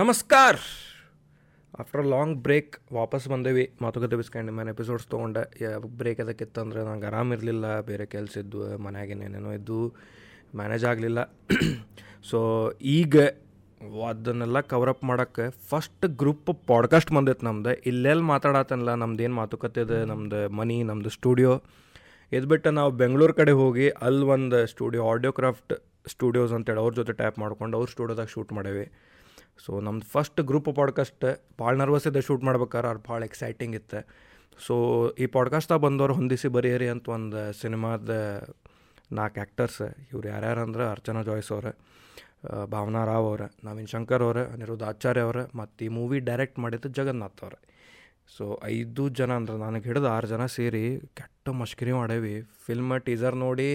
ನಮಸ್ಕಾರ. After a long break ವಾಪಸ್ ಬಂದೇವಿ. ಮಾತುಕತೆ ಸ್ಕ್ಯಾಂಡಿಮ್ಯಾನ್ ಎಪಿಸೋಡ್ಸ್ ತೊಗೊಂಡೆ. ಬ್ರೇಕ್ ಅದಕ್ಕಿತ್ತಂದರೆ ನಂಗೆ ಆರಾಮಿರಲಿಲ್ಲ, ಬೇರೆ ಕೆಲಸ ಇದ್ವು, ಮನೆಯಾಗೇನೇನೇನೋ ಇದ್ದು ಮ್ಯಾನೇಜ್ ಆಗಲಿಲ್ಲ. ಸೊ ಈಗ ಅದನ್ನೆಲ್ಲ ಕವರಪ್ ಮಾಡೋಕ್ಕೆ ಫಸ್ಟ್ ಗ್ರೂಪ್ ಪಾಡ್ಕಾಸ್ಟ್ ಬಂದೈತೆ ನಮ್ದು. ಇಲ್ಲೆಲ್ಲಿ ಮಾತಾಡತ್ತನಲ್ಲ ನಮ್ದೇನು ಮಾತುಕತೆ ಇದೆ, ನಮ್ದು ಮನಿ, ನಮ್ಮದು ಸ್ಟುಡಿಯೋ. ಇದು ಬಿಟ್ಟು ನಾವು ಬೆಂಗಳೂರು ಕಡೆ ಹೋಗಿ ಅಲ್ಲಿ ಒಂದು ಸ್ಟುಡಿಯೋ ಆಡಿಯೋ ಕ್ರಾಫ್ಟ್ ಸ್ಟುಡಿಯೋಸ್ ಅಂತೇಳಿ ಅವ್ರ ಜೊತೆ ಟ್ಯಾಪ್ ಮಾಡ್ಕೊಂಡು ಅವ್ರ ಸ್ಟುಡಿಯೋದಾಗ ಶೂಟ್ ಮಾಡೇವಿ. ಸೊ ನಮ್ದು ಫಸ್ಟ್ ಗ್ರೂಪ್ ಪಾಡ್ಕಾಸ್ಟ್ ಭಾಳ ನರ್ವಸ್ ಇದೆ ಶೂಟ್ ಮಾಡ್ಬೇಕಾರೆ, ಅವ್ರು ಭಾಳ ಎಕ್ಸೈಟಿಂಗ್ ಇತ್ತು. ಸೊ ಈ ಪಾಡ್ಕಾಸ್ಟಾಗ ಬಂದವರು ಹೊಂದಿಸಿ ಬರೆಯಿರಿ ಅಂತ ಒಂದು ಸಿನಿಮಾದ 4 ಆ್ಯಕ್ಟರ್ಸ್. ಇವ್ರು ಯಾರ್ಯಾರು ಅಂದ್ರೆ ಅರ್ಚನಾ ಜಾಯ್ಸ್ ಅವ್ರು, ಭಾವನಾ ರಾವ್ ಅವ್ರು, ನವೀನ್ ಶಂಕರ್ ಅವರು, ಅನಿರುದ್ಧ ಆಚಾರ್ಯ ಅವರು, ಮತ್ತು ಈ ಮೂವಿ ಡೈರೆಕ್ಟ್ ಮಾಡಿದ್ದು ಜಗನ್ನಾಥ್ ಅವ್ರು. ಸೊ 5 ಜನ ಅಂದ್ರೆ ನನಗೆ ಹಿಡಿದು 6 ಜನ ಸೇರಿ ಕೆಟ್ಟ ಮಷ್ಕರಿ ಮಾಡೇವಿ. ಫಿಲ್ಮ್ ಟೀಸರ್ ನೋಡಿ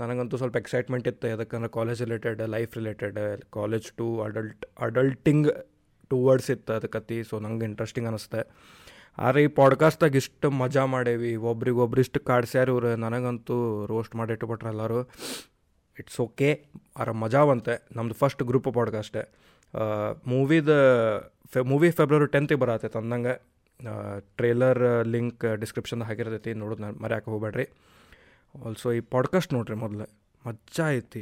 ನನಗಂತೂ ಸ್ವಲ್ಪ ಎಕ್ಸೈಟ್ಮೆಂಟ್ ಇತ್ತು, ಯಾಕಂದರೆ college related, life related, college to adulting towards ಇತ್ತು ಅದಕ್ಕತ್ತಿ. ಸೊ ನಂಗೆ ಇಂಟ್ರೆಸ್ಟಿಂಗ್ ಅನ್ನಿಸ್ತೆ. ಆದರೆ ಈ ಪಾಡ್ಕಾಸ್ಟಾಗ ಇಷ್ಟು ಮಜಾ ಮಾಡೇವಿ, ಒಬ್ರಿಗೊಬ್ರು ಇಷ್ಟು ಕಾಡ್ಸ್ಯಾರ ಇವ್ರು. ನನಗಂತೂ ರೋಸ್ಟ್ ಮಾಡಿಟ್ಬಿಟ್ರೆ ಎಲ್ಲರೂ. ಇಟ್ಸ್ ಓಕೆ, ಆರ ಮಜಾ ಬಂತೆ. ನಮ್ಮದು ಫಸ್ಟ್ ಗ್ರೂಪ್ ಪಾಡ್ಕಾಸ್ಟೇ. ಮೂವಿ ಫೆಬ್ರವರಿ 10th ಬರತ್ತೈತೆ ಅಂದಂಗೆ. ಟ್ರೇಲರ್ ಲಿಂಕ್ ಡಿಸ್ಕ್ರಿಪ್ಷನ್ದಾಗ ಹಾಕಿರ್ತೈತಿ, ನೋಡೋದು ಮರ್ಯಾಕೆ ಹೋಗ್ಬೇಡ್ರಿ. ಆಲ್ಸೋ ಈ ಪಾಡ್ಕಾಸ್ಟ್ ನೋಡಿರಿ ಮೊದಲು, ಮಜಾ ಐತಿ,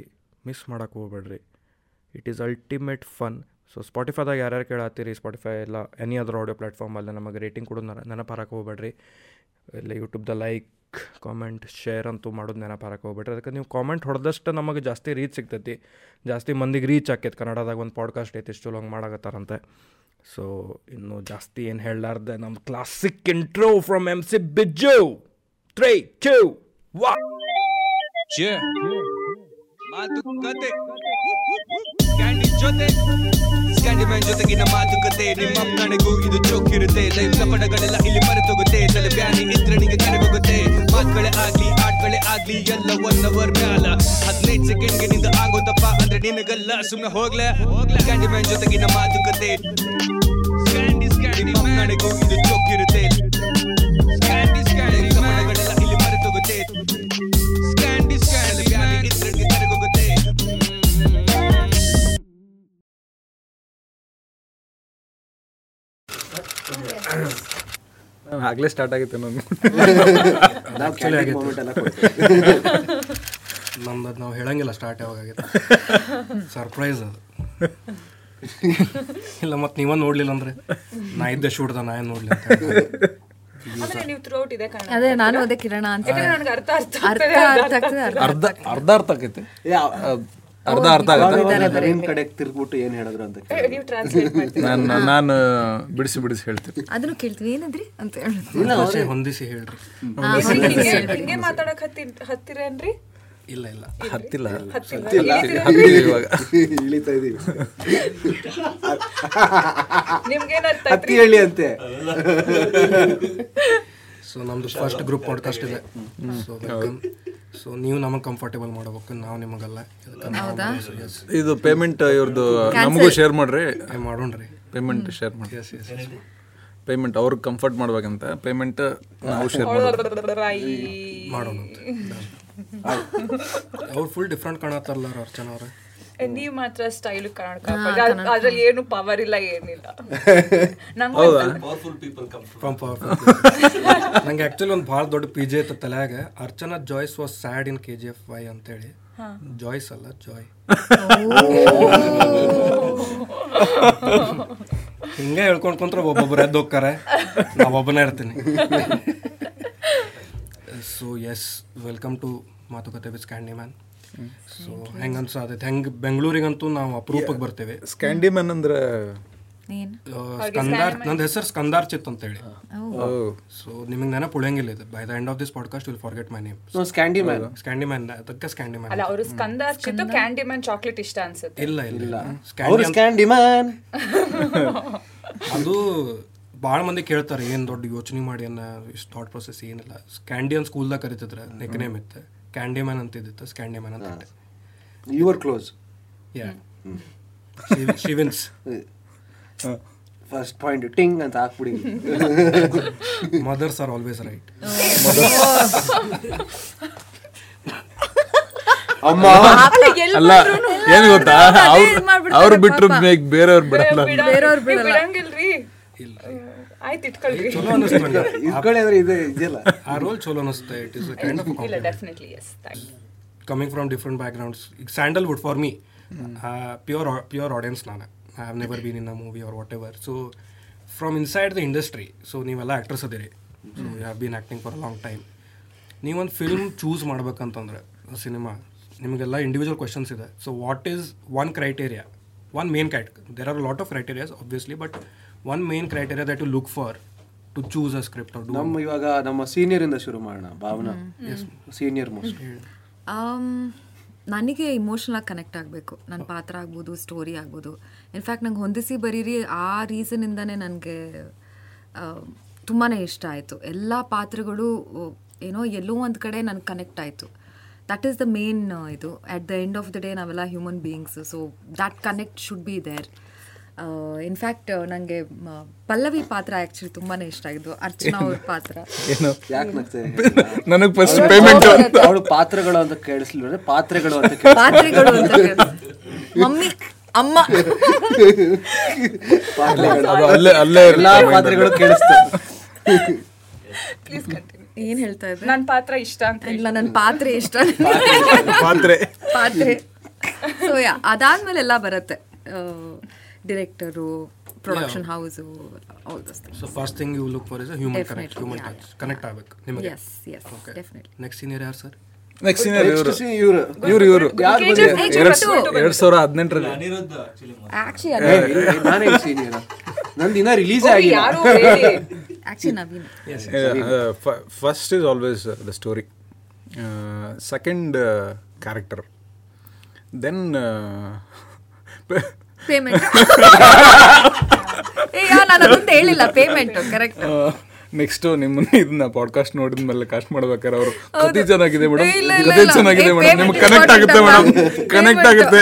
ಮಿಸ್ ಮಾಡೋಕೆ ಹೋಗ್ಬೇಡ್ರಿ. It is ultimate fun. So ಸ್ಪಾಟಿಫೈದಾಗ ಯಾರ್ಯಾರು ಕೇಳತ್ತೀರಿ, ಸ್ಪಾಟಿಫೈ ಇಲ್ಲ ಎನಿ ಅದರ್ ಆಡಿಯೋ ಪ್ಲ್ಯಾಟ್ಫಾರ್ಮಲ್ಲಿ ನಮಗೆ ರೇಟಿಂಗ್ ಕೊಡೋದು ನೆನಪು ಹಾರಕ್ಕೆ ಹೋಗ್ಬೇಡ್ರಿ. ಇಲ್ಲ ಯೂಟ್ಯೂಬ್ದ ಲೈಕ್, ಕಾಮೆಂಟ್, ಶೇರ್ ಅಂತೂ ಮಾಡೋದು ನೆನಪು ಹಾರಕ್ಕೆ ಹೋಗ್ಬೇಡ್ರಿ. ಅದಕ್ಕೆ ನೀವು ಕಾಮೆಂಟ್ ಹೊಡೆದಷ್ಟು ನಮಗೆ ಜಾಸ್ತಿ ರೀಚ್ ಸಿಗ್ತೈತಿ, ಜಾಸ್ತಿ ಮಂದಿಗೆ ರೀಚ್ ಆಕೈತಿ. ಕನ್ನಡದಾಗ ಒಂದು ಪಾಡ್ಕಾಸ್ಟ್ ಐತಿ ಇಷ್ಟು ಲಾಂಗ್ ಮಾಡಾಕತ್ತಾರಂತೆ. ಸೊ ಇನ್ನೂ ಜಾಸ್ತಿ ಏನು ಹೇಳಲಾರ್ದೆ ನಮ್ಮ classic intro from MC Biju. 3, 2, 1 ಮಾತುಕತೆ ಜೊತೆ ಸ್ಕ್ಯಾಂಡಿಮ್ಯಾನ್ ಜೊತೆಗಿನ ಮಾತುಕತೆ. ನಿಮ್ಮ ಕಣಗೂ ಇದು ಚೌಕಿರುತ್ತೆ, ಲೈಫ್ನ ಪಡಗಳೆಲ್ಲ ಇಲ್ಲಿ ಮರೆತೋಗುತ್ತೆ. ತಲೆ ಬ್ಯಾನಿ ನಿದ್ರಣಿಗೆ ಕರೆಗೋಗುತ್ತೆ. ಮಾತುಗಳೇ ಆಗ್ಲಿ ಆಟಗಳೇ ಆಗ್ಲಿ ಎಲ್ಲ 1 hour ಮ್ಯಾಲ. 15 ಸೆಕೆಂಡ್ಗೆ ನಿಂದ ಆಗೋದಪ್ಪ ಅಂದ್ರೆ ನಿನಗಲ್ಲ, ಸುಮ್ಮನೆ ಹೋಗ್ಲಾ ಹೋಗ್ಲಾ. ಸ್ಕ್ಯಾಂಡಿಮ್ಯಾನ್ ಜೊತೆಗಿನ ಮಾತುಕತೆ ನಿಮ್ಮ ಕಣಗೂ ಇದು ಚೌಕಿರುತ್ತೆ. ಸ್ಕ್ಯಾಂಡಿ ಪಡಗಳೆಲ್ಲ ಇಲ್ಲಿ ಮರೆತೋಗುತ್ತೆ. ಆಗಲೇ ಸ್ಟಾರ್ಟ್ ಆಗಿತ್ತು ನಾನು. ನಮ್ದು ನಾವು ಹೇಳಂಗಿಲ್ಲ ಸ್ಟಾರ್ಟ್ ಯಾವಾಗ ಆಗಿತ್ತು, ಸರ್ಪ್ರೈಸ್ ಅದು. ಇಲ್ಲ ಮತ್ತೆ ನೀವ ನೋಡ್ಲಿಲ್ಲ ಅಂದ್ರೆ ನಾ ಇದ್ದೆ ಶೂಟ್ದ, ನಾ ಏನು ನೋಡ್ಲಿಲ್ಲ. ಅದೇ ನಾನು ಅದೇ ಕಿರಣ ಅಂತ ಅರ್ಧ ಅರ್ಥ ಆಗೈತೆ, ಅರ್ಧ ಅರ್ಥ ಆಗುತ್ತೆ. ತಿರ್ಗ್ಬಿಟ್ಟು ಏನ್ ಹೇಳಿದ್ರು ಅಂತ ನಾನು ಬಿಡಿಸಿ ಬಿಡಿಸಿ ಹೇಳ್ತೀನಿ, ಅದನ್ನು ಕೇಳ್ತೀವಿ. ಏನಂದ್ರಿ ಅಂತ ಹೇಳಿ ಹೊಂದಿಸಿ ಹೇಳ್ರಿ. ಹಿಂಗೆ ಮಾತಾಡಕ್ ಹತ್ತಿರೇನ್ರಿ? ಇಲ್ಲ ಇಲ್ಲ, ಹತ್ತಿಲ್ಲ ಇವಾಗ ಇಳಿತಾ ಇದೀವಿ. ಹತ್ತಿ ಹೇಳಿ ಅಂತೆ. ಸೊ ನಮ್ದು ಫಸ್ಟ್ ಗ್ರೂಪ್ ಪಾಡ್ಕಾಸ್ಟ್ ಇದೆ. ಸೊ ನೀವು ನಮಗೆ ಕಂಫರ್ಟೇಬಲ್ ಮಾಡಬೇಕು, ನಾವು ನಿಮಗಲ್ಲ. ಇದು ಪೇಮೆಂಟ್ ಇವ್ರದ್ದು ನಮಗೂ ಶೇರ್ ಮಾಡ್ರಿ, ಮಾಡೋಣ್ರಿ ಪೇಮೆಂಟ್ ಶೇರ್ ಮಾಡಿ. ಪೇಮೆಂಟ್ ಅವ್ರಿಗೆ ಕಂಫರ್ಟ್ ಮಾಡ್ಬೇಕಂತ ಪೇಮೆಂಟ್ ನಾವು ಶೇರ್ ಮಾಡೋಣ. ಅವ್ರು ಫುಲ್ ಡಿಫ್ರೆಂಟ್ ಕಾಣತ್ತಾರಲ್ಲ ಅರ್ಚನಾ ಅವ್ರೆ, ನೀವು ಮಾತ್ರ ಸ್ಟೈಲ್ ಕಾಣಕ, ಅದ್ರಲ್ಲಿ ಏನು ಪವರ್ ಇಲ್ಲ, ಏನಿಲ್ಲ. ನಂಗೆ ಆಕ್ಚುಲಿ ಒಂದು ಭಾಳ ದೊಡ್ಡ ಪಿ ಜೆ ಇತ್ತು ತಲೆಯಾಗ. Archana joys was sad in KGF 5 ಅಂತೇಳಿ. ಜಾಯ್ಸ್ ಅಲ್ಲ, ಜಾಯ್ ಹಿಂಗೆ ಹೇಳ್ಕೊಂಡು ಕುಂತ್ರೆ ಒಬ್ಬೊಬ್ರು ಎದ್ದು ಹೋಗ್ತಾರೆ, ನಾವೊಬ್ಬನೇ ಇರ್ತೀನಿ. ಸೊ ಎಸ್, ವೆಲ್ಕಮ್ ಟು ಮಾತುಕತೆ ವಿತ್ ಸ್ಕ್ಯಾಂಡಿಮ್ಯಾನ್. ಸೊ ಹೆಂಗೆ ಅನ್ಸಾದೈತೆ, ಹೆಂಗೆ ಬೆಂಗಳೂರಿಗಂತೂ ನಾವು ಅಪರೂಪಕ್ಕೆ ಬರ್ತೇವೆ. ಸ್ಕ್ಯಾಂಡಿಮ್ಯಾನ್ ಅಂದ್ರೆ ಸ್ಕಂದಾರ್, ನನ್ನ ಹೆಸರು ಸ್ಕಂದಾರ್ಚಿತ್ ಅಂತೇಳಿ. ಸೊ ನಿಮಗೆ ನೆನಪು ಉಳಿಯಂಗಿಲ್ಲ ಇದು. By the end of this podcast will forget my name. Scandiman ಅದಕ್ಕೆ ಸ್ಕ್ಯಾಂಡಿಮ್ಯಾನ್ ಅಲ್ಲ, ಅವರು ಸ್ಕಂದಾರ್ಚಿತ್. ಕ್ಯಾಂಡಿಮ್ಯಾನ್ ಚಾಕ್ಲೇಟ್ ಇಷ್ಟ ಅನ್ಸುತ್ತೆ. ಇಲ್ಲ ಇಲ್ಲ, ಸ್ಕ್ಯಾಂಡಿಮ್ಯಾನ್ ಅದು ಭಾಳ ಮಂದಿ ಕೇಳ್ತಾರೆ, ಏನು ದೊಡ್ಡ ಯೋಚನೆ ಮಾಡಿ ಅನ್ನೋ ಇಷ್ಟು ಥಾಟ್ ಪ್ರೊಸೆಸ್ ಏನಿಲ್ಲ. ಸ್ಕ್ಯಾಂಡಿಯನ್ ಸ್ಕೂಲ್ದಾಗ ಕರಿತಿದ್ರೆ ನೆಕ್ ನೇಮ್ ಇತ್ತು, ಕ್ಯಾಂಡಿಮ್ಯಾನ್ ಅಂತ ಇದ್ದಿತ್ತು, ಸ್ಕ್ಯಾಂಡಿಮ್ಯಾನ್ ಅಂತ ಇದ್ದೆ. ಯುವರ್ ಕ್ಲೋಸ್ ಯಾ ಶಿವಿನ್ಸ್ ಫಸ್ಟ್ ಪಾಯಿಂಟ್ ಟಿಂಗ್ ಅಂತ ಹಾಕ್ಬಿಡಿ. Mothers are always right. ಅಮ್ಮ ಅಲ್ಲ ಏನ್ ಗೊತ್ತಾ, ಅವ್ರು ಬಿಟ್ರು ಬೇರೆಯವ್ರು ಬಿಡಂಗಿಲ್ರಿ. ಆ ರೋಲ್ ಚಲೋ ಅನಿಸುತ್ತೆ. It is kind of coming from different backgrounds. ಈಗ Sandalwood for me pure audience. ನಾನು I have never been in a movie or whatever. So from inside the industry, so ನೀವೆಲ್ಲ ಆ್ಯಕ್ಟ್ರೆಸ್ ಅದಿರಿ, so you have been acting for a long time. ನೀವೊಂದು film choose ಮಾಡ್ಬೇಕಂತಂದರೆ cinema, ನಿಮಗೆಲ್ಲ individual questions ಇದೆ. So what is one criteria, one main criteria? There are lot of criterias obviously, but one main criteria that you look for to choose a script. ನಮ್ಮ ಇವಾಗ ನಮ್ಮ ಸೀನಿಯರಿಂದ ಶುರು ಮಾಡೋಣ. Bhavana senior most. ನನಗೆ ಇಮೋಷನಲಾಗಿ ಕನೆಕ್ಟ್ ಆಗಬೇಕು. ನನ್ನ ಪಾತ್ರ ಆಗ್ಬೋದು, ಸ್ಟೋರಿ ಆಗ್ಬೋದು. ಇನ್ಫ್ಯಾಕ್ಟ್ ನಂಗೆ ಹೊಂದಿಸಿ ಬರೀರಿ ಆ ರೀಸನಿಂದನೇ ನನಗೆ ತುಂಬಾ ಇಷ್ಟ ಆಯಿತು. ಎಲ್ಲ ಪಾತ್ರಗಳು ಏನೋ ಎಲ್ಲೋ ಒಂದು ಕಡೆ ನನಗೆ ಕನೆಕ್ಟ್ ಆಯಿತು. ದಟ್ ಈಸ್ ದ ಮೇನ್ ಇದು. At the end of the day ನಾವೆಲ್ಲ human beings, so that connect should be there. In fact ನನಗೆ ಪಲ್ಲವಿ ಪಾತ್ರ ಆ್ಯಕ್ಚುಲಿ ತುಂಬಾ ಇಷ್ಟ ಆಗಿದ್ದು, ಅರ್ಚನಾ ಅವ್ರ ಪಾತ್ರ. ಅವಳು ಪಾತ್ರಗಳು ಅಂತ ಕೇಳಿಸ್ಲಿಲ್ಲ, ಪಾತ್ರಗಳು ಅಂತ ಮಮ್ಮಿ ಅಮ್ಮ ಎಲ್ಲ ಪಾತ್ರಗಳು ಕೇಳಿಸ್ತು. ಏನ್ ಹೇಳ್ತಾ ಇದ್ದೆ? ನನ್ನ ಪಾತ್ರ ಇಷ್ಟ ಅಂತ ಇಲ್ಲ, ನನ್ನ ಪಾತ್ರೆ ಇಷ್ಟ. ಪಾತ್ರೆ ಸೊ ಯಾ, ಅದಾದ್ಮೇಲೆ ಎಲ್ಲ ಬರುತ್ತೆ director, production house, all those things. So first thing you look for is a human connect. Human touch connect ಆಗಬೇಕು ನಿಮಗೆ. Yes yes definitely. Next senior ಯಾರು ಸರ್? ನೆಕ್ಸ್ಟ್ ಸೀನಿಯರ್ ಇವರು 2018ರಲ್ಲಿ ಅನಿರುದ್ಧ. ಆಕ್ಚುಲಿ ನಾನೇ ಸೀನಿಯರ್, ನನ್ನ ದಿನ ರಿಲೀಸ್ ಆಗಿಲ್ಲ. Actually, Naveen. Yes, first is always the story. Second, character. Then... payment. Payment, correct. Next ನಿಮ್ಮನ್ನ ಇದನ್ನ ಪಾಡ್ಕಾಸ್ಟ್ ನೋಡಿದ ಮೇಲೆ ಕಾಸ್ಟ್ ಮಾಡ್ಬೇಕಾರೆ ಅವರು ಕತೆ ಚೆನ್ನಾಗಿದೆ ಮೇಡಮ್, ಕತೆ ಚೆನ್ನಾಗಿದೆ ಮೇಡಮ್, ನಿಮ್ಗೆ ಕನೆಕ್ಟ್ ಆಗುತ್ತೆ ಮೇಡಮ್, ಕನೆಕ್ಟ್ ಆಗುತ್ತೆ.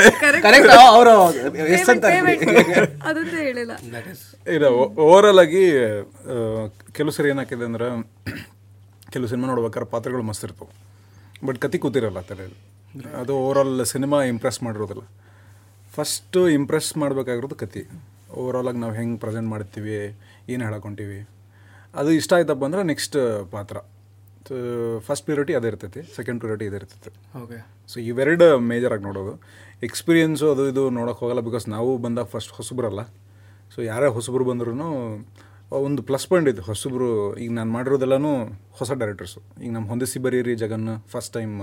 ಇದು ಓವರ್ ಆಲ್ ಆಗಿ ಕೆಲವು ಸರಿ ಏನಾಗಿದೆ ಅಂದ್ರೆ, ಕೆಲವು ಸಿನಿಮಾ ನೋಡ್ಬೇಕಾದ್ರೆ ಪಾತ್ರಗಳು ಮಸ್ತ್ ಇರ್ತವೆ, ಬಟ್ ಕತೆ ಕೂತಿರಲ್ಲ ತಲೆಯಲ್ಲಿ. ಅದು ಓವರ್ ಆಲ್ ಸಿನಿಮಾ ಇಂಪ್ರೆಸ್ ಮಾಡಿರೋದಿಲ್ಲ. ಫಸ್ಟು ಇಂಪ್ರೆಸ್ ಮಾಡಬೇಕಾಗಿರೋದು ಕತೆ. ಓವರ್ ಆಲ್ ಆಗಿ ನಾವು ಹೆಂಗೆ ಪ್ರೆಸೆಂಟ್ ಮಾಡ್ತೀವಿ, ಏನು ಹೇಳಕೊಂತೀವಿ, ಅದು ಇಷ್ಟ ಆಯ್ತಪ್ಪ ಅಂದ್ರೆ ನೆಕ್ಸ್ಟ್ ಪಾತ್ರ. ಸೊ ಫಸ್ಟ್ ಪ್ರಿಯೋರಿಟಿ ಅದೇ ಇರ್ತೈತಿ, ಸೆಕೆಂಡ್ ಪ್ರಿಯೋರಿಟಿ ಇದೇ ಇರ್ತೈತಿ. ಓಕೆ, ಸೊ ಇವೆರಡು ಮೇಜರಾಗಿ ನೋಡೋದು. ಎಕ್ಸ್ಪೀರಿಯೆನ್ಸು ಅದು ಇದು ನೋಡೋಕ್ಕೆ ಹೋಗಲ್ಲ, ಬಿಕಾಸ್ ನಾವು ಬಂದಾಗ ಫಸ್ಟ್ ಹೊಸಬ್ರಲ್ಲ. ಸೊ ಯಾರೇ ಹೊಸಬ್ರು ಬಂದ್ರೂ ಒಂದು ಪ್ಲಸ್ ಪಾಯಿಂಟ್ ಇತ್ತು ಹೊಸಬ್ರು. ಈಗ ನಾನು ಮಾಡಿರೋದೆಲ್ಲನೂ ಹೊಸ ಡೈರೆಕ್ಟರ್ಸು. ಈಗ ನಮ್ಮ ಹೊಂದಿಸಿ ಬರೀರಿ ಜಗನ್ನ ಫಸ್ಟ್ ಟೈಮ್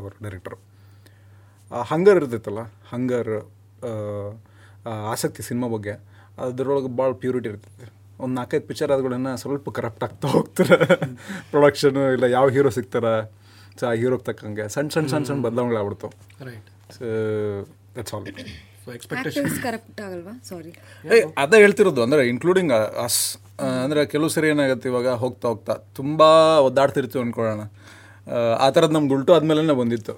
ಅವ್ರ ಡೈರೆಕ್ಟರು. ಆ ಹಂಗರ್ ಇರ್ತೈತಲ್ಲ, ಹಂಗರ್, ಆಸಕ್ತಿ ಸಿನಿಮಾ ಬಗ್ಗೆ, ಅದರೊಳಗೆ ಭಾಳ ಪ್ಯೂರಿಟಿ ಇರ್ತೈತೆ. ಒಂದು ನಾಲ್ಕೈದು ಪಿಕ್ಚರ್ ಆದ್ಗಳನ್ನ ಸ್ವಲ್ಪ ಕರಪ್ಟ್ ಆಗ್ತಾ ಹೋಗ್ತಾರೆ ಪ್ರೊಡಕ್ಷನು, ಇಲ್ಲ ಯಾವ ಹೀರೋ ಸಿಗ್ತಾರ ಸೊ ಆ ಹೀರೋಗೆ ತಕ್ಕಂಗೆ ಸಣ್ಣ ಸಣ್ಣ ಸಣ್ಣ ಸಣ್ಣ ಬದಲಾವಣೆಗಳಾಗ್ಬಿಡ್ತಾವೆ. Right, so that's all. So expectations corrupt ಆಗಲ್ವಾ? ಸಾರಿ, ಅದೇ ಹೇಳ್ತಿರೋದು. ಅಂದರೆ ಇನ್ಕ್ಲೂಡಿಂಗ್ ಅಸ್, ಅಂದರೆ ಕೆಲವು ಸರಿ ಏನಾಗುತ್ತೆ, ಇವಾಗ ಹೋಗ್ತಾ ಹೋಗ್ತಾ ತುಂಬ ಒದ್ದಾಡ್ತಿರ್ತೀವಿ ಅಂದ್ಕೊಳ್ಳೋಣ. ಆ ಥರದ್ದು ನಮ್ಮ ಗುಲ್ಟು ಆದಮೇಲೆ ಬಂದಿತ್ತು.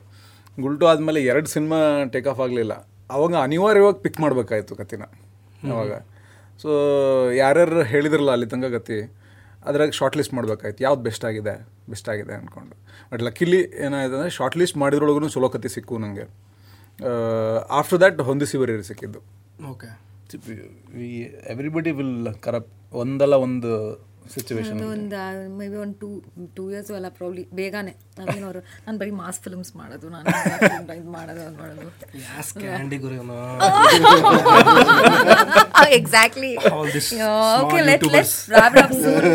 ಗುಲ್ಟು ಆದಮೇಲೆ 2 ಸಿನಿಮಾ ಟೇಕ್ ಆಫ್ ಆಗಲಿಲ್ಲ. ಅವಾಗ ಅನಿವಾರ್ಯವಾಗಿ ಪಿಕ್ ಮಾಡಬೇಕಾಯಿತು ಕತ್ತಿನ. ಅವಾಗ ಸೊ ಯಾರ್ಯಾರು ಹೇಳಿದ್ರಲ್ಲ ಅಲ್ಲಿ ತನಕ ಗತಿ, ಅದ್ರಾಗ ಶಾರ್ಟ್ ಲಿಸ್ಟ್ ಮಾಡಬೇಕಾಯ್ತು. ಯಾವ್ದು ಬೆಸ್ಟ್ ಆಗಿದೆ ಅಂದ್ಕೊಂಡು. ಬಟ್ ಲಕ್ಕಿಲಿ ಏನಾಯ್ತು ಅಂದರೆ, ಶಾರ್ಟ್ ಲಿಸ್ಟ್ ಮಾಡಿದ್ರೊಳಗೂ ಚಲೋ ಕತೆ ಸಿಕ್ಕು ನನಗೆ. ಆಫ್ಟರ್ ದ್ಯಾಟ್ ಹೊಂದಿಸಿ ಬರೀರಿ ಸಿಕ್ಕಿದ್ದು. ಓಕೆ, ಎವ್ರಿಬಡಿ ವಿಲ್ ಕರಪ್ಟ್ ಒಂದಲ್ಲ ಒಂದು ಸಿಚುವೇಶನ್. ಒಂದು ಮೇ ಬಿ ಒಂದು ಟೂ ಇಯರ್ಸು ಅಲ್ಲ, ಪ್ರಾಬ್ಲಿ ಬೇಗನೆ ನಾವೇನವರು. ನಾನು ಬರೀ ಮಾಸ್ ಫಿಲ್ಮ್ಸ್ ಮಾಡೋದು, ನಾನು ಇದು ಮಾಡೋದು, ಅದು ಮಾಡೋದು. Exactly. Okay, let's wrap up soon.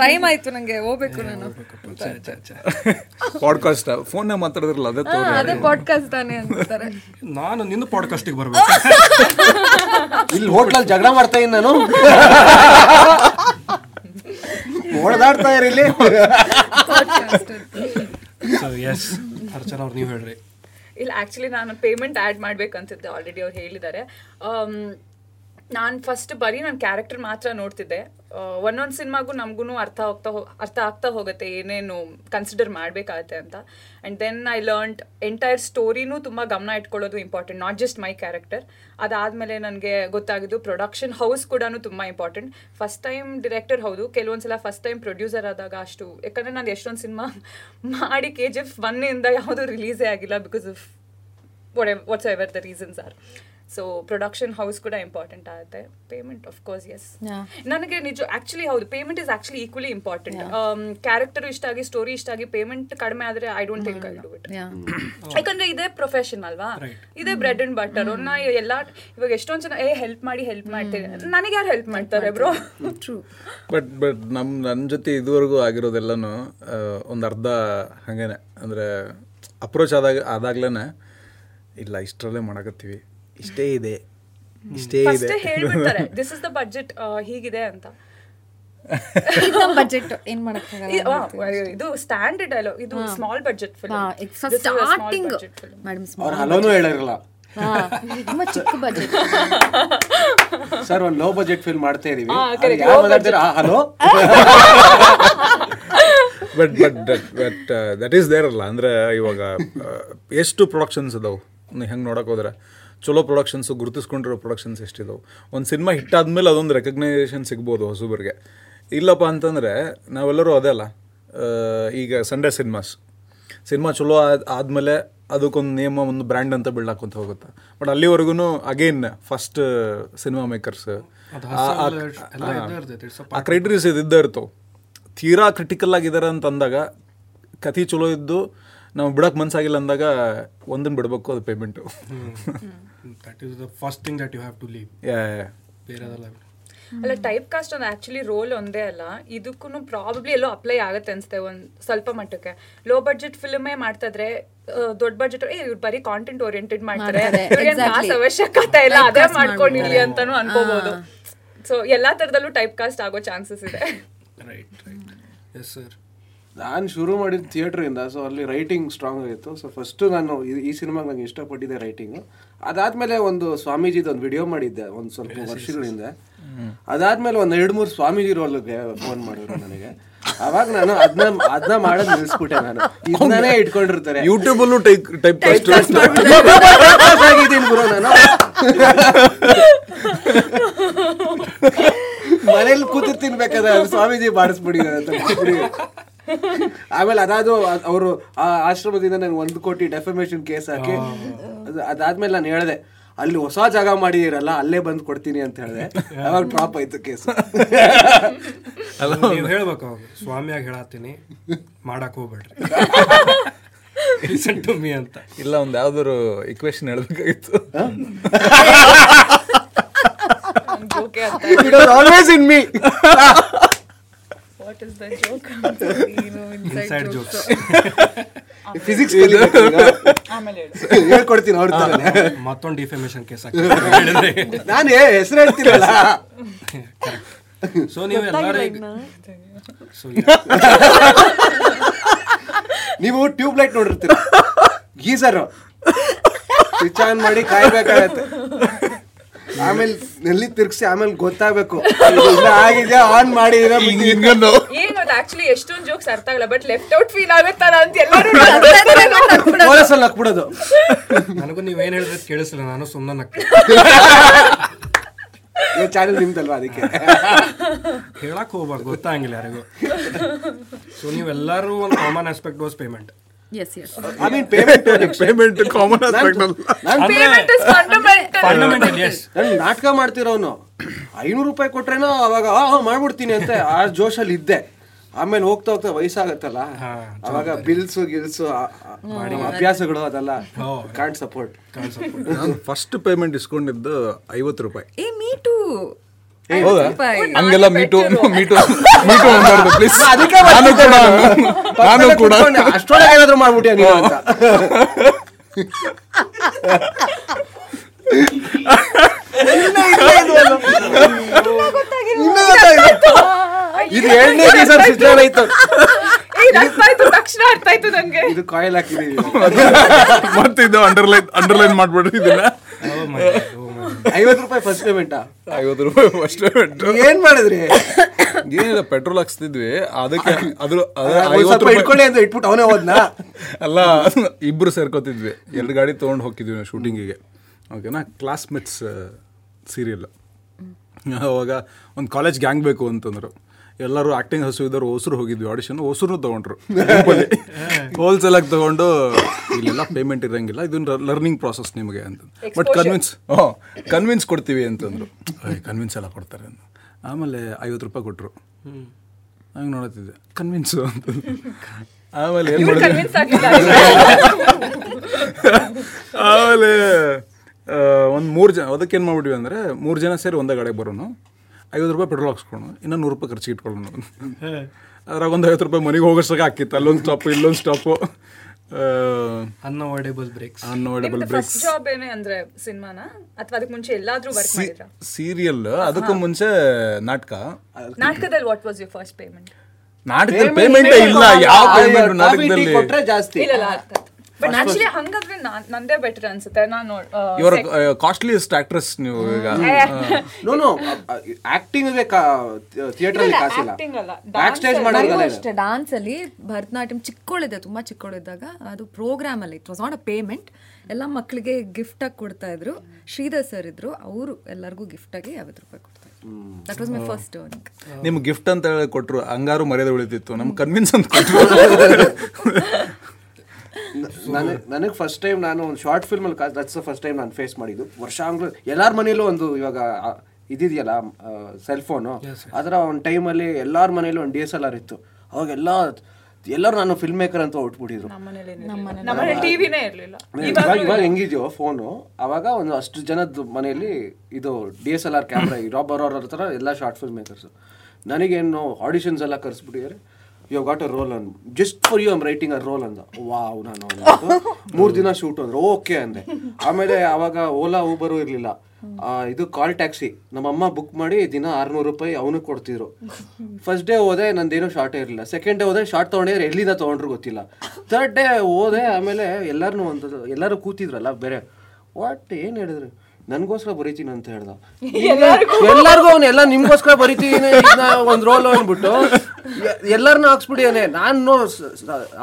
Time ಆಯಿತು ನನಗೆ, ಹೋಗಬೇಕು ನಾನು. ಪಾಡ್ಕಾಸ್ಟ್ ಫೋನ್ ಮಾತಾಡಿದ್ರಲ್ಲ, ಅದೇ ಪಾಡ್ಕಾಸ್ಟ್ ತಾನೇ ಅಂತಾರೆ. ನಾನು ನಿನ್ನ ಪಾಡ್ಕಾಸ್ಟಿಗೆ ಬರಬೇಕು. ಇಲ್ಲಿ ಹೋಟ್ಲಲ್ಲಿ ಜಗಳ ಮಾಡ್ತಾ ಇದ್ದೀನಿ ನಾನು, ಓಡಾಡ್ತಾ ಇರಲಿ. ನೀವು ಹೇಳ್ರಿ. ಇಲ್ಲ, ಆಕ್ಚುಲಿ ನಾನು ಪೇಮೆಂಟ್ ಆ್ಯಡ್ ಮಾಡ್ಬೇಕಂತಿದ್ದೆ. ಆಲ್ರೆಡಿ ಅವ್ರು ಹೇಳಿದ್ದಾರೆ. ನಾನು ಫಸ್ಟ್ ಬರೀ ನನ್ನ ಕ್ಯಾರೆಕ್ಟರ್ ಮಾತ್ರ ನೋಡ್ತಿದ್ದೆ. ಒಂದೊಂದು ಸಿನಿಮಾಗೂ ನಮಗೂ ಅರ್ಥ ಆಗ್ತಾ ಹೋಗುತ್ತೆ ಏನೇನು ಕನ್ಸಿಡರ್ ಮಾಡಬೇಕಾಗತ್ತೆ ಅಂತ. And then I learned entire ಸ್ಟೋರಿನೂ ತುಂಬ ಗಮನ ಇಟ್ಕೊಳ್ಳೋದು important, not just my character. ಅದಾದಮೇಲೆ ನನಗೆ ಗೊತ್ತಾಗಿದ್ದು ಪ್ರೊಡಕ್ಷನ್ ಹೌಸ್ ಕೂಡ ತುಂಬ ಇಂಪಾರ್ಟೆಂಟ್. ಫಸ್ಟ್ ಟೈಮ್ ಡಿರೆಕ್ಟರ್ ಹೌದು, ಕೆಲವೊಂದು ಸಲ ಫಸ್ಟ್ ಟೈಮ್ ಪ್ರೊಡ್ಯೂಸರ್ ಆದಾಗ ಅಷ್ಟು, ಯಾಕಂದರೆ ನಾನು ಎಷ್ಟೊಂದು ಸಿನಿಮಾ ಮಾಡಿ KGF 1 ಇಂದ ಯಾವುದೂ ರಿಲೀಸೇ ಆಗಿಲ್ಲ because of whatsoever the reasons are. So production house ಕೂಡ ಇಂಪಾರ್ಟೆಂಟ್ ಆಗುತ್ತೆ. Payment of course yes. ನನಗೆ ನಿಜ ಆ್ಯಕ್ಚುಲಿ ಹೌದು, payment is actually equally important. Character ಇಷ್ಟ ಆಗಿ ಸ್ಟೋರಿ ಇಷ್ಟ ಆಗಿ ಪೇಮೆಂಟ್ ಕಡಿಮೆ ಆದರೆ I don't think I do it. ಯಾಕಂದರೆ ಇದೇ ಪ್ರೊಫೆಷನ್ ಅಲ್ವಾ, ಇದೇ ಬ್ರೆಡ್ ಅಂಡ್ ಬಟರು. ನಾ ಎಲ್ಲ ಇವಾಗ ಎಷ್ಟೊಂದು ಜನ ಹೆಲ್ಪ್ ಮಾಡಿ ಹೆಲ್ಪ್ ಮಾಡ್ತೀನಿ, ನನಗೆ ಯಾರು ಹೆಲ್ಪ್ ಮಾಡ್ತಾರೆ ಬ್ರೋ? ಬಟ್ ನನ್ನ ಜೊತೆ ಇದುವರೆಗೂ ಆಗಿರೋದೆಲ್ಲನೂ ಒಂದು ಅರ್ಧ ಹಾಗೇನೆ, ಅಂದರೆ ಅಪ್ರೋಚ್ ಆದಾಗ್ಲೇ ಇಲ್ಲ ಇಷ್ಟರಲ್ಲೇ ಮಾಡಕತ್ತೀವಿ, ಇಷ್ಟೇ ಇದೆ ಇಷ್ಟೇ ಇದೆ ಹೇಳ್ಬಿಡ್ತಾರೆ, ದಿಸ್ ಇಸ್ ದ ಬಜೆಟ್ ಹೀಗಿದೆ ಅಂತ. ಬಜೆಟ್ ಏನ್ ಮಾಡಕ್ಕಾಗಲ್ಲ, ಇದು ಸ್ಟ್ಯಾಂಡರ್ಡ್ ಡೈಲಾಗ್, ಇದು ಸ್ಮಾಲ್ ಬಜೆಟ್ ಫಿಲ್ಮ್, ಚಿಕ್ಕ ಬಜೆಟ್ ಸರ್, ಒಂದು ಲೋ ಬಜೆಟ್ ಫಿಲ್ಮ್ ಮಾಡ್ತಾ ಇದೀವಿ. ಬಟ್ ದಟ್ ಈಸ್ ದೇರ್ ಅಲ್ಲ, ಅಂದ್ರೆ ಇವಾಗ ಎಷ್ಟು ಪ್ರೊಡಕ್ಷನ್ಸ್ ಅದಾವೆ ಹೆಂಗೆ ನೋಡಕ್ ಹೋದ್ರೆ, ಚಲೋ ಪ್ರೊಡಕ್ಷನ್ಸು ಗುರುತಿಸ್ಕೊಂಡಿರೋ ಪ್ರೊಡಕ್ಷನ್ಸ್ ಎಷ್ಟಿದಾವೆ. ಒಂದು ಸಿನಿಮಾ ಹಿಟ್ಟಾದ್ಮೇಲೆ ಅದೊಂದು ರೆಕಗ್ನೈಸೇಷನ್ ಸಿಗ್ಬೋದು ಹೊಸಬರಿಗೆ. ಇಲ್ಲಪ್ಪ ಅಂತಂದರೆ ನಾವೆಲ್ಲರೂ ಅದೇ ಅಲ್ಲ, ಈಗ ಸಂಡೇ ಸಿನಿಮಾ ಚಲೋ ಆದಮೇಲೆ ಅದಕ್ಕೊಂದು ನೇಮ ಒಂದು ಬ್ರ್ಯಾಂಡ್ ಅಂತ ಬಿಲ್ಡ್ ಹಾಕೊಂತ ಹೋಗುತ್ತೆ. ಬಟ್ ಅಲ್ಲಿವರೆಗೂ ಅಗೇನ್ ಫಸ್ಟ್ ಸಿನಿಮಾ ಮೇಕರ್ಸ್ ಆ ಕ್ರೈಟೀರಿಯಾಸ್ ಇದ್ದೇ ಇರ್ತವೆ. ತೀರಾ ಕ್ರಿಟಿಕಲ್ ಆಗಿದ್ದಾರೆ ಅಂತ ಅಂದಾಗ, ಕಥೆ ಚಲೋ ಇದ್ದು ನಾವು ಬಿಡೋಕೆ ಮನಸ್ಸಾಗಿಲ್ಲ ಅಂದಾಗ ಒಂದನ್ನು ಬಿಡಬೇಕು, ಅದು payment. That is the first thing that you have to leave. ಅಲ್ಲ, ಟೈಪ್ ಕಾಸ್ಟ್ ಒಂದು ಆ್ಯಕ್ಚುಲಿ ರೋಲ್ ಒಂದೇ ಅಲ್ಲ, ಇದಕ್ಕೂ ಪ್ರಾಬಬ್ಲಿ ಎಲ್ಲೋ ಅಪ್ಲೈ ಆಗುತ್ತೆ ಅನಿಸುತ್ತೆ ಒಂದು ಸ್ವಲ್ಪ ಮಟ್ಟಕ್ಕೆ. ಲೋ ಬಡ್ಜೆಟ್ ಫಿಲ್ಮೇ ಮಾಡ್ತಾ ಇದ್ರೆ ದೊಡ್ಡ ಬಜೆಟ್ ಇವ್ರು ಬರೀ ಕಾಂಟೆಂಟ್ ಓರಿಯೆಂಟೆಡ್ ಮಾಡ್ತಾರೆ, ಅವಶ್ಯಕತೆ ಇಲ್ಲ ಅದೇ ಮಾಡ್ಕೊಂಡಿರಲಿ ಅಂತಾನು ಅನ್ಕೋಬಹುದು. ಸೊ ಎಲ್ಲ ಥರದಲ್ಲೂ ಟೈಪ್ ಕಾಸ್ಟ್ ಆಗೋ ಚಾನ್ಸಸ್ ಇದೆ. Right right, yes sir. ನಾನು ಶುರು ಮಾಡಿದ ಥಿಯೇಟ್ರಿಂದ, ಸೊ ಅಲ್ಲಿ ರೈಟಿಂಗ್ ಸ್ಟ್ರಾಂಗ್ ಆಗಿತ್ತು. ಸೊ ಫಸ್ಟು ನಾನು ಈ ಸಿನಿಮಾಗೆ ನನಗೆ ಇಷ್ಟಪಟ್ಟಿದ್ದೆ ರೈಟಿಂಗು. ಅದಾದಮೇಲೆ ಒಂದು ಸ್ವಾಮೀಜಿದು ಒಂದು ವಿಡಿಯೋ ಮಾಡಿದ್ದೆ ಒಂದು ಸ್ವಲ್ಪ ವರ್ಷಗಳಿಂದ. ಅದಾದಮೇಲೆ ಒಂದು 2-3 ಸ್ವಾಮೀಜಿ ರೋಲ್ಗೆ ಫೋನ್ ಮಾಡಿದ್ರು ನನಗೆ. ಅವಾಗ ನಾನು ಅದನ್ನ ಮಾಡೋದು ನಿಲ್ಲಿಸ್ಬಿಟ್ಟೆ. ನಾನು ಇದನ್ನೇ ಇಟ್ಕೊಂಡಿರ್ತಾರೆ ಯೂಟ್ಯೂಬಲ್ಲೂ ಟೈಪ್ ಕಾಸ್ಟ್ ಆಗಿದ್ದೀನಿ ಗುರು. ನಾನು ಮನೇಲಿ ಕೂತು ತಿನ್ಬೇಕಾದ್ರೆ ಸ್ವಾಮೀಜಿ ಬಾಡಿಸ್ಬಿಡಿದ್ರು ಅಂತ. ಆಮೇಲೆ ಅದಾದ್ರು ಅವರು ಆ ಆಶ್ರಮದಿಂದ ನಂಗೆ 1 ಕೋಟಿ ಡೆಫಮೇಷನ್ ಕೇಸ್ ಹಾಕಿ, ಅದಾದ್ಮೇಲೆ ನಾನು ಹೇಳಿದೆ ಅಲ್ಲಿ ಹೊಸ ಜಾಗ ಮಾಡಿದಿರಲ್ಲ ಅಲ್ಲೇ ಬಂದು ಕೊಡ್ತೀನಿ ಅಂತ ಹೇಳಿದೆ. ಅವಾಗ ಡ್ರಾಪ್ ಆಯ್ತು ಕೇಸ್. ನೀವು ಹೇಳ್ಬೇಕು ಅವ್ರು, ಸ್ವಾಮಿಯಾಗಿ ಹೇಳತ್ತೀನಿ ಮಾಡಕ್ ಹೋಗ್ಬೇಡ್ರಿ, ಲಿಸನ್ ಟು ಮೀ ಅಂತ. ಇಲ್ಲ, ಒಂದು ಯಾವ್ದಾದ್ರು ಇಕ್ವೇಶನ್ ಹೇಳ್ಬೇಕಾಗಿತ್ತು. It was always in me. What is the joke? Inside jokes. Physics ಹೇಳ್ಕೊಡ್ತೀನಿ ಅವ್ರ ತರ. ಮತ್ತೊಂದು ಡಿಫಮೇಷನ್ ಕೇಸ್ ಹಾಕಿದ್ರೆ ನಾನು ಹೆಸರು ಹೇಳ್ತೀರಲ್ಲ. ಸೊ ನೀವು ಟ್ಯೂಬ್ ಲೈಟ್ ನೋಡಿರ್ತೀರ, ಗೀಸರು ಸ್ವಿಚ್ ಆನ್ ಮಾಡಿ ಕಾಯ್ಬೇಕಾಗತ್ತೆ, ಆಮೇಲೆ ಎಲ್ಲಿ ತಿರ್ಗಿಸಿ ಆಮೇಲೆ ಗೊತ್ತಾಗಬೇಕು ಆಗಿದೆ ಆನ್ ಮಾಡಿ. ಆಕ್ಚುಲಿ ಎಷ್ಟೊಂದು ಜೋಕ್ಸ್ ಅರ್ಥ ಆಗಲ್ಲ, ಬಟ್ ಲೆಫ್ಟ್ ಔಟ್ ಫೀಲ್ ಆಗುತ್ತಲ್ಲ ಅಂತ ಎಲ್ಲರೂ ನಕ್ಬಿಡೋದು. ನನಗೂ ನೀವೇನ್ ಹೇಳಿದ್ರೆ ಕೇಳಿಸಲ್ಲ, ನಾನು ಸುಮ್ಮನೆ ನಕ್ತೀನಿ. ಚಾನಲ್ ನಿಮ್ದಲ್ವಾ, ಅದಕ್ಕೆ ಹೇಳಕ್ ಹೋಗ್ಬಾರ್ದು, ಗೊತ್ತಾಗಿಲ್ಲ ಯಾರಿಗೂ. ಸೊ ನೀವೆಲ್ಲರೂ ಒಂದು common aspect was payment. Yes, yes. I mean, payment is common aspect. Payment is fundamental. Fundamental, yes. ನಾನು ನಾಟಕ ಮಾಡ್ತಿರೋನು ₹500 ಕೊಟ್ರೇನೋ ಅವಾಗ ಮಾಡ್ಬಿಡ್ತೀನಿ ಅಂತ ಆ ಜೋಶಲ್ಲಿ ಇದ್ದೆ. ಆಮೇಲೆ ಹೋಗ್ತಾ ಹೋಗ್ತಾ ವಯಸ್ಸಾಗತ್ತಲ್ಲ, ಅವಾಗ ಬಿಲ್ಸು ಗಿಲ್ಸು ಅಭ್ಯಾಸಗಳು ಅದಲ್ಲ, ಕಾಂಟ್ ಸಪೋರ್ಟ್. ನಾನು ಫಸ್ಟ್ ಪೇಮೆಂಟ್ ಇಸ್ಕೊಂಡಿದ್ದು ₹50. ಏ ಮೀ ಟು. ಹಂಗೆಲ್ಲ ಮೀಟು ಮೀಟು ಮೀಟು ಅಂಬಾರ್ದು ಪ್ಲೀಸ್. ನಾನು ಕೂಡ ಅಷ್ಟೊಳಗೆ ಏನಾದ್ರು ಮಾಡ್ಬಿಟ್ಟೆ ನೀವು ಅಂತ. ಇದು 2ನೇ ದಿವಸ ಸಿಸ್ಟರ್ ಆಯ್ತು. ತಕ್ಷಣ ಅರ್ಥ ಆಯ್ತು ನನಗೆ. ಇದು ಕಾಯಿಲ್ ಹಾಕಿದೀವಿ ಮತ್ತೆ, ಇದು ಅಂಡರ್ಲೈನ್ ಮಾಡ್ಬಿಡ್ರಿ ಇದನ್ನ. ₹50 ಫಸ್ಟ್ ಪೇಮೆಂಟಾ? ₹50 first payment. ಏನ್ ಮಾಡಿದ್ರಿ? ಏನಿಲ್ಲ, ಪೆಟ್ರೋಲ್ ಹಾಕ್ಸ್ತಿದ್ವಿ. ಅದಕ್ಕೆ ಅದ್ರ ಇಟ್ಕೊಳ್ಳಿ ಅಂತ ಇಟ್ಬಿಟ್ಟು ಅವನೇ ಹೋದ್ನಾ? ಅಲ್ಲ, ಇಬ್ರು ಸೇರ್ಕೋತಿದ್ವಿ, 2 ಗಾಡಿ ತೊಗೊಂಡು ಹೋಗ್ತಿದ್ವಿ ನಾವು ಶೂಟಿಂಗಿಗೆ. ಓಕೆನಾ, ಕ್ಲಾಸ್ಮೇಟ್ಸ್ ಸೀರಿಯಲ್. ಅವಾಗ ಒಂದು ಕಾಲೇಜ್ ಗ್ಯಾಂಗ್ ಬೇಕು ಅಂತಂದ್ರು. ಎಲ್ಲರೂ ಆ್ಯಕ್ಟಿಂಗ್ ಹಸು ಇದ್ದವ್ರು. ಹೊಸರು ಹೋಗಿದ್ವಿ ಆಡಿಷನ್, ಹೊಸರು ತೊಗೊಂಡ್ರು. ಹೋಲ್ಸೇಲಾಗಿ ತೊಗೊಂಡು ಇಲ್ಲೆಲ್ಲ ಪೇಮೆಂಟ್ ಇರೋಂಗಿಲ್ಲ, ಇದೊಂದು ಲರ್ನಿಂಗ್ ಪ್ರಾಸೆಸ್ ನಿಮಗೆ ಅಂತ. ಬಟ್ ಕನ್ವಿನ್ಸ್ ಕೊಡ್ತೀವಿ ಅಂತಂದರು. ಕನ್ವಿನ್ಸ್ ಎಲ್ಲ ಕೊಡ್ತಾರೆ ಅಂತ. ಆಮೇಲೆ 50 ರೂಪಾಯಿ ಕೊಟ್ಟರು. ಹಂಗೆ ನೋಡುತ್ತಿದ್ದೆ ಕನ್ವಿನ್ಸು ಅಂತ. ಆಮೇಲೆ ಏನು ಮಾಡಿದ್ರು, ಆಮೇಲೆ ಒಂದು 3 ಜನ, ಅದಕ್ಕೇನು ಮಾಡಿಬಿಟ್ವಿ ಅಂದರೆ 3 ಜನ ಸೇರಿ ಒಂದೇ ಗಾಡಿಗೆ ಬರೋನು, 50 ರೂಪಾಯಿ ಪೆಟ್ರೋಲ್ ಹಾಕ್ಸ್ಕೊಳೋಣ, ಇನ್ನೂ 100 ರೂಪಾಯಿ ಖರ್ಚಿಗೆ ಇಟ್ಕೊಳ್ಳೋಣ. ಅದ್ರಾಗ ಒಂದು 50 ರೂಪಾಯಿ ಮನೆಗೆ ಹೋಗೋಷ್ಟಾಗ ಹಾಕಿತ್ತು. ಅಲ್ಲೊಂದು ಸ್ಟಾಪು, ಇಲ್ಲೊಂದು ಸ್ಟಾಪು. ಸೀರಿಯಲ್, ಅದಕ್ಕೂ ಮುಂಚೆ ನಾಟಕ. ನಾಟಕದಲ್ಲಿ what was your first payment? ನಾಟಕದಲ್ಲಿ ಪೇಮೆಂಟ್ ಇಲ್ಲ, ಯಾವ ಪೇಮೆಂಟ್ ನಾಟಕದಲ್ಲಿ ಕೊಟ್ಟರೆ ಜಾಸ್ತಿ ಇಲ್ಲ. ಬಟ್ ಆಕ್ಚುಲಿ ಹಂಗಾದ್ರೆ ನಂದೇ ಬೆಟರ್ ಅನ್ಸುತ್ತೆ. ನಾನು ಯುವರ್ ಕಾಸ್ಟ್ಲಿಯೆಸ್ಟ್ ಆಕ್ಟ್ರೆಸ್. ನೀವು ಈಗ ನೋ ಆಕ್ಟಿಂಗ್ ಇದೆ, ಥಿಯೇಟರ್ ಅಲ್ಲಿ ಕಾಸಿಲ್ಲ, ಬ್ಯಾಕ್ ಸ್ಟೇಜ್ ಮಾಡೋದು ಅಷ್ಟೇ. ಡಾನ್ಸ್ ಅಲ್ಲಿ ಭರತನಾಟ್ಯಂ ಚಿಕ್ಕವಳಿದ್ದೆ, ತುಂಬಾ ಚಿಕ್ಕವಳಿದ್ದಾಗ ಅದು ಪ್ರೋಗ್ರಾಮ್ ಅಲ್ಲಿ, it was not a payment, ಎಲ್ಲ ಮಕ್ಕಳಿಗೆ ಗಿಫ್ಟ್ ಆಗಿ ಕೊಡ್ತಾ ಇದ್ರು. ಶ್ರೀಧರ್ ಸರ್ ಇದ್ರು, ಅವರು ಎಲ್ಲರಿಗೂ ಗಿಫ್ಟ್ ಆಗಿ 50 ರೂಪಾಯಿ ಕೊಡ್ತಾರೆ. That was my first earning. ನಿಮ್ಗೆ ಗಿಫ್ಟ್ ಅಂತ ಹೇಳಿ ಕೊಟ್ಟರು, ಹಂಗಾರು ಮರ್ಯಾದೆ ಉಳಿತಿತ್ತು. ನಮ್ಗೆ ಕನ್ವಿನ್ಸ್ ಅಂತ ಕೊಟ್ಟರು. ನನಗೆ ಫಸ್ಟ್ ಟೈಮ್ ನಾನು ಒಂದು ಶಾರ್ಟ್ ಫಿಲ್ಮಲ್ಲಿ ದಟ್ಸ್ ಫಸ್ಟ್ ಟೈಮ್ ನಾನು ಫೇಸ್ ಮಾಡಿದ್ದು. ವರ್ಷಾಂಗ್ಲೂ ಎಲ್ಲರ ಮನೇಲೂ ಒಂದು ಇವಾಗ ಇದೆಯಲ್ಲ ಸೆಲ್ಫೋನು, ಅದರ ಒಂದು ಟೈಮಲ್ಲಿ ಎಲ್ಲರ ಮನೇಲೂ ಒಂದು DSLR ಇತ್ತು. ಅವಾಗೆಲ್ಲ ಎಲ್ಲರೂ ನಾನು ಫಿಲ್ಮ್ ಮೇಕರ್ ಅಂತ ಹೊಟ್ಬಿಟ್ಟಿದ್ರು. ಇವಾಗ ಇವಾಗ ಹೆಂಗಿದ್ಯೋ ಫೋನು, ಅವಾಗ ಒಂದು ಅಷ್ಟು ಜನದ ಮನೆಯಲ್ಲಿ ಇದು DSLR ಕ್ಯಾಮ್ರಾ ಇರೋ ಬರೋರ ಥರ ಎಲ್ಲ ಶಾರ್ಟ್ ಫಿಲ್ಮ್ ಮೇಕರ್ಸು. ನನಗೇನು ಆಡಿಷನ್ಸ್ ಎಲ್ಲ ಕರೆಸ್ಬಿಟ್ಟಿದ್ದಾರೆ. You got a role on, just for you I'm writing a role on the, wow, ನಾನು 3 ದಿನ ಶೂಟ್ ಅಂದ್ರೆ ಓಕೆ ಅಂದೆ. ಆಮೇಲೆ ಆವಾಗ ಓಲಾ ಊಬರು ಇರಲಿಲ್ಲ, ಇದು ಕಾಲ್ ಟ್ಯಾಕ್ಸಿ ನಮ್ಮಮ್ಮ ಬುಕ್ ಮಾಡಿ ದಿನ 600 ರೂಪಾಯಿ ಅವನು ಕೊಡ್ತಿದ್ರು. ಫಸ್ಟ್ ಡೇ ಹೋದೆ, ನಂದೇನೋ ಶಾರ್ಟೇ ಇರಲಿಲ್ಲ. ಸೆಕೆಂಡ್ ಡೇ ಹೋದೆ, ಶಾರ್ಟ್ ತೊಗೊಂಡಿದ್ರೆ ಎಲ್ಲಿಂದ ತೊಗೊಂಡ್ರು ಗೊತ್ತಿಲ್ಲ. ಥರ್ಡ್ ಡೇ ಹೋದೆ, ಆಮೇಲೆ ಎಲ್ಲರೂ ಒಂದು ಎಲ್ಲರೂ ಕೂತಿದ್ರಲ್ಲ ಬೇರೆ, ವಾಟ್ ಏನು ಹೇಳಿದ್ರು, ನನಗೋಸ್ಕರ ಬರೀತೀನಿ ಅಂತ ಹೇಳ್ದ ಎಲ್ಲರಿಗೂ. ಅವನ್ನೆಲ್ಲ ನಿಮ್ಗೋಸ್ಕರ ಬರೀತೀನಿ ಒಂದು ರೋಲ್ ಅಂದ್ಬಿಟ್ಟು ಎಲ್ಲರನ್ನೂ ಹಾಕ್ಸ್ಬಿಟ್ಟಿದ್ದಾನೆ. ನಾನು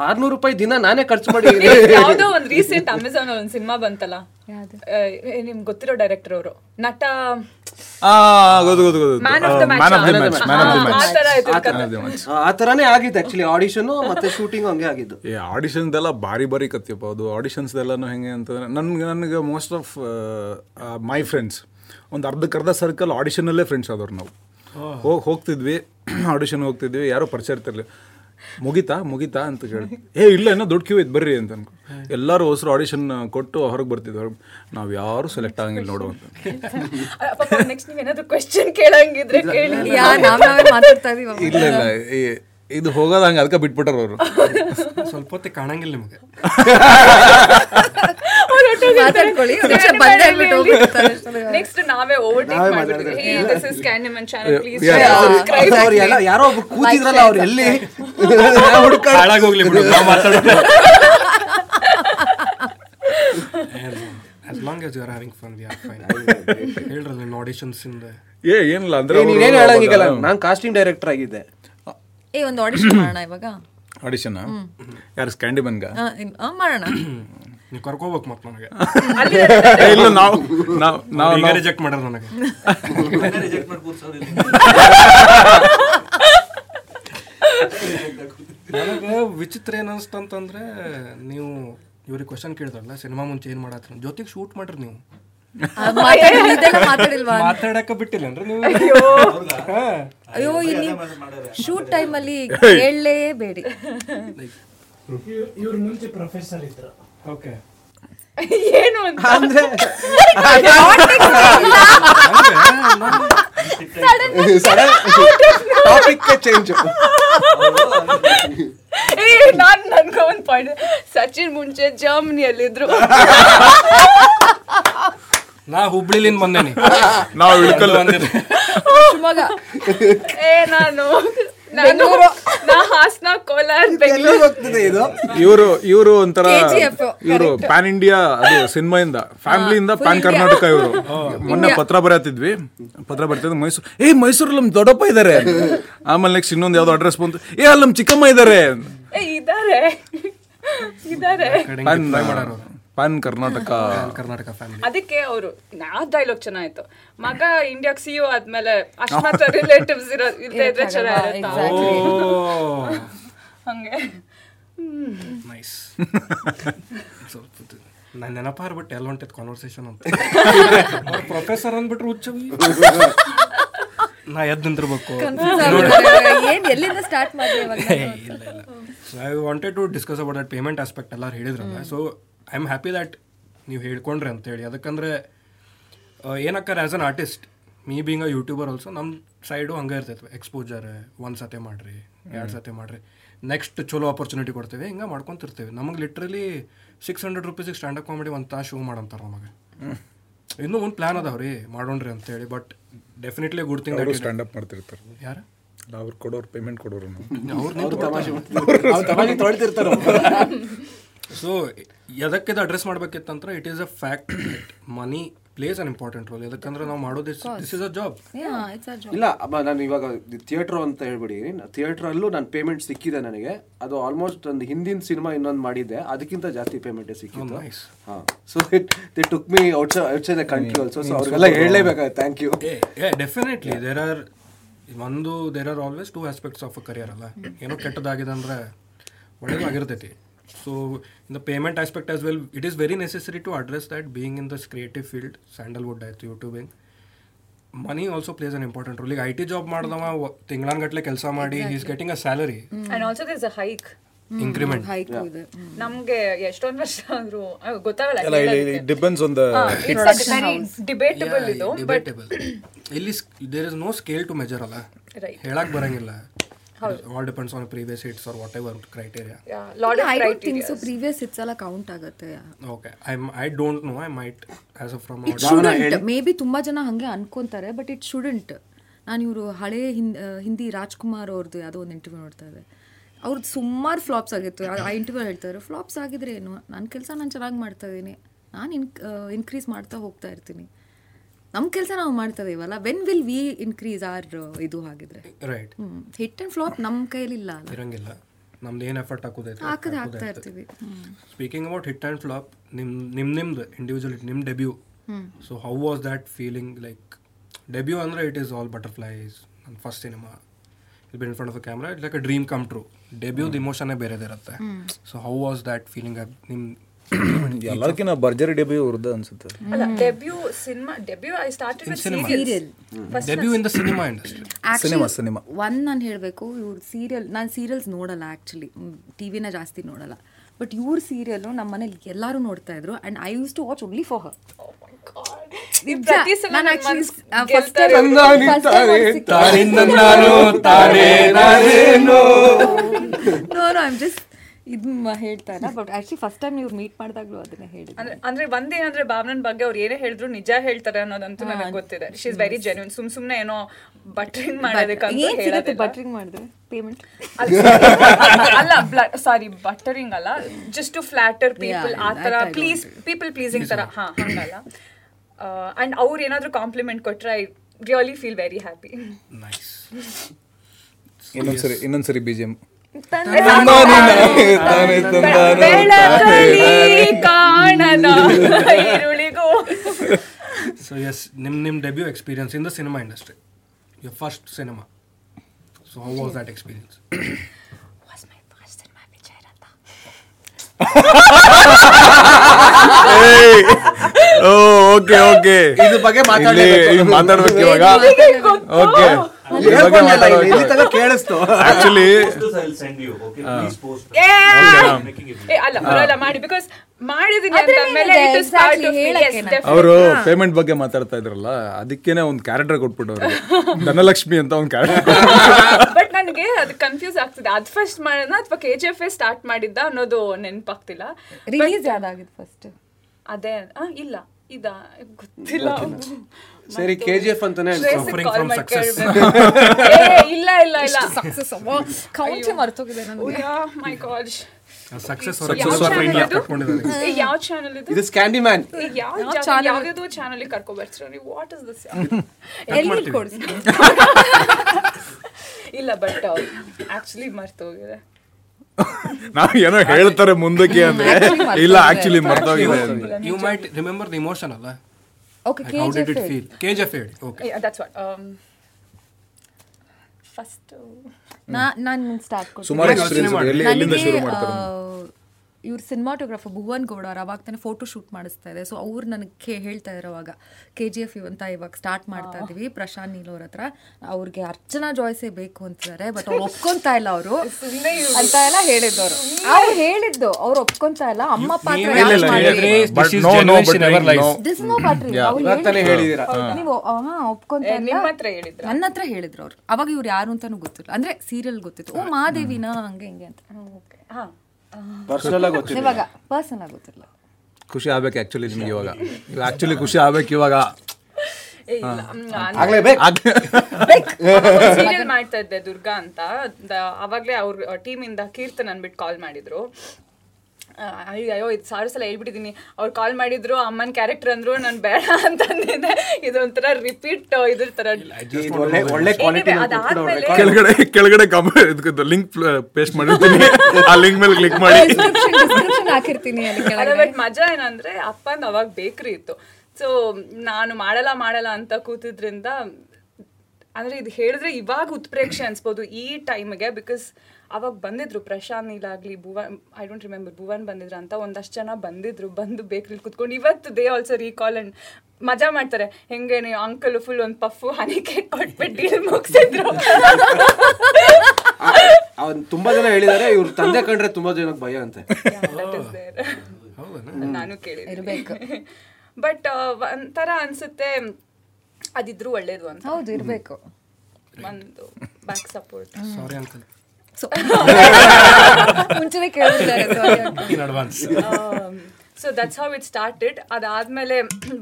600 ರೂಪಾಯಿ ದಿನ ನಾನೇ ಖರ್ಚು ಮಾಡಿದ್ದೀನಿ. ಯಾವುದೋ ಒಂದು ರೀಸೆಂಟ್ ಅಮೆಝಾನ್ ಒಂದು ಸಿನಿಮಾ ಬಂತಲ್ಲ, ನಿಮ್ಗೆ ಗೊತ್ತಿರೋ ಡೈರೆಕ್ಟರ್ ಅವರು, ನಟ ಆತರಾನೇ ಆಗಿತ್ತು. ಆಕ್ಚುಲಿ ಆಡಿಷನ್ ಮತ್ತೆ ಶೂಟಿಂಗ್ ಹಂಗೆ ಆಗಿದ್ದು. ಆಡಿಷನ್ಸ್ ಎಲ್ಲ ಬಾರಿ ಬಾರಿ ಕತ್ತಿಯಪ್ಪ. ಅದು ಆಡಿಷನ್ಸ್ ಎಲ್ಲಾನು ಹೆಂಗೆ ಅಂತಂದ್ರೆ, ನನಗೆ ಮೋಸ್ಟ್ ಆಫ್ ಮೈ ಫ್ರೆಂಡ್ಸ್ ಒಂದು ಅರ್ಧಕ್ಕರ್ಧ ಸರ್ಕಲ್ ಆಡಿಷನಲ್ಲೇ ಫ್ರೆಂಡ್ಸ್ ಆದವ್ರು. ನಾವು ಹೋಗ್ತಿದ್ವಿ, ಆಡಿಷನ್ ಹೋಗ್ತಿದ್ವಿ, ಯಾರೋ ಪರಿಚಯ ಇರ್ತಿರ್ಲಿ, ಮುಗಿತಾ ಮುಗಿತಾ ಅಂತ ಕೇಳಿ, ಏ ಇಲ್ಲ ಏನೋ ದೊಡ್ಡ ಕ್ಯೂ ಐತೆ ಬರ್ರಿ ಅಂತ ಅನ್ಕೊ ಎಲ್ಲರೂ ಹೊಸರು ಆಡಿಷನ್ ಕೊಟ್ಟು ಹೊರಗೆ ಬರ್ತಿದ್ರು. ನಾವು ಯಾರು ಸೆಲೆಕ್ಟ್ ಆಗಂಗಿಲ್ಲ ನೋಡುವಂತ. ಇಲ್ಲ ಇಲ್ಲ, ಇದು ಹೋಗೋದ ಹಂಗೆ, ಅದಕ್ಕೆ ಬಿಟ್ಬಿಟ್ಟಾರ ಅವರು. ಸ್ವಲ್ಪ ಹೊತ್ತೆ ಕಾಣಂಗಿಲ್ಲ ನಿಮಗೆ. ಯಾರೋ ಒಬ್ಬ ಕೂತಿದ್ರಲ್ಲ, ಅವ್ರು ಎಲ್ಲಿ ಏನಿಲ್ಲ ಅಂದ್ರೆ ನಾನು ಕಾಸ್ಟಿಂಗ್ ಡೈರೆಕ್ಟರ್ ಆಗಿದ್ದೆ. ಏ ಒಂದು ಆಡಿಷನ್ ಮಾಡೋಣ ಇವಾಗ. ಆಡಿಷನ್ ಯಾರು? ಸ್ಕ್ಯಾಂಡಿಮನ್ಗ ಮಾಡೋಣ. ನೀವು ಕರ್ಕೋಬೇಕು ಮತ್ತೆ ನನಗೆ. ಇಲ್ಲ ನಾವು ನಾವು ರಿಜೆಕ್ಟ್ ಮಾಡೋದು. ನನಗೆ ರಿಜೆಕ್ಟ್ ಮಾಡಿ ಕೂರ್ಸೋದಿಲ್ಲ. ನನಗೆ ವಿಚಿತ್ರ ಏನು ಅನಿಸ್ತು ಅಂತಂದರೆ, ನೀವು ಇವ್ರಿಗೆ ಕ್ವಶನ್ ಕೇಳಿದ್ರಲ್ಲ ಸಿನಿಮಾ ಮುಂಚೆ ಏನು ಮಾಡತ್ತೀರ, ಜೊತೆಗೆ ಶೂಟ್ ಮಾಡ್ರಿ. ನೀವು ಮಾತಾಡಕ ಬಿಟ್ಟಿಲ್ಲ ಅಂದ್ರೆ ನೀವು ಅಯ್ಯೋ ಇಲ್ಲಿ ಶೂಟ್ ಟೈಮಲ್ಲಿ ಹೇಳಲೇಬೇಡಿ. ಇವ್ರ ಮುಂಚೆ ಪ್ರೊಫೆಷನಲ್ ಇದ್ರು. ಓಕೆ, ಏನು ಅಂದ್ರೆ ಸಡನ್ ಟಾಪಿಕ್ ಚೇಂಜ್. ನನ್ಗೆ ಒಂದು ಪಾಯಿಂಟ್, ಸಚಿನ್ ಮುಂಚೆ ಜರ್ಮನಿಯಲ್ಲಿದ್ರು, ನಾ ಹುಬ್ಳಿಲಿಂದ ಬಂದೇನಿ, ನಾವು ಇಳ್ಕಲ್ ಬಂದಿದ್ದೆ, ಶಿವಮೊಗ್ಗ, ಹಾಸನ, ಕೋಲಾರ, ಬೆಂಗಳೂರು ಹೋಗ್ತಿದೆ. ಇದು ಇವರು ಒಂಥರ ಇವರು ಪ್ಯಾನ್ ಇಂಡಿಯಾ, ಅದು ಸಿನಿಮಾಯಿಂದ ಫ್ಯಾಮಿಲಿಯಿಂದ ಪ್ಯಾನ್ ಕರ್ನಾಟಕ ಇವರು. ಮೊನ್ನೆ ಪತ್ರ ಬರೆಯತ್ತಿದ್ವಿ, ಪತ್ರ ಬರ್ತಿದ್ವಿ ಮೈಸೂರು, ಏ ಮೈಸೂರಲ್ಲಿ ನಮ್ಮ ದೊಡ್ಡಪ್ಪ ಇದ್ದಾರೆ. ಆಮೇಲೆ ನೆಕ್ಸ್ಟ್ ಇನ್ನೊಂದು ಯಾವ್ದೋ ಅಡ್ರೆಸ್ ಬಂತು, ಏ ಅಲ್ಲಿ ನಮ್ಮ ಚಿಕ್ಕಮ್ಮ ಇದ್ದಾರೆ ಇದ್ದಾರೆ ಪ್ಯಾನ್ ಕರ್ನಾಟಕ ಕರ್ನಾಟಕ ಫ್ಯಾಮಿಲಿ. ಅದಕ್ಕೆ ಅವರು ಯಾವ ಡೈಲಾಗ್ ಚೆನ್ನಾಗಿತ್ತು, ಮಗ ಇಂಡಿಯಾಕ್ ಸಿಇಒ ಆದ್ಮೇಲೆ ಅಷ್ಟು ಮಾತ್ರ ರಿಲೇಟಿವ್ಸ್ ಇರೋ ಇದ್ರೆ ಚೆನ್ನಾಗಿರುತ್ತೆ ಹಂಗೆ. ನೈಸ್. ಸ್ವಲ್ಪ ನಾನು ನೆನಪಾರ ಬಟ್ ಎಲ್ಲ ಹೊಂಟೈತೆ ಕಾನ್ವರ್ಸೇಷನ್ ಅಂತ. ಪ್ರೊಫೆಸರ್ ಅಂದ್ಬಿಟ್ರೆ ಹುಚ್ಚವಿ ನಾ ಎದ್ದು ನಿಂತಿರ್ಬೇಕು. ಇಲ್ಲ ಇಲ್ಲ, so I wanted to discuss about that payment aspect ಎಲ್ಲರೂ ಹೇಳಿದ್ರಲ್ಲ. So I am happy that ನೀವು ಹೇಳ್ಕೊಂಡ್ರಿ ಅಂತೇಳಿ. ಅದಕ್ಕಂದರೆ ಏನಕ್ಕಾರೆ as an artist me being a YouTuber also ನಮ್ಮ ಸೈಡು ಹಂಗೆ ಇರ್ತೈತೆ ಎಕ್ಸ್ಪೋಜರ್. ಒಂದು ಸತಿ ಮಾಡಿರಿ, ಎರಡು ಸತಿ ಮಾಡಿರಿ, ನೆಕ್ಸ್ಟ್ ಚಲೋ ಆಪರ್ಚುನಿಟಿ ಕೊಡ್ತೇವೆ, ಹಿಂಗೆ ಮಾಡ್ಕೊತಿರ್ತೇವೆ. ನಮಗೆ ಲಿಟ್ರಲಿ 600 ರೂಪೀಸಿಗೆ ಸ್ಟ್ಯಾಂಡಪ್ ಕಾಮಿಡಿ ಒಂದು ತಾಸು ಶೋ ಮಾಡಂತಾರೆ. ನಮಗೆ ಇನ್ನೂ ಒಂದು ಪ್ಲ್ಯಾನ್ ಅದಾವೆ ರೀ ಮಾಡೋಣ್ರಿ ಅಂತೇಳಿ. But definitely good thing that standup ಮಾಡ್ತಿರ್ತಾರೆ ಯಾರು ಅವ್ರು ಕೊಡೋರು ಪೇಮೆಂಟ್ ಕೊಡೋರು ತೊಳ್ತಿರ್ತಾರೆ. ಸೊ ಅದಕ್ಕಿದು ಅಡ್ರೆಸ್ ಮಾಡಬೇಕಿತ್ತಂದ್ರೆ it is a fact that money plays an important role. ಯಾಕಂದ್ರೆ ನಾವು ಮಾಡೋದು ದಿಸ್ ಇಸ್ ಅ ಜಾಬ್. ಇಲ್ಲ ನಾನು ಇವಾಗ ಥಿಯೇಟ್ರ್ ಅಂತ ಹೇಳ್ಬಿಡಿ, ಥಿಯೇಟ್ರಲ್ಲೂ ನಾನು ಪೇಮೆಂಟ್ ಸಿಕ್ಕಿದೆ ನನಗೆ. ಅದು ಆಲ್ಮೋಸ್ಟ್ ಒಂದು ಹಿಂದಿನ ಸಿನಿಮಾ ಇನ್ನೊಂದು ಮಾಡಿದ್ದೆ, ಅದಕ್ಕಿಂತ ಜಾಸ್ತಿ ಪೇಮೆಂಟ್ ಸಿಕ್ಕಿತ್ತು. ಹಾಂ, so they took me outside the country also. So ಅವ್ರಿಗೆಲ್ಲ ಹೇಳಲೇಬೇಕಾಗುತ್ತೆ thank you. Definitely there are always two aspects of a career ಅಲ್ಲ. ಏನೋ ಕೆಟ್ಟದಾಗಿದೆ ಅಂದರೆ ಒಳ್ಳೇದು ಆಗಿರ್ತೈತಿ. So in the payment aspect as well, it is very necessary to address that. Being in this creative field, Sandalwood, YouTubing, money also plays an important role. Like IT job madadava tinglan gatle kelsa maadi, he is getting a salary, and also there is a hike increment. Hike ide namge eshton varsha agru gottagala. It depends on the it's debatable idu, but ಇಲ್ಲಿ there is no scale to measure alla, right? Helak barangilla. It all depends on previous hits or whatever criteria. Yeah, lot of criteria. I don't think so. Previous hits alla count agutte. Yeah. Okay. I don't know. I might as of from. It shouldn't. Maybe tumba jana hange ankontare, but it shouldn't. Naan ivaru hale Hindi Rajkumar avrdu yado one interview notta ide. Avrdu summar flops agittu. I interview heltare flops agidre eno nan kelsa nan chanaagi martta idini. Nan increase martta hogta irtini. ನಮ್ಮ ಕೆಲಸ ನಾವು ಮಾಡ್ತದೆ ಇವಲ್ಲ. When will we increase or ಇದು ಹಾಗಿದ್ರೆ right hit and flap ನಮ್ಮ ಕೈಲಿಲ್ಲ ಇರಂಗಿಲ್ಲ. ನಮ್ದು ಏನು ಎಫರ್ಟ್ ಹಾಕೋದೈತೆ ಹಾಕ್ತಾ ಇರ್ತೀವಿ. Speaking about hit and flop, ನಿಮ್ದು ಇಂಡಿವಿಜುವಲ್ ನಿಮ್ಮ debut. So how was that feeling? Like debut ಅಂದರೆ ಇಟ್ ಈಸ್ ಆಲ್ ಬಟರ್ಫ್ಲೈಸ್. ನನ್ನ ಫಸ್ಟ್ ಸಿನಿಮಾ ಇಲ್ been front of a camera it like a dream come true. ಡೆಬ್ಯೂದು ಇಮೋಷನ್ನೇ ಬೇರೆದಿರುತ್ತೆ. So how was that feeling? ನಿಮ್ಮ ಎಲ್ಲದಕ್ಕಿಂತ ಬರ್ಜರಿ ಡೆಬ್ಯೂ ಇರೋದು ಅನ್ಸುತ್ತೆ. ಅಲ್ಲ debut cinema debut I started with serial. Debut in the cinema industry. Cinema ಒಂದು ನಾನು ಹೇಳಬೇಕು, ಇವ್ರ ಸೀರಿಯಲ್ ನಾನು ಸೀರಿಯಲ್ಸ್ ನೋಡಲ್ಲ ಆ್ಯಕ್ಚುಲಿ, ಟಿವಿನ ಜಾಸ್ತಿ ನೋಡಲ್ಲ. ಬಟ್ ಇವ್ರ ಸೀರಿಯಲ್ಲು ನಮ್ಮ ಮನೇಲಿ ಎಲ್ಲರೂ ನೋಡ್ತಾ ಇದ್ರು. And I use to watch only for her. ಇದನ್ನ ಹೇಳ್ತಾರ. ಬಟ್ ಆಕ್ಚುಲಿ ಫಸ್ಟ್ ಟೈಮ್ ನೀವು ಮೀಟ್ ಮಾಡಿದಾಗ್ಲೂ ಅದನ್ನ ಹೇಳಿ ಅಂದ್ರೆ ಒಂದೇನಂದ್ರೆ ಭಾವನನ್ ಬಗ್ಗೆ ಅವ್ರು ಏನೇ ಹೇಳಿದ್ರು ನಿಜ ಹೇಳ್ತಾರೆ ಅನ್ನೋದಂತೂ ನನಗೆ ಗೊತ್ತಿದೆ. She is very genuine. ಸುಮ್ಮನೆ ಏನೋ ಬಟ್ರಿಂಗ್ ಮಾಡೋದಕ್ಕೆ ಬಟ್ರಿಂಗ್ ಮಾಡಿದ್ರೆ ಪೇಮೆಂಟ್ ಅಲ್ಲ, ಸಾರಿ ಬಟರಿಂಗ್ ಅಲ್ಲ, ಜಸ್ಟ್ ಟು ಫ್ಲಾಟರ್ ಪೀಪಲ್ ಆ ತರ ಪ್ಲೀಸ್ ಪೀಪಲ್ ಪ್ಲೀಸಿಂಗ್ ತರ. ಹಾ ಹಂಗಲ್ಲ. ಅಂಡ್ ಅವ್ರು ಏನಾದ್ರು ಕಾಂಪ್ಲಿಮೆಂಟ್ ಕೊಟ್ರೆ I really feel very happy. ಇನ್ನೊಂದ್ಸರಿ ಬಿಜಿಎಂ ನಿಮ್ಮ debut experience in the cinema industry, your first cinema. So how was that experience? Was my first cinema Vijayaratha. Oh okay okay, ಇದು ಬಗ್ಗೆ ಮಾತಾಡಬೇಕು ಇವಾಗ. ಓಕೆ ಅವರು ಪೇಮೆಂಟ್ ಬಗ್ಗೆ ಮಾತಾಡ್ತಾ ಇದ್ರಲ್ಲ, ಅದಕ್ಕೇನೆ ಒಂದು ಕ್ಯಾರೆಕ್ಟರ್ ಕೊಟ್ಬಿಟ್ಟವ್ರು, ಧನಲಕ್ಷ್ಮಿ ಅಂತ ಒಂದು ಕ್ಯಾರೆಕ್ಟರ್. ಬಟ್ ನನಗೆ ಅದು ಕನ್ಫ್ಯೂಸ್ ಆಗ್ತಿದೆ, ಅದು ಫಸ್ಟ್ ಮಾಡೋಣ ಅಥವಾ KGF ಸ್ಟಾರ್ಟ್ ಮಾಡಿದ್ದ ಅನ್ನೋದು ನೆನಪಾಗ್ತಿಲ್ಲ. Release ಯಾವ್ದಾಗಿತ್ತು first? ಅದೇ ಇಲ್ಲ ಇದ ಗೊತ್ತಿಲ್ಲ. ಸರಿ, KGF ಅಂತಾನೆ ಸಫರಿಂಗ್ ಫ್ರಮ್ ಸಕ್ಸೆಸ್. ಇಲ್ಲ ಇಲ್ಲ ಇಲ್ಲ, ಸಕ್ಸೆಸ್ ಕೌಂಟ್ ಮರ್ತೋಗಿದೆ ನನಗೆ. ಓ ಮೈ ಗಾಡ್, ಸಕ್ಸೆಸ್ ಹೊರಗೆ ಹಾಕೊಂಡಿದ್ದಾರೆ. ಯಾವ ಚಾನೆಲ್ ಇದು? ಇದು ಸ್ಕ್ಯಾಂಡಿಮ್ಯಾನ್. ಯಾವ ಚಾನೆಲ್? ಯಾವುದೋ ಚಾನೆಲ್ ಗೆ ಕರ್ಕೊ ಬರ್ತೀರಾ ನೀವು. What is this? ಎಲ್ಲಿ ಕೊಡ್ಸಿ? ಇಲ್ಲ, ಬಟ್ ಆಕ್ಚುಲಿ ಮರ್ತೋಗಿದೆ. ನಾವು ಏನೋ ಹೇಳ್ತಾರೆ ಮುಂದಕ್ಕೆ ಅಂದ್ರೆ ಇಲ್ಲ ಆಕ್ಚುಲಿ ಮರ್ತೋಗಿದೆ. You might remember the emotion ಅಲ್ಲ. Okay, KGF. How did it feel? KGF. Okay. Yeah, that's what. First ನಾನು ಸ್ಟಾರ್ಟ್ ಇವ್ರ ಸಿನಿಮಾಟೋಗ್ರಾಫರ್ ಭುವನ್ ಗೌಡ ಅವ್ರು ಅವಾಗ ತಾನೇ ಫೋಟೋ ಶೂಟ್ ಮಾಡಿಸ್ತಾ ಇದೆ. ಸೊ ಅವ್ರು ನನಗೆ ಹೇಳ್ತಾ ಇದ್ರು ಅವಾಗ KGF ಅಂತ ಇವಾಗ ಸ್ಟಾರ್ಟ್ ಮಾಡ್ತಾ ಇದ್ದೀವಿ ಪ್ರಶಾಂತ್ ನೀಲ್ ಅವ್ರ ಹತ್ರ, ಅವ್ರಿಗೆ ಅರ್ಚನಾ ಜಾಯ್ಸೇ ಬೇಕು ಅಂತಿದ್ದಾರೆ, ಬಟ್ ಅವ್ರು ಒಪ್ಕೊಂತಾ ಇಲ್ಲ ಅವರು ಅಂತ ಎಲ್ಲ ಹೇಳಿದ್ದವ್ರು. ಅವ್ರು ಹೇಳಿದ್ದು ಅವ್ರು ಒಪ್ಕೊಂತಾ ಇಲ್ಲ. ಅಮ್ಮ ಪಾತ್ರ ನೀವು ಒಪ್ಕೊಂತ ನನ್ನ ಹತ್ರ ಹೇಳಿದ್ರು ಅವ್ರು. ಅವಾಗ ಇವ್ರು ಯಾರು ಅಂತಾನು ಗೊತ್ತಿಲ್ಲ, ಅಂದ್ರೆ ಸೀರಿಯಲ್ ಗೊತ್ತಿತ್ತು, ಓ ಮಾದೇವಿನ ಹಂಗೆ ಹಿಂಗೆ ಅಂತ. ಖುಷಿ ಆಗ್ಬೇಕು ಆಕ್ಚುಲಿ ನಿಮ್ಗೆ ಇವಾಗ, ಆಕ್ಚುಲಿ ಖುಷಿ ಆಗ್ಬೇಕು ಇವಾಗ. ಸೀರಿಯಲ್ ಮಾಡ್ತಾ ಇದ್ದೆ ದುರ್ಗಾ ಅಂತ, ಅವಾಗ್ಲೇ ಅವ್ರ ಟೀಮ್ ಇಂದ ಕೀರ್ತನ್ ಅನ್ಬಿಟ್ಟು ಕಾಲ್ ಮಾಡಿದ್ರು. ಅಯ್ಯೋ ಇದು ಸಾವಿರ ಸಲ ಹೇಳ್ಬಿಟ್ಟಿದ್ದೀನಿ, ಅವ್ರು ಕಾಲ್ ಮಾಡಿದ್ರು ಅಮ್ಮನ ಕ್ಯಾರೆಕ್ಟರ್ ಅಂದ್ರು ನಾನು ಬೇಡ ಅಂತಂದಿದ್ದೆ. ಇದೊಂಥರ ರಿಪೀಟ್ ಇದ್ರ ತರ ಕೆಳಗಡೆ ಲಿಂಕ್ ಪೇಸ್ಟ್ ಮಾಡಿರ್ತೀನಿ, ಆ ಲಿಂಕ್ ಮೇಲೆ ಕ್ಲಿಕ್ ಮಾಡಿ ಹಾಕಿರ್ತೀನಿ. ಬಟ್ ಮಜಾ ಏನಂದ್ರೆ ಅಪ್ಪಂದು ಅವಾಗ ಬೇಕರಿ ಇತ್ತು. ಸೊ ನಾನು ಮಾಡಲ್ಲ ಮಾಡಲ್ಲ ಅಂತ ಕೂತಿದ್ರಿಂದ, ಅಂದರೆ ಇದು ಹೇಳಿದ್ರೆ ಇವಾಗ ಉತ್ಪ್ರೇಕ್ಷೆ ಅನ್ಸ್ಬೋದು ಈ ಟೈಮ್ಗೆ, ಬಿಕಾಸ್ ಅವಾಗ ಬಂದಿದ್ರು ಪ್ರಶಾಂತ್ ನೀಲ್ ಆಗಲಿ Bhuvan, I don't remember Bhuvan ಬಂದಿದ್ರು ಅಂತ ಒಂದಷ್ಟು ಜನ ಬಂದಿದ್ರು, ಬಂದು ಬೇಕಲ್ಲಿ ಕುತ್ಕೊಂಡು. ಇವತ್ತು ದೇ ಆಲ್ಸೋ ರೀಕಾಲ್ ಆ್ಯಂಡ್ ಮಜಾ ಮಾಡ್ತಾರೆ. ಹೆಂಗೆ ನೀವು ಅಂಕಲ್ ಫುಲ್ ಒಂದು ಪಫು ಹನಿ ಕೇಕ್ ಕೊಟ್ಬಿಟ್ಟು ಮುಗಿಸಿದ್ರು. ತುಂಬಾ ಜನ ಹೇಳಿದ್ದಾರೆ ಇವ್ರು ತಂದೆ ಕಂಡ್ರೆ ತುಂಬಾ ಜನಕ್ಕೆ ಭಯ ಅಂತೆ, ನಾನು ಕೇಳಿರ್ಬೇಕು. ಬಟ್ ಒಂಥರ ಅನ್ಸುತ್ತೆ ಅದಿದ್ರು ಒಳ್ಳೇದು ಅಂತ. ಹೌದು, ಇರಬೇಕು ಒಂದು ಬ್ಯಾಕ್ ಸಪೋರ್ಟ್. ಸಾರಿ ಅಂಕಲ್ ಮುಂಚೆನೇ ಕೇಳಿದ್ದಾರೆ. So that's how it started. ಅದಾದಮೇಲೆ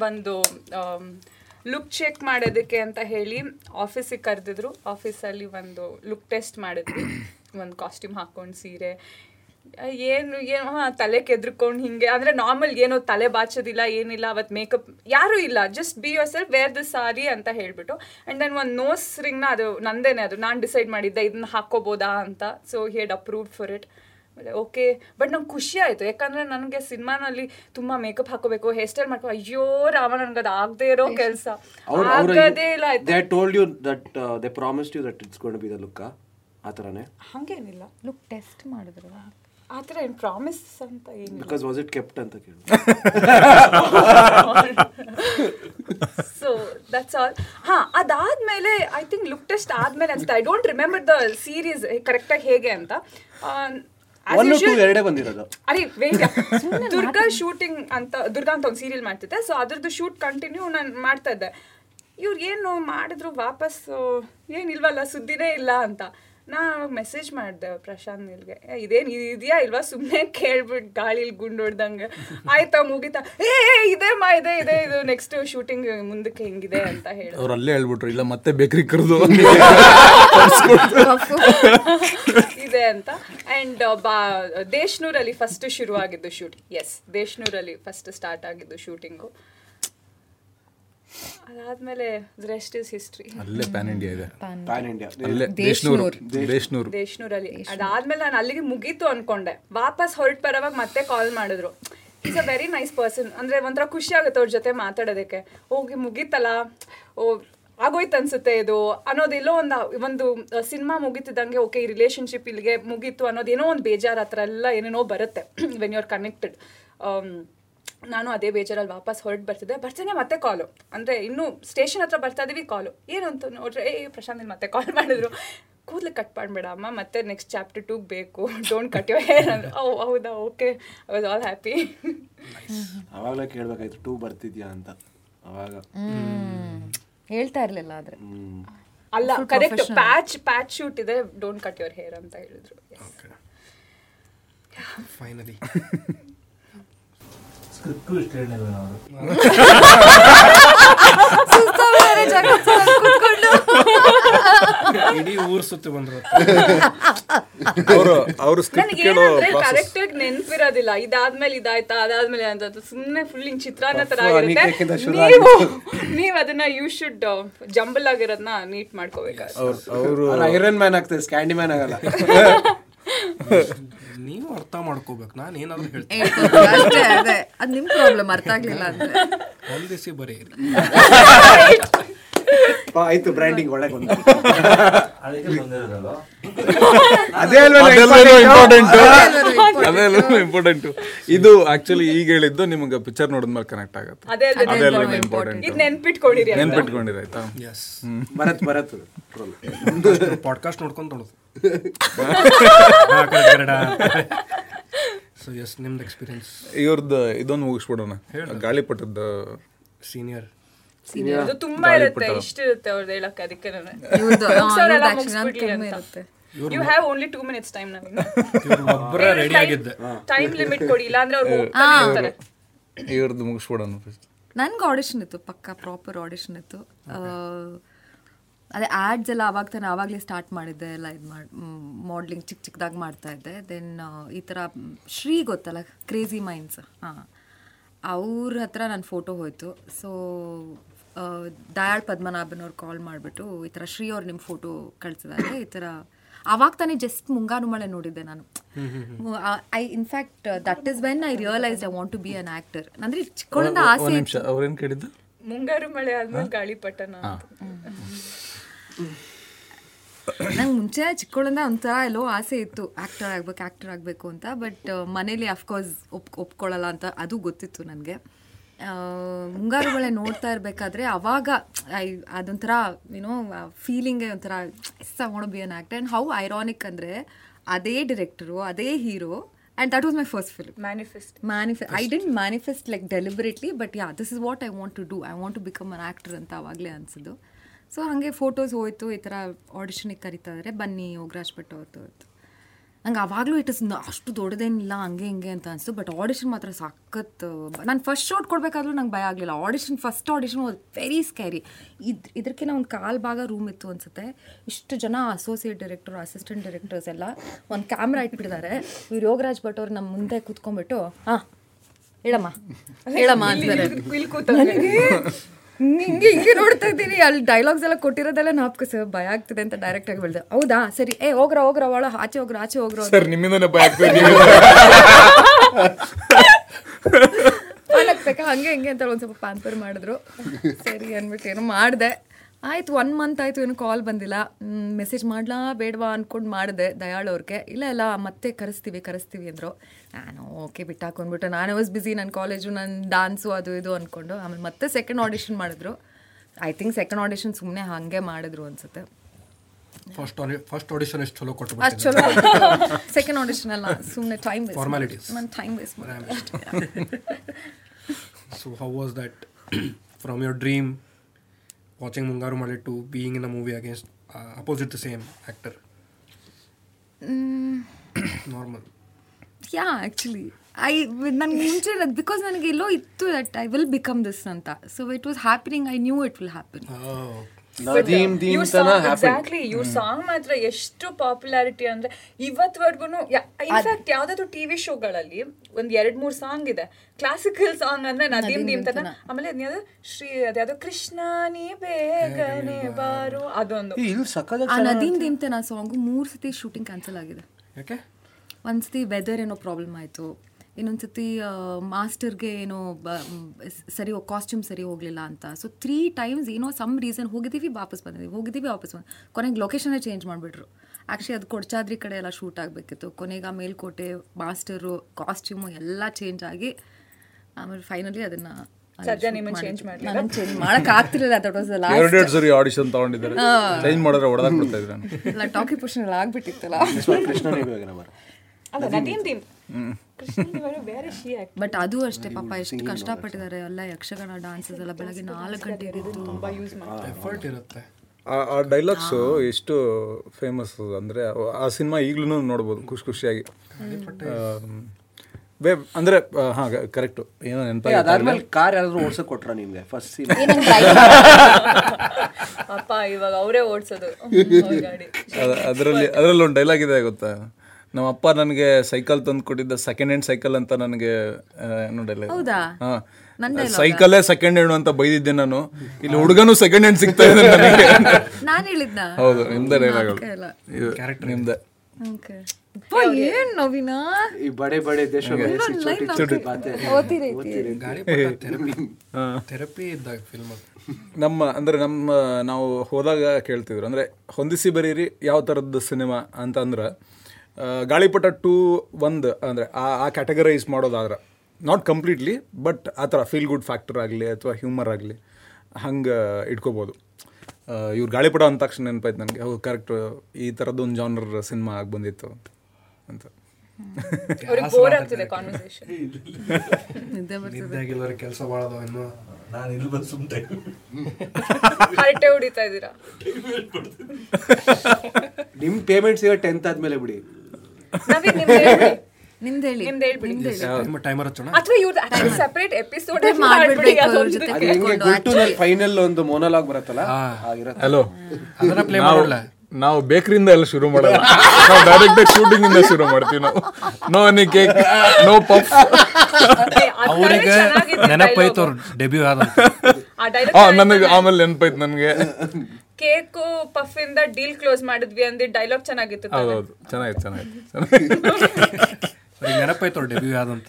ಒಂದು ಲುಕ್ ಚೆಕ್ ಮಾಡೋದಕ್ಕೆ ಅಂತ ಹೇಳಿ ಆಫೀಸಿಗೆ ಕರೆದಿದ್ರು. ಆಫೀಸಲ್ಲಿ ಒಂದು ಲುಕ್ ಟೆಸ್ಟ್ ಮಾಡಿದ್ವಿ, ಒಂದು ಕಾಸ್ಟ್ಯೂಮ್ ಹಾಕೊಂಡು ಸೀರೆ ಏನು ಏನೋ ತಲೆ ಕೆದ್ರಕೊಂಡು ಹಿಂಗೆ, ಅಂದರೆ ನಾರ್ಮಲ್ ಏನೋ ತಲೆ ಬಾಚೋದಿಲ್ಲ ಏನಿಲ್ಲ, ಅವತ್ತು ಮೇಕಪ್ ಯಾರೂ ಇಲ್ಲ, just be yourself, wear the sari ಅಂತ ಹೇಳ್ಬಿಟ್ಟು. ಆ್ಯಂಡ್ ದೆನ್ ಒಂದು ನೋಸ್ ರಿಂಗ್ನ ಅದು ನಂದೇನೆ, ಅದು ನಾನು ಡಿಸೈಡ್ ಮಾಡಿದ್ದೆ ಇದನ್ನ ಹಾಕೋಬೋದಾ ಅಂತ. So he had approved for it. Okay, but ನಂಗೆ ಖುಷಿ ಆಯಿತು, ಯಾಕಂದರೆ ನನಗೆ ಸಿನಿಮಾನಲ್ಲಿ ತುಂಬ ಮೇಕಪ್ ಹಾಕೋಬೇಕು, ಹೇರ್ ಸ್ಟೈಲ್ ಮಾಡ್ಕೋ, ಅಯ್ಯೋ ರಾಮ ನನಗೆ ಅದು ಆಗದೆ ಇರೋ ಕೆಲಸ ಆಗದೇ ಇಲ್ಲ ಆಯ್ತು. They told you that, they promised you that it's going to be the look, ಆ ಥರನೇ? ಹಾಗೇನಿಲ್ಲ, ಲುಕ್ ಟೆಸ್ಟ್ ಮಾಡಿದ್ರು ಆ ಥರ ಏನು ಪ್ರಾಮಿಸ್ ಅಂತ ಏನು. ಬಿಕಾಸ್ ವಾಸ್ ಇಟ್ ಕೆಪ್ಟ್ ಅಂತ ಕೇಳಿ. So that's all. ಹಾಂ, ಅದಾದಮೇಲೆ ಐ ಥಿಂಕ್ ಲುಕ್ ಟೆಸ್ಟ್ ಆದಮೇಲೆ ಅನಿಸ್ತಾ, I don't remember the series ಕರೆಕ್ಟಾಗಿ ಹೇಗೆ ಅಂತ. ಅದೇ ವೇಟ್, ದುರ್ಗಾ ಶೂಟಿಂಗ್ ಅಂತ, ದುರ್ಗಾ ಅಂತ ಒಂದು ಸೀರಿಯಲ್ ಮಾಡ್ತಿದ್ದೆ. ಸೊ ಅದ್ರದ್ದು ಶೂಟ್ ಕಂಟಿನ್ಯೂ ನಾನು ಮಾಡ್ತಾ ಇದ್ದೆ. ಇವ್ರು ಏನು ಮಾಡಿದ್ರು ವಾಪಸ್ ಏನಿಲ್ವಲ್ಲ, ಸುದ್ದಿನೇ ಇಲ್ಲ ಅಂತ ನಾ ಮೆಸೇಜ್ ಮಾಡಿದೆ ಪ್ರಶಾಂತ್ ನೀಲ್ಗೆ, ಇದೇನು ಇದೆಯಾ ಇಲ್ವಾ, ಸುಮ್ಮನೆ ಕೇಳ್ಬಿಟ್ಟು ಗಾಳಿಲಿ ಗುಂಡು ಹೊಡ್ದಂಗೆ ಆಯ್ತಾ ಮುಗಿತಾ, ಏ ಇದೇ ಮಾ ಇದೆ ಇದೆ ಇದು ನೆಕ್ಸ್ಟ್ ಶೂಟಿಂಗ್ ಮುಂದಕ್ಕೆ ಹೆಂಗಿದೆ ಅಂತ ಹೇಳಿ ಅವ್ರು ಅಲ್ಲೇ ಹೇಳ್ಬಿಟ್ರು, ಇಲ್ಲ ಮತ್ತೆ ಬೇಕ್ರಿ ಕರೆದು ಇದೆ ಅಂತ. ಆ್ಯಂಡ್ ದೇಶನೂರಲ್ಲಿ ಫಸ್ಟ್ ಶುರು ಆಗಿದ್ದು ಶೂಟ್, ಎಸ್ ದೇಶನೂರಲ್ಲಿ ಫಸ್ಟ್ ಸ್ಟಾರ್ಟ್ ಆಗಿದ್ದು ಶೂಟಿಂಗು. ಅದಾದ್ಮೇಲೆ ರೆಸ್ಟ್ ಇಸ್ ಹಿಸ್ಟ್ರಿ. ಅಲ್ಲೇ ಪ್ಯಾನ್ ಇಂಡಿಯಾ ಇದೆ, ಪ್ಯಾನ್ ಇಂಡಿಯಾ ದೇಶನೂರಲ್ಲಿ. ಅದಾದ್ಮೇಲೆ ನಾನು ಅಲ್ಲಿಗೆ ಮುಗೀತು ಅನ್ಕೊಂಡೆ. ವಾಪಸ್ ಹೊರಟು ಬರೋವಾಗ ಮತ್ತೆ ಕಾಲ್ ಮಾಡಿದ್ರು. It's a very nice person, ಅಂದ್ರೆ ಒಂಥರ ಖುಷಿ ಆಗುತ್ತೆ ಅವ್ರ ಜೊತೆ ಮಾತಾಡೋದಕ್ಕೆ. ಹೋಗಿ ಮುಗೀತಲ್ಲ, ಓ ಆಗೋಯ್ತು ಅನ್ಸುತ್ತೆ ಇದು ಅನ್ನೋದೆಲ್ಲೋ ಒಂದು ಸಿನಿಮಾ ಮುಗೀತಿದ್ದಂಗೆ, ಓಕೆ ಈ ರಿಲೇಶನ್ಶಿಪ್ ಇಲ್ಲಿಗೆ ಮುಗೀತು ಅನ್ನೋದೇನೋ ಒಂದು ಬೇಜಾರು ಹತ್ರ ಎಲ್ಲ ಏನೇನೋ ಬರುತ್ತೆ ವೆನ್ ಯು ಆರ್ ಕನೆಕ್ಟೆಡ್. ನಾನು ಅದೇ ಬೇಜಾರಲ್ಲಿ ವಾಪಸ್ ಹೊರಟು ಬರ್ತಿದ್ದೆ. ಬರ್ತೀನಿ ಮತ್ತೆ ಕಾಲು, ಅಂದರೆ ಇನ್ನೂ ಸ್ಟೇಷನ್ ಹತ್ರ ಬರ್ತಾ ಇದ್ದೀವಿ ಕಾಲು, ಏನಂತ ನೋಡ್ರೆ ಏ ಪ್ರಶಾಂತ್ ನೀಲ್ ಮತ್ತೆ ಕಾಲ್ ಮಾಡಿದ್ರು, ಕೂದಲು ಕಟ್ ಮಾಡಬೇಡ ಅಮ್ಮ, ಮತ್ತೆ ನೆಕ್ಸ್ಟ್ ಚಾಪ್ಟರ್ 2 ಬೇಕು, ಡೋಂಟ್ ಕಟ್ ಯುವರ್ ಹೇರ್ ಅಂದರು. ಓ ಹೌದಾ, okay, I was all happy. ಅವಾಗಲೇ ಕೇಳಬೇಕಾಯ್ತು 2 ಬರ್ತಿದ್ಯಾ ಅಂತ, ಅವಾಗ ಹೇಳ್ತಾ ಇರಲಿಲ್ಲ. ಆದರೆ ಅಲ್ಲ ಕರೆಕ್ಟ್, ಪ್ಯಾಚ್ ಶೂಟ್ ಇದೆ, ಡೋಂಟ್ ಕಟ್ ಯುವರ್ ಹೇರ್ ಅಂತ ಹೇಳಿದ್ರು. ಫೈನಲಿ ಕರೆಕ್ಟ್ ಆಗಿ ನೆನಪಿರೋದಿಲ್ಲ, ಇದಾದ್ಮೇಲೆ ಇದಾಯ್ತಾ ಅದಾದ್ಮೇಲೆ ಅಂತ ಸುಮ್ಮನೆ ಫುಲ್ ಹಿಂಗ್ ಚಿತ್ರಾನ್ನ ತರ ಆಗಿರುತ್ತೆ. ನೀವ್ ಅದನ್ನ ಯು ಶುಡ್ ಜಂಬಲ್ ಆಗಿರೋದನ್ನ ನೀಟ್ ಮಾಡ್ಕೋಬೇಕು. ಐರನ್ ಮ್ಯಾನ್ ಆಗ್ತದೆ, ಸ್ಕ್ಯಾಂಡಿ ಮ್ಯಾನ್ ಆಗಲ್ಲ. ನೀವು ಅರ್ಥ ಮಾಡ್ಕೋಬೇಕು, ನಾನು ಏನಾದ್ರೂ ಹೇಳ್ತೀನಿ. ಆಯ್ತು ಬ್ರ್ಯಾಂಡಿಂಗ್ ಒಳಗೆ ಒಂದು ಇಂಪಾರ್ಟೆಂಟ್ ಇದು ಆಕ್ಚುಲಿ ಈಗ ಹೇಳಿದ್ದು ನಿಮ್ಗೆ ಪಿಕ್ಚರ್ ನೋಡಿದ್ಮೇಲೆ ಕನೆಕ್ಟ್ ಆಗುತ್ತೆ. ನೆನ್ಪಿಟ್ಕೊಂಡಿರಿ ಆಯ್ತಾ? ಪಾಡ್ಕಾಸ್ಟ್ ನೋಡ್ಕೊಂಡು ನೋಡೋದು. So yes, ನಿಮ್ದು ಎಕ್ಸ್ಪೀರಿಯನ್ಸ್ ಇವ್ರದ್ದು ಇದೊಂದು ಮುಗಿಸ್ಬಿಡೋಣ. ಗಾಳಿಪಟದ ಸೀನಿಯರ್ ಸೀನಿಯರ್ ತುಂಬಾ ಇರುತ್ತೆ, ಇಷ್ಟ ಇರುತ್ತೆ ಅವ್ರದ್ದು ಹೇಳಕ್ಕೆ. ಅದಕ್ಕೆ ನಾನು you have only 2 minutes time now. ಒಬ್ಬರ ರೆಡಿ ಆಗಿದ್ದೆ, ಟೈಮ್ ಲಿಮಿಟ್ ಕೊಡಿ, ಇಲ್ಲ ಅಂದ್ರೆ ಅವರು ಹೋಗ್ತಾನೆ ಇರ್ತಾರೆ. ಇವ್ರದ್ದು ಮುಗಿಸ್ಬಿಡೋಣ. ನನಗೆ ಆಡಿಷನ್ ಇತ್ತು, ಪಕ್ಕಾ ಪ್ರಾಪರ್ ಆಡಿಷನ್ ಇತ್ತು. ಅದೇ ಆ್ಯಡ್ಸ್ ಎಲ್ಲ ಆವಾಗ ತಾನೆ ಆವಾಗಲೇ ಸ್ಟಾರ್ಟ್ ಮಾಡಿದ್ದೆ, ಎಲ್ಲ ಇದು ಮಾಡಿ ಮಾಡಲಿಂಗ್ ಚಿಕ್ಕ ಚಿಕ್ಕದಾಗಿ ಮಾಡ್ತಾಯಿದ್ದೆ. ದೆನ್ ಈ ಥರ ಶ್ರೀ ಗೊತ್ತಲ್ಲ, ಕ್ರೇಜಿ ಮೈಂಡ್ಸ್, ಹಾಂ, ಅವ್ರ ಹತ್ರ ನನ್ನ ಫೋಟೋ ಹೋಯಿತು. ಸೊ ದಯಾಳ್ ಪದ್ಮನಾಭನ್ ಅವ್ರು ಕಾಲ್ ಮಾಡಿಬಿಟ್ಟು ಈ ಥರ ಶ್ರೀ ಅವ್ರು ನಿಮ್ಮ ಫೋಟೋ ಕಳಿಸಿದಾಗ ಈ ಥರ ಆವಾಗ ತಾನೇ ಜಸ್ಟ್ ಮುಂಗಾರು ಮಳೆ ನೋಡಿದ್ದೆ ನಾನು. I in fact that is when I realise I want to be an actor. ಅಂದರೆ ಚಿಕ್ಕವಳಿಂದ ಆಸೆ. ಅವ್ರೇನು ಕೇಳಿದ್ದು? ಮುಂಗಾರು ಮಳೆ ಆದ್ಮೇಲೆ ಗಾಳಿಪಟನ. ನಂಗೆ ಮುಂಚೆ ಚಿಕ್ಕವಳಿಂದ ಒಂಥರ ಎಲ್ಲೋ ಆಸೆ ಇತ್ತು, ಆ್ಯಕ್ಟರ್ ಆಗಬೇಕು ಅಂತ. ಬಟ್ ಮನೇಲಿ ಅಫ್ಕೋರ್ಸ್ ಒಪ್ಕೊಳ್ಳಲ್ಲ ಅಂತ ಅದು ಗೊತ್ತಿತ್ತು ನನಗೆ. ಮುಂಗಾರು ಮಳೆ ನೋಡ್ತಾ ಇರಬೇಕಾದ್ರೆ ಅವಾಗ ಅದೊಂಥರ ಏನೋ ಫೀಲಿಂಗೇ ಒಂಥರ yes I want to be an actor. And how ironic ಅಂದರೆ ಅದೇ ಡೈರೆಕ್ಟರು, ಅದೇ hero. And that was my first film. Manifest. I didn't manifest like deliberately, but yeah, this is what I want to do. I want to become an actor anta avagle ansidu. So hange photos hoytu ee tara audition ಗೆ ಕರೀತಾ ಇದ್ದಾರೆ, ಬನ್ನಿ ಯೋಗರಾಜ್ ಭಟ್ ಅವ್ರದ್ದು ಹೋಯ್ತು. ನಂಗೆ ಆವಾಗಲೂ it is ಅಷ್ಟು ದೊಡ್ಡದೇನಿಲ್ಲ, ಹಂಗೆ ಹಿಂಗೆ ಅಂತ ಅನಿಸ್ತು. ಬಟ್ ಆಡಿಷನ್ ಮಾತ್ರ ಸಖತ್. ನಾನು ಫಸ್ಟ್ ಶಾಟ್ ಕೊಡಬೇಕಾದ್ರೂ ನಂಗೆ ಭಯ ಆಗಲಿಲ್ಲ. First audition was very scary. ಇದಕ್ಕಿಂತ ಒಂದು ಕಾಲು ಭಾಗ ರೂಮ್ ಇತ್ತು ಅನಿಸುತ್ತೆ. ಇಷ್ಟು ಜನ ಅಸೋಸಿಯೇಟ್ ಡೈರೆಕ್ಟರ್, ಅಸಿಸ್ಟೆಂಟ್ ಡೈರೆಕ್ಟರ್ಸ್ ಎಲ್ಲ ಒಂದು ಕ್ಯಾಮ್ರಾ ಇಟ್ಬಿಟ್ಟಿದ್ದಾರೆ. ಇವ್ರು ಯೋಗರಾಜ್ ಭಟ್ ಅವ್ರು ನಮ್ಮ ಮುಂದೆ ಕೂತ್ಕೊಂಡ್ಬಿಟ್ಟು ಹಾಂ ಹೇಳಮ್ಮ ಅಂತಾರೆ. ಹಿಂಗೆ ಹಿಂಗೆ ನೋಡ್ತಾ ಇದ್ದೀನಿ, ಅಲ್ಲಿ ಡೈಲಾಗ್ಸ್ ಎಲ್ಲ ಕೊಟ್ಟಿರೋದೆಲ್ಲ ನಾಪ್ಕ ಸರ್ ಭಯ ಆಗ್ತಿದೆ ಅಂತ ಡೈರೆಕ್ಟ್ ಆಗಿ ಹೇಳ್ದೆ. ಹೌದಾ ಸರಿ, ಹೋಗ್ರ ಅವಳ ಆಚೆ ಹೋಗ್ರ ಆಗ್ಬೇಕಾ ಹಂಗೆ ಹಿಂಗೆ ಅಂತ ಒಂದ್ ಸ್ವಲ್ಪ ಪ್ಯಾಂಪರ್ ಮಾಡಿದ್ರು. ಸರಿ ಅನ್ಬಿಟ್ಟು ಏನೋ ಮಾಡಿದೆ. ಆಯ್ತು, 1 month ಆಯ್ತು, ಏನು ಕಾಲ್ ಬಂದಿಲ್ಲ. ಮೆಸೇಜ್ ಮಾಡ್ಲಾ ಬೇಡವಾ ಅನ್ಕೊಂಡು ಮಾಡಿದೆ ದಯಾಳ್ ಅವ್ರಿಗೆ. ಇಲ್ಲ ಮತ್ತೆ ಕರೆಸ್ತೀವಿ ಅಂದರು. ನಾನು ಓಕೆ ಬಿಟ್ಟಾಕೊಂಡ್ಬಿಟ್ಟು, ನಾನು ವಾಸ್ ಬಿಸಿ, ನನ್ನ ಕಾಲೇಜು, ನನ್ನ ಡ್ಯಾನ್ಸು, ಅದು ಇದು ಅಂದ್ಕೊಂಡು. ಆಮೇಲೆ ಮತ್ತೆ ಸೆಕೆಂಡ್ ಆಡಿಷನ್ ಮಾಡಿದ್ರು. ಐ ಥಿಂಕ್ ಸೆಕೆಂಡ್ ಆಡಿಷನ್ ಸುಮ್ಮನೆ ಹಾಗೆ ಮಾಡಿದ್ರು ಅನ್ಸುತ್ತೆ. ಫಸ್ಟ್ ಆಡಿಷನ್ ಎಷ್ಟು ಚಲೋ ಕೊಟ್ಟು ಅಷ್ಟು ಚಲೋ, ಸೆಕೆಂಡ್ ಆಡಿಷನ್ ಅಲ್ಲ, ಸುಮ್ಮನೆ ಟೈಮ್ ವೇಸ್ಟ್ ಮಾಡಿದೆ. So how was that from your dream watching Mungaru Male to being in a movie against opposite the same actor? Normal. Yeah, actually. I mentioned because nanage illo ittu that I will become this anta. So it was happening. I knew it will happen. Oh. Nadim tana happened. Exactly. Your song matra eshtu popularity andre ivatvargu. In fact yavadadu TV show galalli ಒಂದು 2-3 song ಇದೆ, classical song ಅಂದ್ರೆ ನದೀಮ್ ದೀಮ್ ತನ. ಆಮೇಲೆ ಅದ್ಯಾವ್ದು ಶ್ರೀ ಅದ್ಯಾವ್ದು ಕೃಷ್ಣ ನೀ ಬೇಗನೆ ಬಾರು, ಅದೊಂದು ನದೀಮ್ ದೀಮ್ ತನ song 3 ಸತಿ ಶೂಟಿಂಗ್ ಕ್ಯಾನ್ಸಲ್ ಆಗಿದೆ. ಒಂದ್ಸತಿ ವೆದರ್ ಏನೋ ಪ್ರಾಬ್ಲಮ್ ಆಯಿತು, ಇನ್ನೊಂದ್ಸತಿ ಮಾಸ್ಟರ್ಗೆ ಏನೋ ಸರಿ ಕಾಸ್ಟ್ಯೂಮ್ ಸರಿ ಹೋಗಲಿಲ್ಲ ಅಂತ. ಸೊ 3 times ಏನೋ ಸಮ್ ರೀಸನ್ ಹೋಗಿದ್ದೀವಿ ವಾಪಸ್ ಬಂದಿದ್ದೀವಿ. ಕೊನೆಗೆ ಲೊಕೇಶನ್ನೇ ಚೇಂಜ್ ಮಾಡಿಬಿಟ್ರು. ಆ್ಯಕ್ಚುಲಿ ಅದು ಕೊಡಚಾದ್ರಿ ಕಡೆ ಎಲ್ಲ ಶೂಟ್ ಆಗಬೇಕಿತ್ತು. ಕೊನೆಗೆ ಮೇಲ್ಕೋಟೆ, ಮಾಸ್ಟರು, ಕಾಸ್ಟ್ಯೂಮು ಎಲ್ಲ ಚೇಂಜ್ ಆಗಿ ಆಮೇಲೆ ಫೈನಲಿ ಅದನ್ನು ಟಾಕಿ ಪುಷನ್ ಆಗ್ಬಿಟ್ಟಿತ್ತಲ್ಲ. ಬಟ್ ಅದು ಅಷ್ಟೇ ಪಾಪ ಎಷ್ಟು ಕಷ್ಟಪಟ್ಟಿದ್ದಾರೆ. ಎಲ್ಲ ಯಕ್ಷಗಾನ ಡಾನ್ಸಸ್ ಎಲ್ಲ ಬೆಳಗ್ಗೆ 4 ಗಂಟೆಗೆ ಆ ಡೈಲಾಗ್ಸು ಎಷ್ಟು ಫೇಮಸ್ ಅಂದರೆ ಆ ಸಿನಿಮಾ ಈಗಲೂ ನೋಡ್ಬೋದು ಖುಷಿಯಾಗಿ. ಅಂದ್ರೆ ಹಾ ಕರೆಕ್ಟು, ಏನೋ ನೆನಪಾಗಿ. ಅದಾದ್ಮೇಲೆ ಕಾರ್ ಯಾರಾದ್ರೂ ಓಡ್ಸಕ್ ಕೊಟ್ರ ನಿಮ್ಗೆ ಫಸ್ಟ್ ಸೀನ್? ಅಪ್ಪ ಇವಾಗ ಅವರೇ ಓಡಿಸೋದು. ಅದರಲ್ಲಿ ಒಂದು ಡೈಲಾಗ್ ಇದೆ ಗೊತ್ತಾ, ನಮ್ಮ ಅಪ್ಪ ನನಗೆ ಸೈಕಲ್ ತಂದು ಕೊಟ್ಟಿದ್ದ ಸೆಕೆಂಡ್ ಹ್ಯಾಂಡ್ ಸೈಕಲ್ ಅಂತ ನನಗೆ ಡೈಲಾಗ್. ಹಾಂ, ಸೈಕಲೇ ಸೆಕೆಂಡ್ ಹ್ಯಾಂಡ್ ಅಂತ ಬೈದಿದ್ದೆ ನಾನು, ಇಲ್ಲಿ ಹುಡುಗನು ಸೆಕೆಂಡ್ ಹ್ಯಾಂಡ್ ಸಿಗ್ತಾ ಇದೆ. Okay. ನಮ್ಮ ಅಂದ್ರೆ ನಮ್ಮ ನಾವು ಹೋದಾಗ ಕೇಳ್ತಿದ್ರು ಅಂದ್ರೆ ಹೊಂದಿಸಿ ಬರೀರಿ ಯಾವ ತರದ್ದು ಸಿನಿಮಾ ಅಂತ ಅಂದ್ರೆ ಗಾಳಿಪಟ 2-1 ಅಂದ್ರೆ ಆ ಕ್ಯಾಟಗರೈಸ್ ಮಾಡೋದಾದ್ರೆ ನಾಟ್ ಕಂಪ್ಲೀಟ್ಲಿ ಬಟ್ ಆ ಥರ ಫೀಲ್ ಗುಡ್ ಫ್ಯಾಕ್ಟರ್ ಆಗಲಿ ಅಥವಾ ಹ್ಯೂಮರ್ ಆಗಲಿ ಹಂಗೆ ಇಟ್ಕೋಬೋದು. ಇವ್ರು ಗಾಳಿಪಟ ಅಂದ ತಕ್ಷಣ ನೆನಪಾಯ್ತು ನನಗೆ, ಅವ್ರು ಕರೆಕ್ಟ್ ಈ ಥರದ್ದು ಒಂದು ಜಾನರ್ ಸಿನಿಮಾ ಆಗಿ ಬಂದಿತ್ತು ಅಂತ. ಕೆಲಸ ನಿಮ್ ಪೇಮೆಂಟ್ಸ್ ಈಗ 10th ಆದ್ಮೇಲೆ ಬಿಡಿ. ಫೈನಲ್ ಒಂದು ಮೊನೊಲಾಗ್ ಬರುತ್ತಲ್ಲ, ನಾವು ಬೇಕರಿಂದ ಎಲ್ಲ ಶುರು ಮಾಡಲ್ಲ, ನಾವು ಡೈರೆಕ್ಟ್ ಆಗಿ ಶೂಟಿಂಗ್ ಇಂದ ಶುರು ಮಾಡ್ತೀವಿ. ನಾವು no any cake no puff. ಅವ್ರಿಗೆ ನೆನಪಾಯ್ತು ಅವ್ರು ಡೆಬ್ಯೂ ಆದ, ನನಗೆ ಆಮೇಲೆ ನೆನಪಾಯ್ತು ನನಗೆ ಕೇಕು ಪಫ್ ಇಂದ ಡೀಲ್ ಕ್ಲೋಸ್ ಮಾಡಿದ್ವಿ ಅಂದಿ ಡೈಲಾಗ್ ಚೆನ್ನಾಗಿತ್ತು. ಹೌದೌದು, ಚೆನ್ನಾಗಿತ್ತು ಚೆನ್ನಾಗಿತ್ತು, ನೆನಪಾಯ್ತು ಅವ್ರು ಡೆಬ್ಯೂ ಆದಂತ.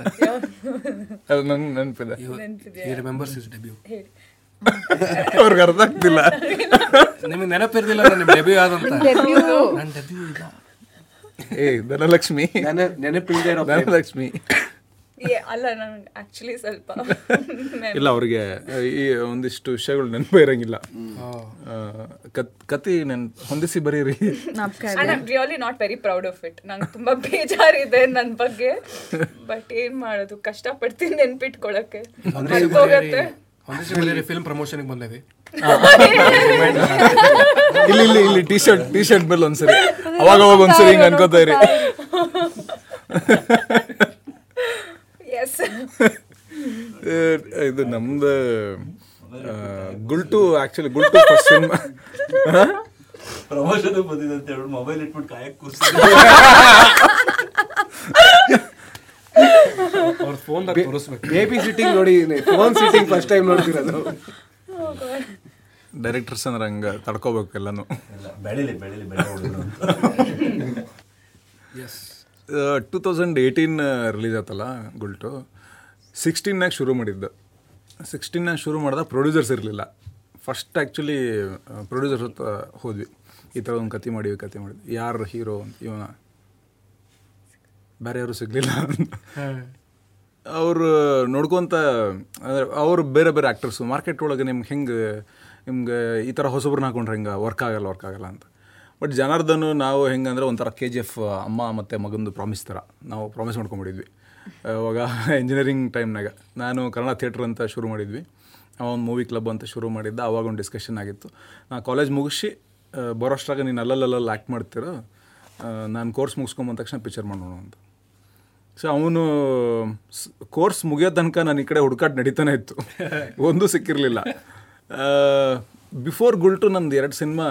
ನಂಗೆ ನೆನಪಿದೆ, ಹಿ ರಿಮೆಂಬರ್ಸ್ ಹಿಸ್ ಡೆಬ್ಯೂ. ಅವ್ರಿಗೆ ಅರ್ಥ ಆಗ್ತಿಲ್ಲ, ನಿಮಗೆ ನೆನಪಿರ್ಲಿಲ್ಲ ನಿಮ್ಮ ಡೆಬ್ಯೂ ಆದಂತ. ನನ್ನ ಡೆಬ್ಯೂ ಇಲ್ಲ, ಏ ಧನಲಕ್ಷ್ಮಿ ನೆನಪಿದೆ, ಧನಲಕ್ಷ್ಮಿ ಅಲ್ಲ ನನಗೆ ಆಕ್ಚುಲಿ ಸ್ವಲ್ಪ ಇಲ್ಲ. ಅವ್ರಿಗೆ ಈ ಒಂದಿಷ್ಟು ವಿಷಯಗಳು ನೆನಪು ಇರಂಗಿಲ್ಲ, ಕತೆ ನೆನಪು ಹೊಂದಿಸಿ ಬರೀರಿ. I'm really not very proud of it. ನಂಗೆ ತುಂಬಾ ಬೇಜಾರಿದೆ ನನ್ನ ಬಗ್ಗೆ, ಬಟ್ ಏನ್ ಮಾಡೋದು, ಕಷ್ಟಪಡ್ತೀನಿ ನೆನ್ಪಿಟ್ಕೊಳಕ್ಕೆ. ಫಿಲ್ಮ್ ಪ್ರಮೋಷನ್ ಬಂದೇವಿ ಇಲ್ಲಿ ಟಿ ಶರ್ಟ್ ಮೇಲೆ ಒಂದ್ಸರಿ ಅವಾಗ ಒಂದ್ಸರಿ ಹಿಂಗ ಅನ್ಕೋತಾ ಇರಿ. ಇದು ನಮ್ದು Gultoo, actually Gultoo first film promotion ಬಂದಿದೆ ಅಂತ ಹೇಳಿ ಮೊಬೈಲ್ ಇಟ್ಬಿಟ್ಟು ಕಾಯಕ್ಕೆ ಕೂರ್ಸಿ ಡೈರೆಕ್ಟರ್ಸ್ ಅಂದ್ರೆ ಹಂಗ ತಡ್ಕೋಬೇಕು ಎಲ್ಲಾನು. ಎಸ್ 2018 ರಿಲೀಸ್ ಆಯ್ತಲ್ಲ ಗುಲ್ಟು. 16 ಶುರು ಮಾಡಿದ್ದ ಶುರು ಮಾಡಿದ, ಪ್ರೊಡ್ಯೂಸರ್ಸ್ ಇರಲಿಲ್ಲ ಫಸ್ಟ್. ಆ್ಯಕ್ಚುಲಿ ಪ್ರೊಡ್ಯೂಸರ್ಸ್ ಹೋದ್ವಿ, ಈ ಥರ ಒಂದು ಕತೆ ಮಾಡಿದ್ವಿ ಯಾರು ಹೀರೋ ಅಂತ, ಇವನ ಬೇರೆ ಯಾರು ಸಿಗಲಿಲ್ಲ. ಅವರು ನೋಡ್ಕೊತ ಅಂದರೆ ಅವರು ಬೇರೆ ಆ್ಯಕ್ಟರ್ಸು ಮಾರ್ಕೆಟ್ ಒಳಗೆ ನಿಮ್ಗೆ ಈ ಥರ ಹೊಸಬ್ರನ್ನ ಹಾಕೊಂಡ್ರೆ ಹಿಂಗೆ ವರ್ಕ್ ಆಗಲ್ಲ ಅಂತ. ಬಟ್ ಜನಾರ್ದನು ನಾವು ಹೆಂಗಂದ್ರೆ ಒಂಥರ KGF ಅಮ್ಮ ಮತ್ತು ಮಗಂದು ಪ್ರಾಮಿಸ್ ಥರ ನಾವು ಪ್ರಾಮಿಸ್ ಮಾಡ್ಕೊಂಬಿಟ್ಟಿದ್ವಿ. ಅವಾಗ ಇಂಜಿನಿಯರಿಂಗ್ ಟೈಮ್ನಾಗ ನಾನು ಕನ್ನಡ ಥಿಯೇಟ್ರ್ ಅಂತ ಶುರು ಮಾಡಿದ್ವಿ, ಒಂದು ಮೂವಿ ಕ್ಲಬ್ ಅಂತ ಶುರು ಮಾಡಿದ್ದ. ಅವಾಗ ಒಂದು ಡಿಸ್ಕಷನ್ ಆಗಿತ್ತು, ನಾನು ಕಾಲೇಜ್ ಮುಗಿಸಿ ಬರೋಷ್ಟ್ರಾಗ ನೀನು ಅಲ್ಲಲ್ಲಿ ಆ್ಯಕ್ಟ್ ಮಾಡ್ತಿರೋ, ನಾನು ಕೋರ್ಸ್ ಮುಗಿಸ್ಕೊಂಬಂದ ತಕ್ಷಣ ಪಿಕ್ಚರ್ ಮಾಡೋಣ ಅಂತ. ಸೊ ಅವನು ಕೋರ್ಸ್ ಮುಗಿಯೋ ತನಕ ನಾನು ಈ ಕಡೆ ಹುಡುಕಾಟ ನಡೀತಾನೆ ಇತ್ತು, ಒಂದೂ ಸಿಕ್ಕಿರಲಿಲ್ಲ. ಬಿಫೋರ್ ಗುಲ್ಟು ನಂದು 2 ಸಿನಿಮಾ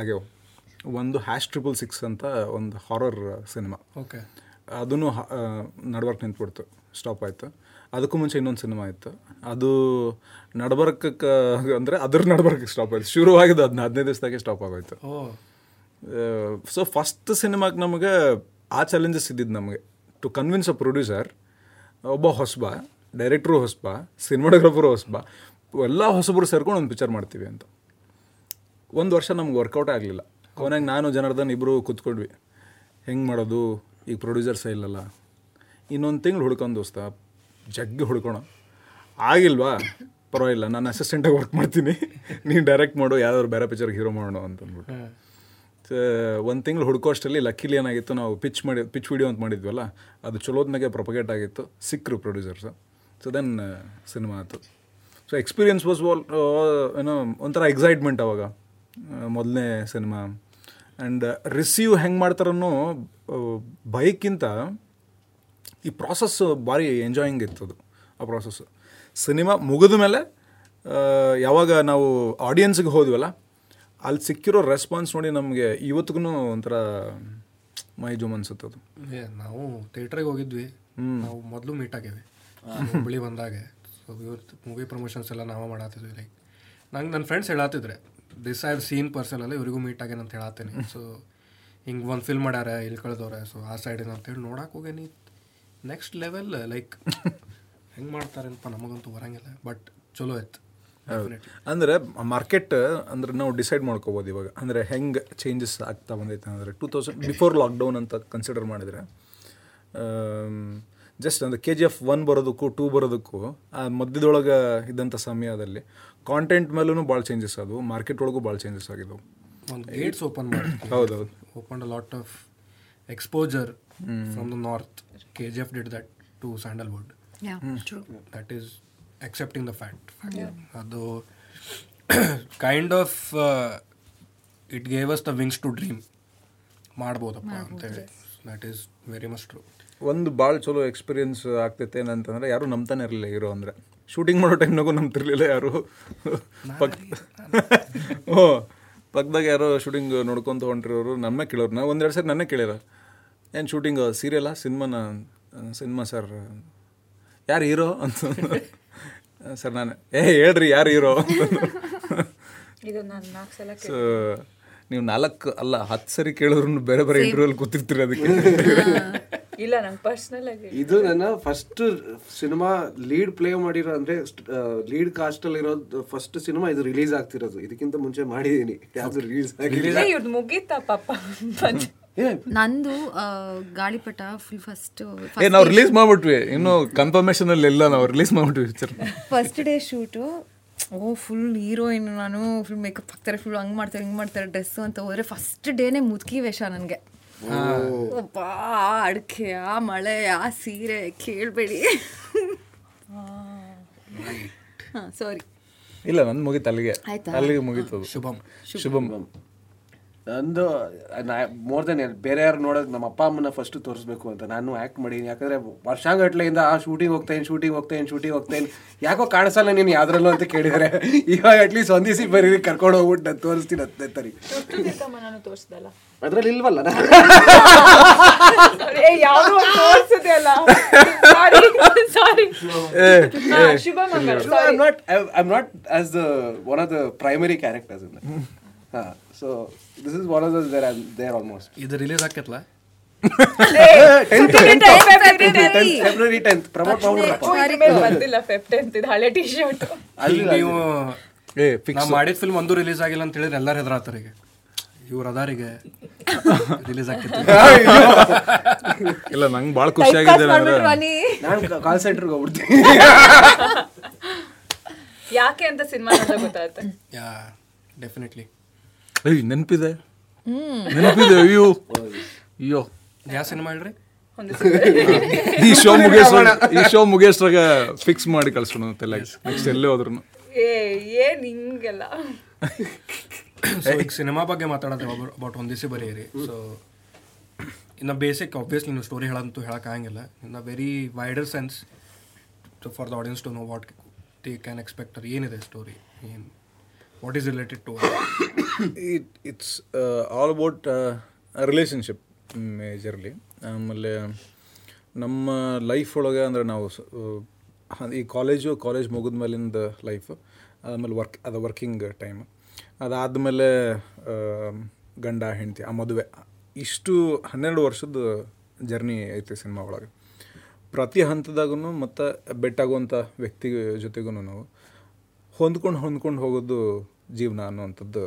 ಆಗ್ಯಾವ. ಒಂದು #666 ಅಂತ ಒಂದು ಹಾರರ್ ಸಿನಿಮಾ, ಓಕೆ, ಅದೂ ನಡ್ಬರ್ಕ್ ನಿಂತ್ಬಿಡ್ತು, ಸ್ಟಾಪ್ ಆಯಿತು. ಅದಕ್ಕೂ ಮುಂಚೆ ಇನ್ನೊಂದು ಸಿನಿಮಾ ಇತ್ತು, ಅದು ನಡ್ಬರ್ಕಕ್ಕೆ ಅಂದರೆ ಅದ್ರ ನಡ್ಬರ್ಕಕ್ಕೆ ಸ್ಟಾಪ್ ಆಯಿತು. ಶುರುವಾಗಿದ್ದು 15 ದಿವಸದಾಗೆ ಸ್ಟಾಪ್ ಆಗೋಯ್ತು. ಸೊ ಫಸ್ಟ್ ಸಿನಿಮಾಗೆ ನಮಗೆ ಆ ಚಾಲೆಂಜಸ್ ಇದ್ದಿದ್ದು, ನಮಗೆ ಟು ಕನ್ವಿನ್ಸ್ ಅ ಪ್ರೊಡ್ಯೂಸರ್, ಒಬ್ಬ ಹೊಸಬ ಡೈರೆಕ್ಟ್ರು, ಹೊಸಬ ಸಿನಿಮಾಟೋಗ್ರಫರು, ಹೊಸಬ ಎಲ್ಲ ಹೊಸಬರು ಸೇರ್ಕೊಂಡು ಒಂದು ಪಿಕ್ಚರ್ ಮಾಡ್ತೀವಿ ಅಂತ. ಒಂದು ವರ್ಷ ನಮ್ಗೆ ವರ್ಕೌಟ್ ಆಗಲಿಲ್ಲ. ಕೊನೆಗೆ ನಾನು ಜನಾರ್ದನ್ ಇಬ್ಬರು ಕೂತ್ಕೊಂಡ್ವಿ, ಹೆಂಗೆ ಮಾಡೋದು, ಈಗ ಪ್ರೊಡ್ಯೂಸರ್ಸೇ ಇಲ್ಲಲ್ಲ, ಇನ್ನೊಂದು ತಿಂಗಳು ಹುಡ್ಕೊಂಡು ದೋಸ್ತ ಜಗ್ಗಿ ಹುಡ್ಕೋಣ, ಆಗಿಲ್ವಾ ಪರವಾಗಿಲ್ಲ ನಾನು ಅಸಿಸ್ಟೆಂಟಾಗಿ ವರ್ಕ್ ಮಾಡ್ತೀನಿ, ನೀನು ಡೈರೆಕ್ಟ್ ಮಾಡು, ಯಾವ್ದಾದ್ರು ಬೇರೆ ಪಿಕ್ಚರ್ಗೆ ಹೀರೋ ಮಾಡೋಣ ಅಂತಂದ್ಬಿಟ್ಟು. 1 ತಿಂಗಳು ಹುಡುಕೋ ಅಷ್ಟರಲ್ಲಿ ಲಕ್ಕಿಲಿ ಏನಾಗಿತ್ತು, ನಾವು ಪಿಚ್ ವಿಡಿಯೋ ಅಂತ ಮಾಡಿದ್ವಲ್ಲ, ಅದು ಚಲೋದ್ನಾಗೆ ಪ್ರೊಪಗೇಟ್ ಆಗಿತ್ತು, ಸಿಕ್ಕರು ಪ್ರೊಡ್ಯೂಸರ್ಸ್. ಸೊ ದೆನ್ ಸಿನಿಮಾ ಆಯಿತು. ಸೊ ಎಕ್ಸ್ಪೀರಿಯನ್ಸ್ ವಾಸ್ ಏನೋ ಒಂಥರ ಎಕ್ಸೈಟ್ಮೆಂಟ್ ಅವಾಗ, ಮೊದಲನೇ ಸಿನಿಮಾ. ಆ್ಯಂಡ್ ರಿಸೀವ್ ಹೆಂಗೆ ಮಾಡ್ತಾರನ್ನೋ ಬೈಕ್ಕಿಂತ ಈ ಪ್ರಾಸೆಸ್ಸು ಭಾರಿ ಎಂಜಾಯಿಂಗ್ ಇತ್ತು. ಅದು ಆ ಪ್ರಾಸೆಸ್ಸು ಸಿನಿಮಾ ಮುಗಿದ ಮೇಲೆ ಯಾವಾಗ ನಾವು ಆಡಿಯನ್ಸಿಗೆ ಹೋದ್ವಲ್ಲ, ಅಲ್ಲಿ ಸಿಕ್ಕಿರೋ ರೆಸ್ಪಾನ್ಸ್ ನೋಡಿ ನಮಗೆ ಇವತ್ತಿಗೂ ಒಂಥರ ಮೈ ಜುಮ್ ಅನ್ಸುತ್ತದು. ಏ ನಾವು ಥಿಯೇಟ್ರಿಗೆ ಹೋಗಿದ್ವಿ, ನಾವು ಮೊದಲು ಮೀಟ್ ಆಗಿದ್ವಿ ಹುಬ್ಬಳ್ಳಿ ಬಂದಾಗೆ. ಸೊ ಇವತ್ತು ಮೂವಿ ಪ್ರಮೋಷನ್ಸ್ ಎಲ್ಲ ನಾವು ಮಾಡತ್ತಿದ್ವಿ. ಲೈಕ್ ನಂಗೆ ನನ್ನ ಫ್ರೆಂಡ್ಸ್ ಹೇಳತ್ತಿದ್ರೆ ದಿಸ್ ಆರ್ ಸೀನ್ ಪರ್ಸನಲ್ಲ, ಇವರಿಗೂ ಮೀಟ್ ಆಗ್ಯಾನಂತ ಹೇಳತ್ತೀನಿ. ಸೊ ಹಿಂಗೆ ಒಂದು ಫಿಲ್ಮ್ ಮಾಡ್ಯಾರ ಇಲ್ಲಿ ಕಳೆದವ್ರೆ, ಸೊ ಆ ಸೈಡಿನ ಅಂತೇಳಿ ನೋಡಕ್ಕೆ ಹೋಗೇನಿ. ನೆಕ್ಸ್ಟ್ ಲೆವೆಲ್, ಲೈಕ್ ಹೆಂಗೆ ಮಾಡ್ತಾರೇನಪ್ಪ ನಮಗಂತೂ ಬರೋಂಗಿಲ್ಲ, ಬಟ್ ಚಲೋ ಆಯ್ತು. ಅಂದರೆ ಮಾರ್ಕೆಟ್ ಅಂದ್ರೆ ನಾವು ಡಿಸೈಡ್ ಮಾಡ್ಕೋಬೋದು ಇವಾಗ, ಅಂದರೆ ಹೆಂಗೆ ಚೇಂಜಸ್ ಆಗ್ತಾ ಬಂದೈತೆ ಅಂದರೆ 2000 ಬಿಫೋರ್ ಲಾಕ್ಡೌನ್ ಅಂತ ಕನ್ಸಿಡರ್ ಮಾಡಿದರೆ ಜಸ್ಟ್ ಅಂದರೆ KGF 1 ಬರೋದಕ್ಕೂ 2 ಬರೋದಕ್ಕೂ ಆ ಮಧ್ಯದೊಳಗೆ ಇದ್ದಂಥ ಸಮಯದಲ್ಲಿ ಕಾಂಟೆಂಟ್ ಮೇಲೂ ಭಾಳ ಚೇಂಜಸ್ ಆದವು, ಮಾರ್ಕೆಟ್ ಒಳಗೂ ಭಾಳ ಚೇಂಜಸ್ ಆಗಿದ್ದವು. ಗೇಟ್ಸ್ ಓಪನ್ ಮಾಡಿ, ಹೌದೌದು, open a lot of exposure from the north. KGF did that to Sandalwood, that is accepting the fact. Although kind of it gave us the wings to dream ಮಾಡಬಹುದಪ್ಪ ಅಂತ ಹೇಳಿ, that is very much true. ಒಂದು ಭಾಳ ಚಲೋ experience ಆಗ್ತೈತೆ ಏನಂತಂದ್ರೆ ಯಾರು ನಂಬ್ತಾನೆ ಇರಲಿಲ್ಲ ಹೀರೋ ಅಂದರೆ. ಶೂಟಿಂಗ್ ಮಾಡೋ ಟೈಮ್ನಾಗೂ ನಂಬ್ತಿರ್ಲಿಲ್ಲ ಯಾರು, ಪಕ್ಕದಾಗ ಯಾರೋ ಶೂಟಿಂಗ್ ನೋಡ್ಕೊಂತ ಹೊಂಟಿರೋರು ನಮ್ಮೇ ಕೇಳೋರು. ನಾವು ಒಂದೆರಡು ಸರಿ ನನ್ನೇ ಕೇಳಿರ, ಏನು ಶೂಟಿಂಗ್ ಸೀರಿಯಲ್ಲ ಸಿನಿಮಾ ಸರ್ ಯಾರು ಹೀರೋ ಅಂತ ಸರ್ ನಾನು ಹೇಳ್ರಿ ಯಾರು ಹೀರೋ ಅಂತ. ಸೊ ನೀವು 4 ಅಲ್ಲ 10 ಸರಿ ಕೇಳೋರು ಬೇರೆ ಬೇರೆ ಇಂಟರ್ವ್ಯೂಲ್ ಕೂತಿರ್ತೀರಿ. ಅದಕ್ಕೆ ಇಲ್ಲ, ನಂಗೆ ಪರ್ಸ್ನಲ್ ಆಗಿ ಇದು ನನ್ನ ಫಸ್ಟ್ ಸಿನಿಮಾ ಲೀಡ್ ಪ್ಲೇ ಮಾಡಿರೋ, ಅಂದರೆ ಲೀಡ್ ಕಾಸ್ಟಲ್ಲಿ ಇರೋದು ಫಸ್ಟ್ ಸಿನಿಮಾ ಇದು ರಿಲೀಸ್ ಆಗ್ತಿರೋದು. ಇದಕ್ಕಿಂತ ಮುಂಚೆ ಮಾಡಿದ್ದೀನಿ ಯಾವುದು ರಿಲೀಸ್ ಆಗಿಲ್ಲ, ಮುಗೀತಾ ಪಾಪ. ನಂದು ಗಾಳಿಪಟ ಫುಲ್ ಫಸ್ಟ್ ನಾವು ರಿಲೀಸ್ ಮಾಡ್ಬಿಟ್ವಿ, ಇನ್ನು ಕನ್ಫರ್ಮೇಶನ್ ಅಲ್ಲಿ ಇಲ್ಲ, ನಾವು ರಿಲೀಸ್ ಮಾಡ್ಬಿಟ್ವಿ. First day shoot, full heroine ನಾನು, ಫುಲ್ ಮೇಕಪ್ ಹಾಕ್ತಾರೆ, ಫುಲ್ ಹಂಗೆ ಮಾಡ್ತಾರೆ ಹಿಂಗೆ ಮಾಡ್ತಾರೆ ಡ್ರೆಸ್ಸು ಅಂತ ಹೋದರೆ ಫಸ್ಟ್ ಡೇನೆ ಮುದುಕಿ ವೇಷ ನನಗೆ. ಬಾ ಅಡಿಕೆ, ಆ ಮಳೆ, ಆ ಸೀರೆ ಕೇಳಬೇಡಿ. ಹಾಂ ಸಾರಿ, ಇಲ್ಲ ನಂದು ಮುಗೀತು ಅಲ್ಲಿಗೆ, ಅಲ್ಲಿಗೆ ಮುಗೀತು. ಶುಭಮ್ ಶುಭಮ್ ನಂದು ಮೋರ್ ದೆನ್ ಬೇರೆ ಯಾರು ನೋಡೋದು ನಮ್ಮ ಅಪ್ಪ ಅಮ್ಮನ ಫಸ್ಟ್ ತೋರಿಸ್ಬೇಕು ಅಂತ ನಾನು ಆ್ಯಕ್ಟ್ ಮಾಡೀನಿ. ಯಾಕಂದರೆ ವರ್ಷಾಗಟ್ಲೆಯಿಂದ ಆ ಶೂಟಿಂಗ್ ಹೋಗ್ತಾಯಿನಿ ಯಾಕೋ ಕಾಣಿಸಲ್ಲ ನೀನು ಯಾವ್ದ್ರಲ್ಲೂ ಅಂತ ಕೇಳಿದರೆ, ಇವಾಗ ಅಟ್ಲೀಸ್ಟ್ ಒಂದು ದಿವಸ ಬರೀ ಕರ್ಕೊಂಡು ಹೋಗ್ಬಿಟ್ಟು ನಾನು ತೋರಿಸ್ತೀನಿ. 10ನೇ ತಾರೀಕು ನಾನು ತೋರಿಸ್ದಲ್ಲ, ಅದರಲ್ಲಿ ಇಲ್ವಲ್ಲ I'm not as the one of the primary characters in that. So this is one of those that I'm there almost. Is the release aketla 10th February promote madrapa sorry me bandilla Feb 10th id hale t-shirt alli you fix na madid film andu release agilla anta helidre ellaru hedratarige ಇವ್ರ ಅದಾರಿಗೆ release ಆಗ್ತಿತ್ತು. ಇಲ್ಲ ನಂಗೆ ಭಾಳ ಖುಷಿ ಆಗಿದೆ, ನಾನು ಕಾಲ್ ಸೆಂಟರ್ಗೆ ಹೋಗ್ಬಿಡ್ತೀನಿ. ಯಾಕೆ ಅಂತ ಸಿನಿಮಾ ನೋಡಿದಾಗ ಗೊತ್ತಾಗುತ್ತೆ. ಯಾ ಡೆಫಿನೆಟ್ಲಿ ನೆನಪಿದೆ ಅಯ್ಯೋ ಯಾವ ಸಿನಿಮಾ ಹೇಳ್ರಿ, ಈ ಶೋ ಮುಗಿಯೋಷ್ಟ್ರಾಗ ಫಿಕ್ಸ್ ಮಾಡಿ ಕಳ್ಸೋಣ ನೆಕ್ಸ್ಟ್ ಎಲ್ಲೇ ಹೋದ್ರು. ಏನ್ ಹಿಂಗೆಲ್ಲ ಈಗ ಸಿನಿಮಾ ಬಗ್ಗೆ ಮಾತಾಡೋದು ಅಬೌಟ್ ಒಂದು ದಿವಸ ಬರೀರಿ. ಸೊ ಇನ್ನು ಬೇಸಿಕ್ ಆಬ್ವಿಯಸ್ಲಿ ನೀವು ಸ್ಟೋರಿ ಹೇಳಂತೂ ಹೇಳೋಕ್ಕಾಗಂಗಿಲ್ಲ. ಇನ್ನು very wider sense for the audience to know what they can expect, ಏನಿದೆ ಸ್ಟೋರಿ, ಏನು what is related to it's all about relationship majorly. ಆಮೇಲೆ ನಮ್ಮ ಲೈಫ್ ಒಳಗೆ ಅಂದರೆ ನಾವು ಈ ಕಾಲೇಜ್ ಮುಗಿದ ಮೇಲಿಂದ ಲೈಫು, ಆಮೇಲೆ ವರ್ಕಿಂಗ್ ಟೈಮ್, ಅದಾದಮೇಲೆ ಗಂಡ ಹೆಂಡತಿ, ಆ ಮದುವೆ, ಇಷ್ಟು 12 ವರ್ಷದ ಜರ್ನಿ ಐತೆ ಸಿನಿಮಾ ಒಳಗೆ. ಪ್ರತಿ ಹಂತದಾಗೂ ಮತ್ತು ಬೆಟ್ಟಾಗುವಂಥ ವ್ಯಕ್ತಿ ಜೊತೆಗೂ ನಾವು ಹೊಂದ್ಕೊಂಡು ಹೋಗೋದು ಜೀವನ ಅನ್ನುವಂಥದ್ದು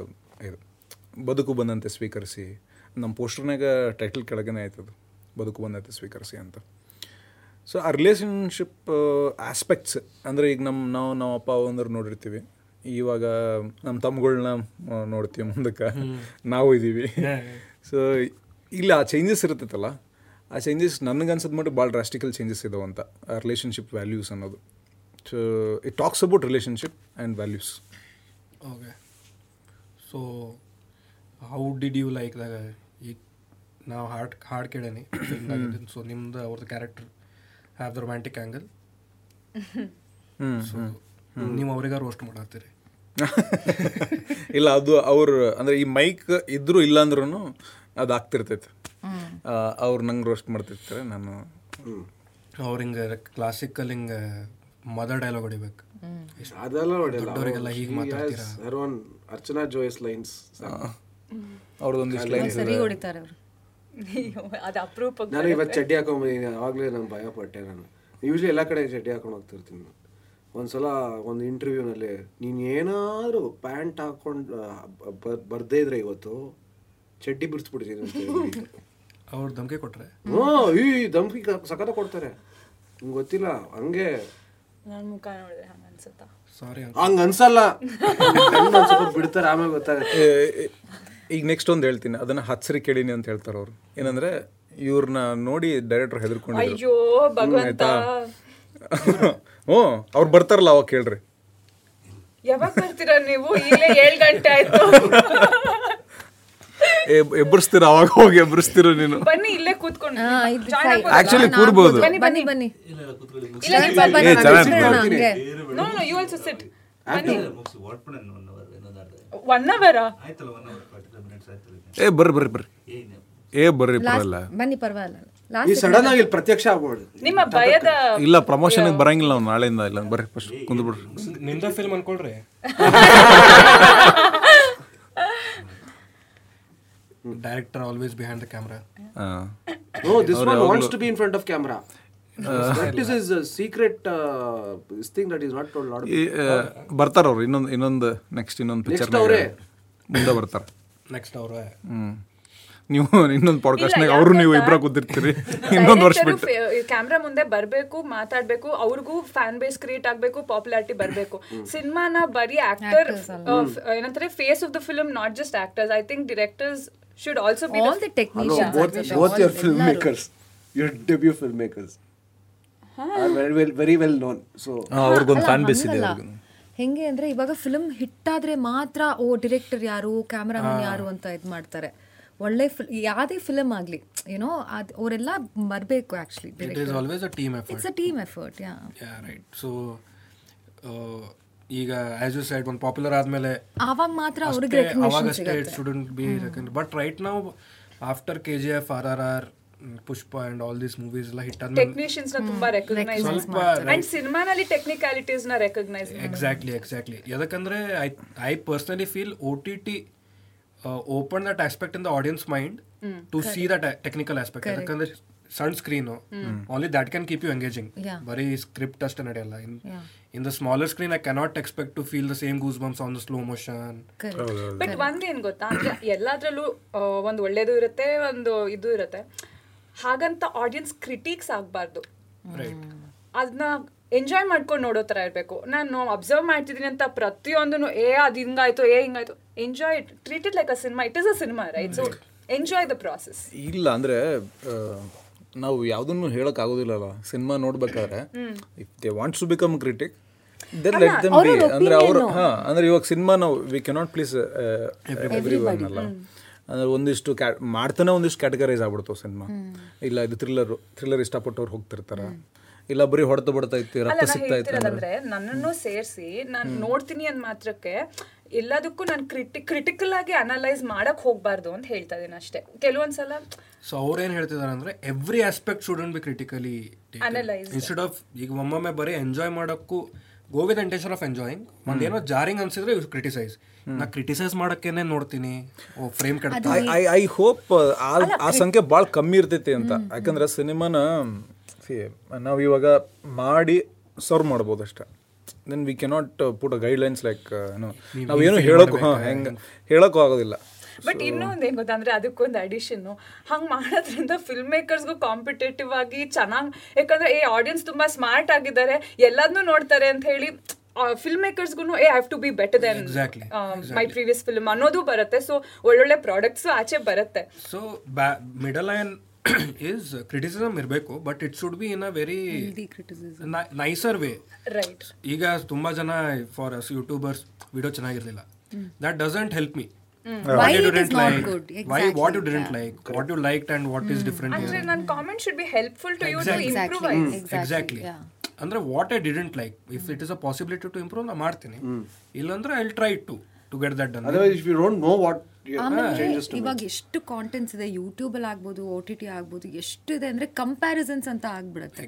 ಇದು. ಬದುಕು ಬಂದಂತೆ ಸ್ವೀಕರಿಸಿ, ನಮ್ಮ ಪೋಸ್ಟರ್ನಾಗ ಟೈಟಲ್ ಕೆಳಗೇನೆ ಆಯ್ತದು ಬದುಕು ಬಂದಂತೆ ಸ್ವೀಕರಿಸಿ ಅಂತ. ಸೊ ಆ ರಿಲೇಷನ್ಶಿಪ್ ಆಸ್ಪೆಕ್ಟ್ಸ್ ಅಂದರೆ ಈಗ ನಾವು ಅಪ್ಪ ಅಂದ್ರೆ ನೋಡಿರ್ತೀವಿ, ಇವಾಗ ನಮ್ಮ ತಮ್ಮಗಳನ್ನ ನೋಡ್ತೀವಿ, ಮುಂದಕ್ಕೆ ನಾವು ಇದ್ದೀವಿ. ಸೊ ಇಲ್ಲ ಆ ಚೇಂಜಸ್ ಇರ್ತೈತಲ್ಲ, ಆ ಚೇಂಜಸ್ ನನಗನ್ಸದ ಮಟ್ಟಿಗೆ ಭಾಳ ಡ್ರಾಸ್ಟಿಕಲ್ ಚೇಂಜಸ್ ಇದಾವೆ ಅಂತ, ಆ ರಿಲೇಷನ್ಶಿಪ್ ವ್ಯಾಲ್ಯೂಸ್ ಅನ್ನೋದು. So it talks about relationship and values. Okay, so how did you like ದಾಗ ಈಗ ನಾವು ಹಾಡು ಕೇಳೇನಿ, ಸೊ ನಿಮ್ದು ಅವ್ರದ್ದು character have the romantic angle, so ನೀವು ಅವ್ರಿಗೆ ರೋಸ್ಟ್ ಮಾಡತ್ತೀರಿ. ಇಲ್ಲ ಅದು ಅವ್ರು ಅಂದರೆ ಈ ಮೈಕ್ ಇದ್ದರೂ ಇಲ್ಲಾಂದ್ರೂ ಅದು ಆಗ್ತಿರ್ತೈತೆ, ಅವ್ರು ನಂಗೆ ರೋಸ್ಟ್ ಮಾಡ್ತಿರ್ತಾರೆ, ನಾನು ಅವ್ರು ಹಿಂಗೆ ಕ್ಲಾಸಿಕಲ್ ಹಿಂಗೆ ಮದರ್ ಡೈಲಾಗ್ ಹೊಡಿಬೇಕು. ಅದೆಲ್ಲ ಹೀಗೆ ಮಾತಾಡ್ತೀರಾ, ಅರ್ಚನಾ ಜೋಯ್ಸ್ ಲೈನ್ಸ್ ಅವ್ರದ್ದೊಂದು ಲೈನ್ಸ್ ಹೊಡಿತಾರೆ. ಅದು ಅಪ್ರೂಪ. ನಾನು ಇವತ್ತು ಚಡ್ಡಿ ಹಾಕೊಂಬಂದಿ, ಆವಾಗಲೇ ನಾನು ಭಯ ಪಟ್ಟೆ. ನಾನು ಯೂಶ್ವಲಿ ಎಲ್ಲ ಕಡೆ ಚಡ್ಡಿ ಹಾಕೊಂಡು ಹೋಗ್ತಿರ್ತೀನಿ. ಒಂದ್ಸಲ ಒಂದು ಇಂಟರ್ವ್ಯೂನಲ್ಲಿ ನೀನು ಏನಾದರೂ ಪ್ಯಾಂಟ್ ಹಾಕೊಂಡು ಬರ್ದೇ ಇದ್ರೆ ಇವತ್ತು ಚಡ್ಡಿ ಬಿಡಿಸ್ಬಿಡ್ತೀನಿ ಅವ್ರು ಧಮಕಿ ಕೊಟ್ಟರೆ. ಈ ಧಮಕಿ ಸಖತ ಕೊಡ್ತಾರೆ, ನಿಮ್ಗೆ ಗೊತ್ತಿಲ್ಲ. ಹಂಗೆ ನನ್ನ ಮುಖ ನೋಡಿದ್ರೆ ಹಂಗೆ ಅನ್ಸುತ್ತಾ? ಸಾರಿ, ಹಂಗೆ ಅನ್ಸಲ್ಲ, ಬಿಡ್ತಾರೆ, ಆಮೇಲೆ ಗೊತ್ತಾಗುತ್ತೆ. ಈಗ ನೆಕ್ಸ್ಟ್ ಒಂದು ಹೇಳ್ತೀನಿ, ಅದನ್ನು ಹಚ್ಚರಿ ಕೇಳೀನಿ ಅಂತ ಹೇಳ್ತಾರೆ ಅವರು. ಏನಂದರೆ ಇವ್ರನ್ನ ನೋಡಿ ಡೈರೆಕ್ಟರ್ ಹೆದರ್ಕೊಂಡು, ಅಯ್ಯೋ ಭಗವಂತ, ಹ್ಞೂ ಅವ್ರು ಬರ್ತಾರಲ್ಲ ಅವಾಗ ಕೇಳ್ರಿ, ಯಾವಾಗ ಬರ್ತೀರಾ ನೀವು, ಈಗಲೇ 7 ಗಂಟೆ ಆಯಿತು, ಎಬ್ಬರಿಸ್ತೀರ ಅವಾಗ ಹೋಗಿ ಎಬ್ಬರಿಸ್ತೀರ, ನೀನು ಬನ್ನಿ ಇಲ್ಲೇ ಕೂತ್ಕೊಂಡು. ಆಕ್ಚುಲಿ ಕೂರ್ಬೋದು, ಬನ್ನಿ ಬನ್ನಿ ಬನ್ನಿ, you also sit. Director always behind the camera. No, this one wants to be in front of camera. That is his secret thing that is not told a lot of people. ಬರ್ತಾರ ಅವರು ಇನ್ನೊಂದು ಇನ್ನೊಂದು picture ಮುಂದೆ ಬರ್ತಾರೆ. Next ಅವರೇ ನೀವು ಇನ್ನೊಂದು ಪಾಡ್ಕಾಸ್ಟ್ನಾಗ ಅವರು ನೀವು ಇಬ್ಬರ ಕೂತಿರ್ತೀರಿ ಇನ್ನೊಂದು ವರ್ಷ ಬಿಟ್ಟು. ಕ್ಯಾಮ್ರಾ ಮುಂದೆ ಬರಬೇಕು, ಮಾತಾಡಬೇಕು, ಅವ್ರಿಗೂ ಫ್ಯಾನ್ ಬೇಸ್ ಕ್ರಿಯೇಟ್ ಆಗಬೇಕು, ಪಾಪ್ಯುಲಾರಿಟಿ ಬರಬೇಕು. ಸಿನಿಮಾನ ಬರೀ ಆಕ್ಟರ್ ಏನಂತಾರೆ face of the film, not just actors. I think directors should also be all the technicians, both your filmmakers, your debut filmmakers are very well known. So avargu on fan base ide avargu henge andre ivaga film hit aadre maatra o director yaru cameraman yaru anta id martare. ಒಳ್ಳೆ ಯಾವುದೇ film ಆಗಲಿ ಏನೋ ಅದು ಅವರೆಲ್ಲ ಬರಬೇಕು. Actually it is always a team effort, it's a team effort. Yeah yeah right. So ಈಗ as you said ಒಂದು popular ಆದಮೇಲೆ ಆವಾಗ ಮಾತ್ರ ಅವರಿಗೆ ರೆಕಗ್ನಿಷನ್ ಸಿಗುತ್ತೆ. It shouldn't be recognised, but right now after KGF, RRR, Pushpa and all these movies ಎಲ್ಲ hit ಆದಮೇಲೆ technicians ನ ತುಂಬಾ ರೆಕಗ್ನೈಸ್ ಮಾಡ್ತಾರೆ ಅಂಡ್ ಸಿನಿಮಾನಲ್ಲಿ ಟೆಕ್ನಿಕಾಲಿಟೀಸ್ ನ ರೆಕಗ್ನೈಸ್ ಮಾಡ್ತಾರೆ. ಎಕ್ಸಾಕ್ಟ್ಲಿ. ಯಾಕಂದ್ರೆ I personally feel OTT open that aspect in the audience mind to see that technical aspect. Because the sun screen only that can keep you engaging. Very script as standardella. In the smaller screen I cannot expect to feel the same goosebumps on the slow motion. But one thing gotta, elladrallu ಒಂದು ಒಳ್ಳೆಯದು ಇರುತ್ತೆ, ಒಂದು ಇದು ಇರುತ್ತೆ. ಹಾಗಂತ audience critics ಆಗಬಾರ್ದು, ಅದನ್ನ enjoy ಮಾಡ್ಕೊಂಡು ನೋಡೋ ಥರ ಇರಬೇಕು. ನಾನು ಅಬ್ಸರ್ವ್ ಮಾಡ್ತಿದ್ದೀನಿ ಅಂತ ಪ್ರತಿಯೊಂದನ್ನು ಅದು ಹಿಂಗಾಯ್ತು ಹಿಂಗಾಯ್ತು, enjoy it, treat it like a cinema. It is a cinema, right? So enjoy the process. ಇಲ್ಲ ಅಂದರೆ ನಾವು ಯಾವುದನ್ನು ಹೇಳೋಕ್ಕಾಗೋದಿಲ್ಲಲ್ಲ ಸಿನಿಮಾ ನೋಡ್ಬೇಕಾದ್ರೆ. If they wants to become critic, then let them be. ಅಂದರೆ ಅವರು ಅಂದರೆ ಇವಾಗ ಸಿನಿಮಾ ನಾವು ವಿ ಕೆನಾಟ್ ಪ್ಲೀಸ್ ಎವ್ರಿವನ್ ಅಲ್ಲ. ಅಂದರೆ ಒಂದಿಷ್ಟು ಮಾಡ್ತಾನೆ ಒಂದಿಷ್ಟು ಕ್ಯಾಟಗರೈಸ್ ಆಗ್ಬಿಡ್ತಾವೆ ಸಿನಿಮಾ. ಇಲ್ಲ ಇದು ಥ್ರಿಲ್ಲರ್ ಇಷ್ಟಪಟ್ಟವ್ರು ಹೋಗ್ತಿರ್ತಾರೆ, ಇಲ್ಲ ಬರೀ ಹೊಡೆತ ಬಿಡ್ತಾ ಇತ್ತು, ರಕ್ತ ಸಿಗ್ತಾ ಇತ್ತು ಅಂದ್ರೆ ನನ್ನನ್ನು ಸೇರಿಸಿ ನಾನು ನೋಡ್ತೀನಿ ಅಂದ ಮಾತ್ರಕ್ಕೆ ಎಲ್ಲದಕ್ಕೂ ನಾನು ಕ್ರಿಟಿಕಲ್ ಆಗಿ ಅನಲೈಸ್ ಮಾಡಕ್ ಹೋಗ್ಬಾರ್ದು ಅಂತ ಹೇಳ್ತಾ ಇದ್ದೀನಿ ಅಷ್ಟೇ. ಕೆಲವೊಂದ್ಸಲ ಸೊ ಅವ್ರೇನ್ ಹೇಳ್ತಿದಾರೆ ಅಂದ್ರೆ every aspect shouldn't be critically analyse. Instead of ಈಗ ಒಮ್ಮೊಮ್ಮೆ ಬರೀ ಎಂಜಾಯ್ ಮಾಡೋಕ್ಕೂ go with intention of enjoying. ಒಂದೇನೋ ಜಾರಿಂಗ್ ಅನ್ಸಿದ್ರೆ ಯು ಕ್ರಿಟಿಸೈಸ್. ನಾ ಕ್ರಿಟಿಸೈಸ್ ಮಾಡಕ್ಕೇನೆ ನೋಡ್ತೀನಿ, ಓ ಫ್ರೇಮ್ ಕಟ್ಟಿ. ಐ ಹೋಪ್ ಆ ಸಂಖ್ಯೆ ಭಾಳ ಕಮ್ಮಿ ಇರ್ತೈತಿ ಅಂತ. ಯಾಕಂದ್ರೆ ಸಿನಿಮಾನ ನಾವು ಇವಾಗ ಮಾಡಿ ಸರ್ವ್ ಮಾಡ್ಬೋದು ಅಷ್ಟೇ. Then we cannot put a guidelines like ನಾವೇನು ಹೇಳೋಕ್ಕೂ ಹೆಂಗೆ ಹೇಳೋಕ್ಕೂ ಆಗೋದಿಲ್ಲ. ಬಟ್ ಇನ್ನೊಂದು ಏನು ಗೊತ್ತಾ ಅಂದರೆ, ಅದಕ್ಕೊಂದು ಅಡಿಷನ್ನು ಹಂಗೆ ಮಾಡೋದ್ರಿಂದ ಫಿಲ್ಮ್ ಮೇಕರ್ಸ್ಗೂ ಕಾಂಪಿಟೇಟಿವ್ ಆಗಿ ಚೆನ್ನಾಗಿ, ಯಾಕಂದರೆ ಈ ಆಡಿಯನ್ಸ್ ತುಂಬ ಸ್ಮಾರ್ಟ್ ಆಗಿದ್ದಾರೆ, ಎಲ್ಲದನ್ನೂ ನೋಡ್ತಾರೆ ಅಂತ ಹೇಳಿ ಫಿಲ್ಮ್ ಮೇಕರ್ಸ್ಗೂ I have to be better then my previous film ಅನ್ನೋದು ಬರುತ್ತೆ. ಸೊ ಒಳ್ಳೊಳ್ಳೆ ಪ್ರಾಡಕ್ಟ್ಸು ಆಚೆ ಬರುತ್ತೆ. So middle line is criticism irbeku, but it should be in a very nicer way, right? Iga tumba jana for us YouTubers video chanagirilla, that doesn't help me. Why you didn't like good. Exactly. Why what you didn't like, what you liked and what is different. Actually nan comment should be helpful to exactly. You to improvise. Exactly. Yeah. Andre what I didn't like, if it is a possibility to improve na martini, illandre I'll try to get that done. Otherwise if you don't know what ಇವಾಗ ಎಷ್ಟು contents ಇದೆ ಯೂಟ್ಯೂಬಲ್ಲಿ ಆಗ್ಬೋದು, OTT ಆಗ್ಬೋದು, ಎಷ್ಟಿದೆ ಅಂದರೆ comparisons ಅಂತ ಆಗ್ಬಿಡುತ್ತೆ.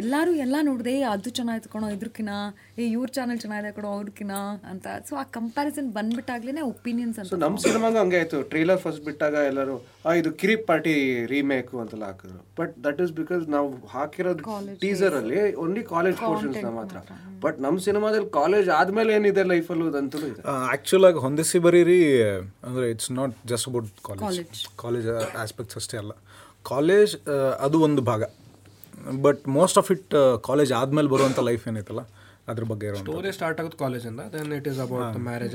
ಎಲ್ಲರೂ ಎಲ್ಲ ನೋಡಿದೆ, ಅದು ಚೆನ್ನಾಗಿತ್ತು ಕಣೋ ಇದ್ರಕಿನ, ಏ ಇವ್ರ ಚಾನಲ್ ಚೆನ್ನಾಗಿದೆ ಕಣೋ ಅವ್ರಕಿನ ಅಂತ. ಸೊ ಆ ಕಂಪ್ಯಾರಿಸನ್ ಬಂದ್ಬಿಟ್ಟಾಗ್ಲೇ ಒಪಿನಿಯನ್ಸ್ ಅಂತ. ನಮ್ಮ ಸಿನಿಮಾಗ ಹಂಗೆ ಆಯಿತು. ಟ್ರೈಲರ್ ಫಸ್ಟ್ ಬಿಟ್ಟಾಗ ಎಲ್ಲರೂ ಇದು ಕಿರಿಕ್ ಪಾರ್ಟಿ ರೀಮೇಕು ಅಂತೆಲ್ಲ ಹಾಕಿದ್ರು. ಬಟ್ ದಟ್ ಈಸ್ ಬಿಕಾಸ್ ನಾವು ಹಾಕಿರೋದು ಟೀಸರಲ್ಲಿ ಓನ್ಲಿ ಕಾಲೇಜ್ ಪೋರ್ಷನ್ಸ್ ಮಾತ್ರ. ಬಟ್ ನಮ್ಮ ಸಿನಿಮಾದಲ್ಲಿ ಕಾಲೇಜ್ ಆದಮೇಲೆ ಏನಿದೆ ಲೈಫಲ್ಲೂ ಅದಂತೂ ಆ್ಯಕ್ಚುಲ್ ಆಗಿ ಹೊಂದಿಸಿ ಬರೀರಿ ಅಂದರೆ it's not just about college, college aspects ಅಷ್ಟೇ ಅಲ್ಲ. ಕಾಲೇಜ್ ಅದು ಒಂದು ಭಾಗ, but most of it college ಆದಮೇಲೆ ಬರುವಂಥ ಲೈಫ್ ಏನೈತಲ್ಲ ಅದ್ರ ಬಗ್ಗೆ ಇರೋ ಸ್ಟೋರಿ ಸ್ಟಾರ್ಟ್ ಆಗೋದು ಕಾಲೇಜಿಂದ. Then it is about the marriage,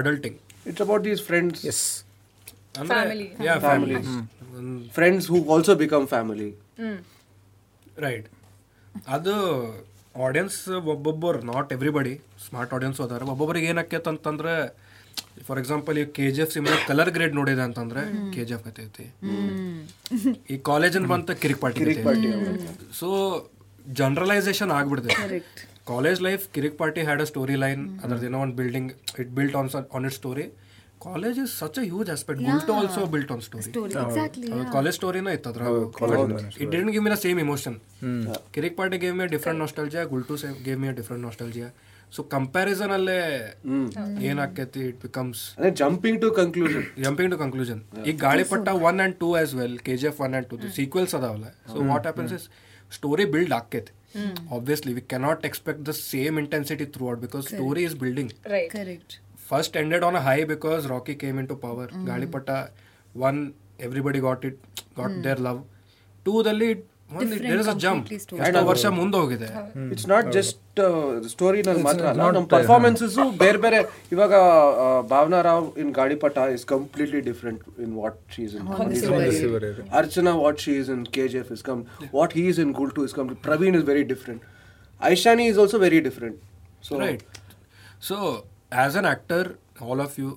adulting, it's about these friends, S family, yeah family, friends who also become family, right. ಅದು ಆಡಿಯನ್ಸ್ ಒಬ್ಬೊಬ್ಬರು, ನಾಟ್ ಎವ್ರಿಬಡಿ ಸ್ಮಾರ್ಟ್ ಆಡಿಯನ್ಸ್ ಹೋದಾರೆ. ಒಬ್ಬೊಬ್ಬರಿಗೆ ಏನಾಕೈತೆ ಅಂತಂದ್ರೆ, ಫಾರ್ ಎಕ್ಸಾಂಪಲ್ ಈ KGF ಸಿನಿಮಾ ಕಲರ್ ಗ್ರೇಡ್ ನೋಡಿದೆ ಅಂತಂದ್ರೆ KGF ಕತೆ ಐತಿ, ಈ ಕಾಲೇಜನ್ ಬಂತ ಕಿರಿಕ್ ಪಾರ್ಟಿ. ಸೊ ಜನರಲೈಸೇಷನ್ ಆಗ್ಬಿಡ್ತೈತೆ. College life Kirik party had a story line, ಅದ್ರದ್ದೇನೋ ಒಂದು building, it built on it story. College is such a huge aspect. ಗುಲ್ಟೆ also built on story. College ಸ್ಟೋರಿನ ಇತ್ತು ಅದ್ರ. It didn't give me the same emotion. Kirik party gave me different nostalgia, Gultoo gave me different nostalgia. So comparison ಅಲ್ಲೇ ಏನಾಕೈತಿ, it becomes jumping to conclusion. ಈಗ ಗಾಳಿಪಟ 1 and 2 as well, KGF 1 and 2 sequels ಅದಾವಲ್ಲ. So what happens is story build ಆಕೈತಿ. Obviously we cannot expect the same intensity throughout because story is building. First ended on a high because Rocky came into power. Gaalipata 1 everybody got their love. 2 it there is a jump. ವರ್ಷ ಮುಂದೆ ಹೋಗಿದೆ. It's not just story ಮಾತ್ರ ಅಲ್ಲ, ನಮ್ಮ performances ಬೇರೆ ಬೇರೆ. ಇವಾಗ Bhavana Rao in ಗಾಳಿಪಟ is completely different in what she is in Archana, what she is in KGF is come, what he is in Gultoo is come. Praveen is very different. Aishani is also very different. So right. So as an actor, all of you,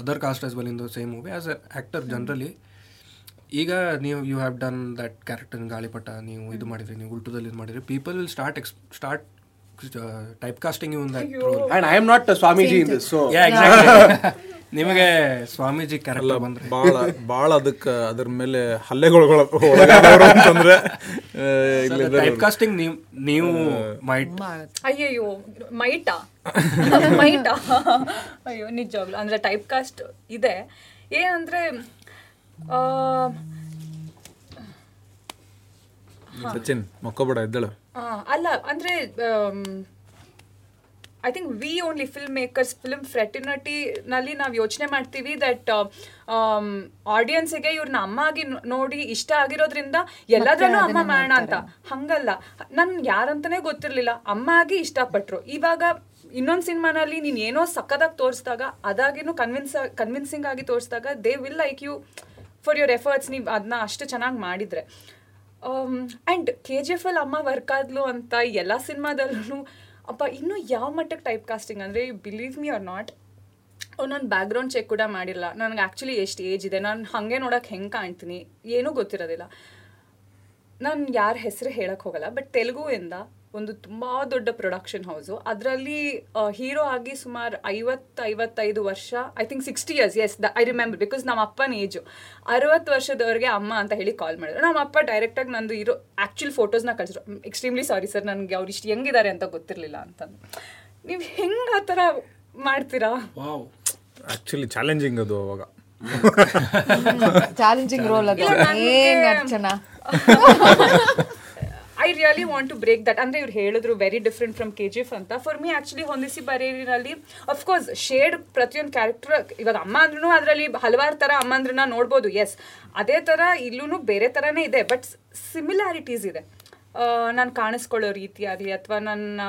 other cast as well in the same movie, as an actor generally, ಈಗ ನೀವು you have done that character ಗಾಳಿಪಟ, ನೀವು ಇದು ಮಾಡಿದ್ರಿ, ನೀವು ಉಲ್ಟುದಲ್ಲಿ ಇದು ಮಾಡಿದ್ರಿ, people will start type casting you in that role. And I am not Swamiji in this. So yeah exactly, ನಿಮಗೆ ಸ್ವಾಮೀಜಿ ಕ್ಯಾರೆಕ್ಟರ್ ಬಂದ್ರೆ ಭಾಳ ಅದಕ್ಕೆ ಅದ್ರ ಮೇಲೆ ಹಲ್ಲೆಗಳು ಅಂತಂದ್ರೆ ಟೈಪ್ ಕಾಸ್ಟಿಂಗ್ ನೀವು ಮೈಟ್. ಅಯ್ಯೋ ಮೈಟಾ ಅಯ್ಯೋ ನಿಜವಾಗ್ಲೂ ಅಂದ್ರೆ ಟೈಪ್ ಕಾಸ್ಟ್ ಇದೆ. ಏನಂದ್ರೆ ಸಚಿನ್ ಮಕ್ಕಬೇಡ ಇದ್ದಳು ಅಲ್ಲ ಅಂದ್ರೆ I think we only film makers, film ಫ್ರೆಟರ್ನಿಟಿನಲ್ಲಿ ನಾವು ಯೋಚನೆ ಮಾಡ್ತೀವಿ ದಟ್ ಆಡಿಯನ್ಸಿಗೆ ಇವ್ರನ್ನ ಅಮ್ಮ ಆಗಿ ನೋಡಿ ಇಷ್ಟ ಆಗಿರೋದ್ರಿಂದ ಎಲ್ಲದರಲ್ಲೂ ಅಮ್ಮ ಮಾಡೋಣ ಅಂತ. ಹಂಗಲ್ಲ, ನನ್ ಯಾರಂತಾನೆ ಗೊತ್ತಿರ್ಲಿಲ್ಲ, ಅಮ್ಮ ಆಗಿ ಇಷ್ಟಪಟ್ರು. ಇವಾಗ ಇನ್ನೊಂದು ಸಿನಿಮಾನಲ್ಲಿ ನೀನು ಏನೋ ಸಕ್ಕದಾಗಿ ತೋರಿಸಿದಾಗ, ಅದಾಗಿನೂ ಕನ್ವಿನ್ಸಿಂಗ್ ಆಗಿ ತೋರಿಸಿದಾಗ, they will like you for your efforts. ನೀವು ಅದನ್ನ ಅಷ್ಟು ಚೆನ್ನಾಗಿ ಮಾಡಿದರೆ. ಆ್ಯಂಡ್ KGF ಅಲ್ಲಿ ಅಮ್ಮ ವರ್ಕ್ ಆದ್ಲು ಅಂತ ಎಲ್ಲ ಸಿನಿಮಾದಲ್ಲೂ ಅಪ್ಪ ಇನ್ನೂ ಯಾವ ಮಟ್ಟಕ್ಕೆ ಟೈಪ್ ಕಾಸ್ಟಿಂಗ್ ಅಂದರೆ, you believe me or not, ನಾನು ಬ್ಯಾಕ್ಗ್ರೌಂಡ್ ಚೆಕ್ ಕೂಡ ಮಾಡಿಲ್ಲ. ನನಗೆ ಆ್ಯಕ್ಚುಲಿ ಎಷ್ಟು ಏಜ್ ಇದೆ, ನಾನು ಹಾಗೆ ನೋಡೋಕೆ ಹೆಂಗೆ ಕಾಣ್ತೀನಿ ಏನೂ ಗೊತ್ತಿರೋದಿಲ್ಲ. ನಾನು ಯಾರ ಹೆಸರು ಹೇಳಕ್ಕೆ ಹೋಗಲ್ಲ, ಬಟ್ ತೆಲುಗುವಿಂದ ಒಂದು ತುಂಬ ದೊಡ್ಡ ಪ್ರೊಡಕ್ಷನ್ ಹೌಸು, ಅದರಲ್ಲಿ ಹೀರೋ ಆಗಿ ಸುಮಾರು 55 ವರ್ಷ, I think 60 years, yes I remember because ನಮ್ಮ ಅಪ್ಪನ ಏಜು 60 ವರ್ಷದವರೆಗೆ ಅಮ್ಮ ಅಂತ ಹೇಳಿ ಕಾಲ್ ಮಾಡಿದ್ರು. ನಮ್ಮ ಅಪ್ಪ ಡೈರೆಕ್ಟಾಗಿ ನಂದು ಇರೋ ಆ್ಯಕ್ಚುಲ್ ಫೋಟೋಸ್ನ ಕಳಿಸಿದ್ರು. ಎಕ್ಸ್ಟ್ರೀಮ್ಲಿ ಸಾರಿ ಸರ್, ನನಗೆ ಅವ್ರು ಇಷ್ಟು ಹೆಂಗಿದ್ದಾರೆ ಅಂತ ಗೊತ್ತಿರಲಿಲ್ಲ ಅಂತಂದು. ನೀವು ಹೆಂಗೆ ಆ ಥರ ಮಾಡ್ತೀರಾ? ಆ್ಯಕ್ಚುಲಿ ಚಾಲೆಂಜಿಂಗ್ ಅದು ಅವಾಗ. ಚಾಲೆಂಜಿಂಗ್ ರೋಲ್ ಅದು. I really want to break that. ಅಂದರೆ ಇವ್ರು ಹೇಳಿದ್ರು very different from KGF ಅಂತ. For me actually ಹೊಂದಿಸಿ ಬರೀರಿನಲ್ಲಿ ಅಫ್ಕೋರ್ಸ್ ಶೇಡ್ ಪ್ರತಿಯೊಂದು ಕ್ಯಾರೆಕ್ಟರ್, ಇವಾಗ ಅಮ್ಮ ಅಂದ್ರೂ ಅದರಲ್ಲಿ ಹಲವಾರು ಥರ ಅಮ್ಮ ಅಂದ್ರನ್ನ ನೋಡ್ಬೋದು. ಎಸ್, ಅದೇ ಥರ ಇಲ್ಲೂ ಬೇರೆ ಥರನೇ ಇದೆ, ಬಟ್ ಸಿಮಿಲ್ಯಾರಿಟೀಸ್ ಇದೆ. ನಾನು ಕಾಣಿಸ್ಕೊಳ್ಳೋ ರೀತಿ ಆಗಲಿ, ಅಥವಾ ನನ್ನ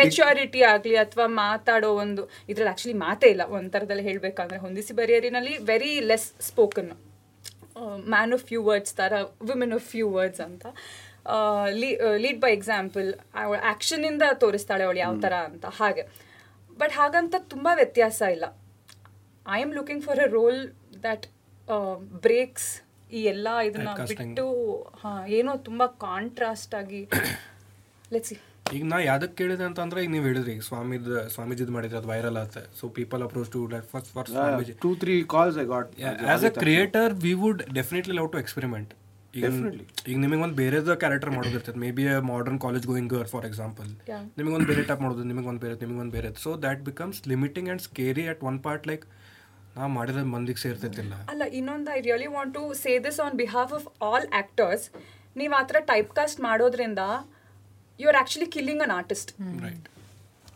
ಮೆಚುರಿಟಿ ಆಗಲಿ, ಅಥವಾ ಮಾತಾಡೋ ಒಂದು ಇದ್ರಲ್ಲಿ ಆ್ಯಕ್ಚುಲಿ ಮಾತೇ ಇಲ್ಲ ಒಂಥರದಲ್ಲಿ ಹೇಳಬೇಕಂದ್ರೆ. ಹೊಂದಿಸಿ ಬರೀರಿನಲ್ಲಿ very less spoken, man of few words ಥರ, ವುಮೆನ್ ಆಫ್ ಫ್ಯೂ ವರ್ಡ್ಸ್ ಅಂತ. ಲೀಡ್ ಬೈ ಎಕ್ಸಾಂಪಲ್, ಅವಳ ಆ್ಯಕ್ಷನಿಂದ ತೋರಿಸ್ತಾಳೆ ಅವಳು ಯಾವ ಥರ ಅಂತ. ಹಾಗೆ ಬಟ್ ಹಾಗಂತ ತುಂಬ ವ್ಯತ್ಯಾಸ ಇಲ್ಲ. I am looking for a role that breaks ಈ ಎಲ್ಲ ಇದನ್ನ ಬಿಟ್ಟು ಏನೋ ತುಂಬ ಕಾಂಟ್ರಾಸ್ಟ್ ಆಗಿ. Let's see. ಈಗ ನಾ ಯಾವ್ದಕ್ಕೆ ಕೇಳಿದೆ ಅಂತಂದ್ರೆ, ಈಗ ನೀವು ಹೇಳಿದ್ರಿ ಸ್ವಾಮೀಜಿ ಮಾಡಿದ್ರೆ ಅದು ವೈರಲ್ ಆಗುತ್ತೆ. So people approach to like first for Swamiji 2-3 calls I got. As a creator, we would definitely love to experiment. ಈಗ ನಿಮಗೊಂದು ಬೇರೆದ ಕ್ಯಾರೆಕ್ಟರ್ ಮಾಡೋದಿರ್ತದೆ, maybe a modern college going girl for example, ನಿಮಗೊಂದು ಬೇರೆ ಟೈಪ್ ಮಾಡೋದು, ನಿಮಗೊಂದು ಬೇರೆ, so that becomes limiting and scary at one part, like ನಾ ಮಾಡಿದ ಮಂದಿಗೆ ಸೇರ್ತಿಲ್ಲ. ಅಲ್ಲ, ಇನ್ನೊಂದು I really want to say this on behalf of all actors, ನೀವು ಆ ಥರ ಟೈಪ್ ಕಾಸ್ಟ್ ಮಾಡೋದ್ರಿಂದ you are actually killing an artist, right?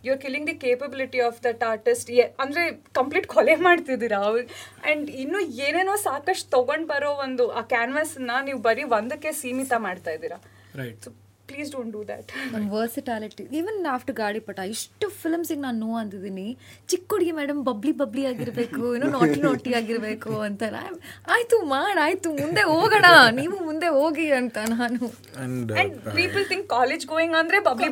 You are killing the capability of that artist. ಅಂದರೆ ಕಂಪ್ಲೀಟ್ ಕೊಲೆ ಮಾಡ್ತಿದ್ದೀರಾ ಅವ್ರು. ಆ್ಯಂಡ್ ಇನ್ನೂ ಏನೇನೋ ಸಾಕಷ್ಟು ತೊಗೊಂಡು ಬರೋ ಒಂದು ಆ ಕ್ಯಾನ್ವಾಸನ್ನ ನೀವು ಬರೀ ಒಂದಕ್ಕೆ ಸೀಮಿತ ಮಾಡ್ತಾ ಇದ್ದೀರಾ, right? So please don't do that. Versatility even after ಗಾಡಿಪಟ ಇಷ್ಟು ಫಿಲಮ್ಸಿಗೆ ನಾನು ನೋ ಅಂದಿದ್ದೀನಿ, ಚಿಕ್ಕ ಹುಡುಗಿ ಮೇಡಮ್ ಬಬ್ಲಿ ಆಗಿರಬೇಕು, ಏನೋ ನಾಟಿ ಆಗಿರಬೇಕು ಅಂತಾರೆ. ಆಯ್ತು ಮಾಡಾಯ್ತು, ಮುಂದೆ ಹೋಗೋಣ, ನೀವು ಮುಂದೆ ಹೋಗಿ ಅಂತ ನಾನು. And people think college going ಅಂದ್ರೆ ಬಬ್ಲಿ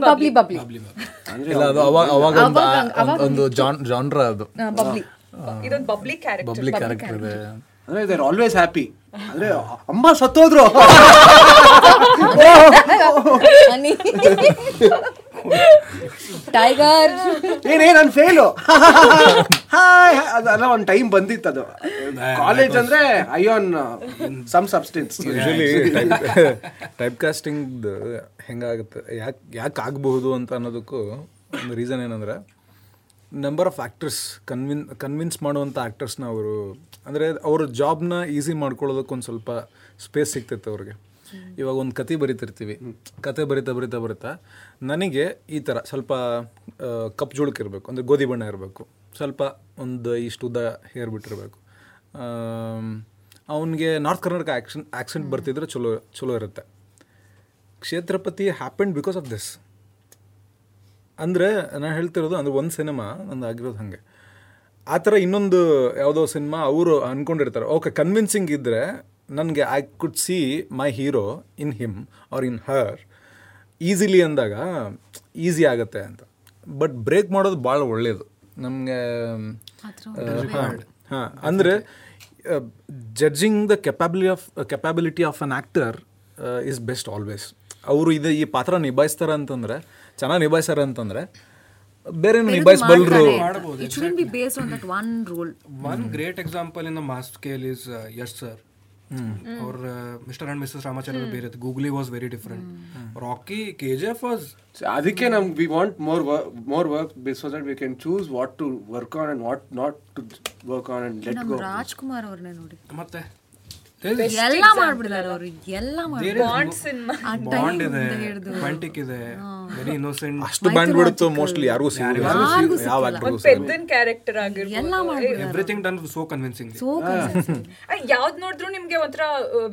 ಒಂದು ಜಾನ್ರ, ಅದು ಬಬ್ಲಿ, ಇದೊಂದು ಬಬ್ಲಿ ಕ್ಯಾರೆಕ್ಟರ್ ಇದೆ. ಅಂದ್ರೆ ದೇ ಆರ್ ಆಲ್ವೇಸ್ ಹ್ಯಾಪಿ. ಅಂದ್ರೆ ಅಮ್ಮ ಸತ್ತೋದ್ರು, ಟೈಗರ್ ಏನೇ ನಾನು ಫೇಲು, ಅದೆಲ್ಲ ಒಂದು ಟೈಮ್ ಬಂದಿತ್ತು. ಅದು ಕಾಲೇಜ್ ಅಂದ್ರೆ ಐಆನ್ some substance. Usually type casting ಹೆಂಗಾಗುತ್ತೆ, ಯಾಕೆ ಆಗಬಹುದು ಅಂತ ಅನ್ನೋದಕ್ಕೂ ಒಂದು ರೀಸನ್ ಏನಂದ್ರೆ, ನಂಬರ್ ಆಫ್ ಆ್ಯಕ್ಟರ್ಸ್ ಕನ್ವಿನ್ಸ್ ಮಾಡುವಂಥ ಆ್ಯಕ್ಟರ್ಸ್ನ ಅವರು, ಅಂದರೆ ಅವ್ರ ಜಾಬ್ನ ಈಸಿ ಮಾಡ್ಕೊಳ್ಳೋದಕ್ಕೊಂದು ಸ್ವಲ್ಪ ಸ್ಪೇಸ್ ಸಿಗ್ತೈತೆ ಅವ್ರಿಗೆ. ಇವಾಗ ಒಂದು ಕತೆ ಬರೀತಿರ್ತೀವಿ, ಕತೆ ಬರಿತಾ ನನಗೆ ಈ ಥರ ಸ್ವಲ್ಪ ಕಪ್ ಜುಳುಕಿರಬೇಕು, ಅಂದರೆ ಗೋಧಿ ಬಣ್ಣ ಇರಬೇಕು, ಸ್ವಲ್ಪ ಒಂದು ಇಷ್ಟು ಉದ್ದ ಹೇರ್ ಬಿಟ್ಟಿರಬೇಕು, ಅವನಿಗೆ ನಾರ್ತ್ ಕರ್ನಾಟಕ ಆ್ಯಕ್ಸೆಂಟ್ ಬರ್ತಿದ್ರೆ ಚಲೋ ಇರುತ್ತೆ. Kshetrapati happened because of this. ಅಂದರೆ ನಾನು ಹೇಳ್ತಿರೋದು ಅಂದರೆ ಒಂದು ಸಿನಿಮಾ ನಂದು ಆಗಿರೋದು ಹಾಗೆ. ಆ ಥರ ಇನ್ನೊಂದು ಯಾವುದೋ ಸಿನಿಮಾ ಅವರು ಅಂದ್ಕೊಂಡಿರ್ತಾರೆ, ಓಕೆ ಕನ್ವಿನ್ಸಿಂಗ್ ಇದ್ದರೆ ನನಗೆ I could see my hero in him or in her easily ಅಂದಾಗ ಈಸಿ ಆಗುತ್ತೆ ಅಂತ. ಬಟ್ ಬ್ರೇಕ್ ಮಾಡೋದು ಭಾಳ ಒಳ್ಳೆಯದು ನಮಗೆ. ಹಾಂ, ಅಂದರೆ judging the capability of an actor is best always. ಅವರು ಇದು ಈ ಪಾತ್ರ ನಿಭಾಯಿಸ್ತಾರೆ ಅಂತಂದರೆ, ಚೆನ್ನಾಗಿ ನಿಭಾಯಿಸ್ತಾರೆ ಅಂತಂದರೆ ಬೇರೆ ನಿಭಾಯಿಸಬಲ್ಲರು. It shouldn't be based on that one rule. One great example in the mass scale is Yash sir. ಅವ್ರ ಮಿಸ್ಟರ್ ಅಂಡ್ ಮಿಸಸ್ ರಾಮಾಚಾರ್ಯ ಬೇರೆ, googly was very different, rakhi, KGF was. ಅದಕ್ಕೆ ನಮ್ we want more work so that we can choose what to work on and what not to work on and let go. Rajkumar ಅವ್ರನ್ನೇ ನೋಡಿ, ಮತ್ತೆ ಎಲ್ಲ ಮಾಡ್ಬಿಡ್ತಾರೆ ಅವರು, ಎಲ್ಲ ಯಾವ್ದು ನೋಡಿದ್ರು ನಿಮ್ಗೆ ಒಂಥರ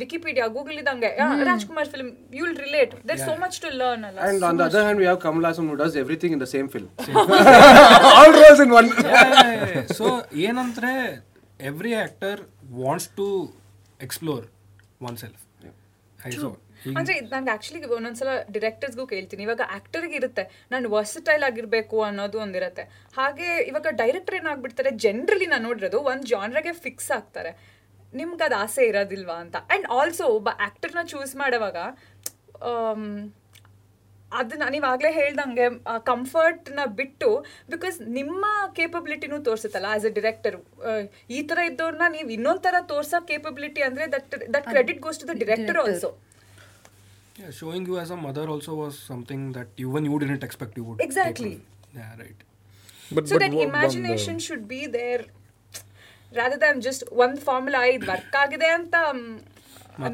ವಿಕಿಪೀಡಿಯಾ, ಗೂಗಲ್ ಇದಂಗೆ Rajkumar film, you will relate, there is so much to learn. And on the other hand we have Kamalhaasan who does everything in the same film, all roles in one. So ಏನಂದ್ರೆ every actor wants to explore oneself. ಅಂದರೆ ನಾನು actually ಒಂದೊಂದ್ಸಲ ಡಿರೆಕ್ಟರ್ಸ್ಗೂ ಕೇಳ್ತೀನಿ, ಇವಾಗ ಆ್ಯಕ್ಟರ್ಗೆ ಇರುತ್ತೆ ನಾನು versatile ಆಗಿರಬೇಕು ಅನ್ನೋದು ಒಂದಿರುತ್ತೆ, ಹಾಗೆ ಇವಾಗ ಡೈರೆಕ್ಟರ್ ಏನಾಗ್ಬಿಡ್ತಾರೆ ಜನರಲಿ ನಾನು ನೋಡಿರೋದು ಒಂದು ಜಾನ್ರಾಗೆ ಫಿಕ್ಸ್ ಆಗ್ತಾರೆ, ನಿಮ್ಗೆ ಅದು ಆಸೆ ಇರೋದಿಲ್ವಾ ಅಂತ. ಆ್ಯಂಡ್ ಆಲ್ಸೋ ಒಬ್ಬ ಆ್ಯಕ್ಟರ್ನ ಚೂಸ್ ಮಾಡೋವಾಗ ಅದನ್ನ ನೀವಾಗಲೇ ಹೇಳ್ದಂಗೆ ಆ ಕಂಫರ್ಟ್ನ ಬಿಟ್ಟು, ಬಿಕಾಸ್ ನಿಮ್ಮ ಕೇಪಬಿಲಿಟಿನೂ ತೋರಿಸುತ್ತಲ್ಲ ಆಸ್ ಎ ಡಿರೆಕ್ಟರು, ಈ ಥರ ಇದ್ದವ್ರನ್ನ ನೀವು ಇನ್ನೊಂದು ಥರ ತೋರ್ಸೋ ಕೇಪಬಿಲಿಟಿ ಅಂದರೆ that credit goes to the director also. Showing you as a mother also was something that even you didn't expect you would. Exactly. Yeah, right. But that imagination should be there rather than just one formula id work agide anta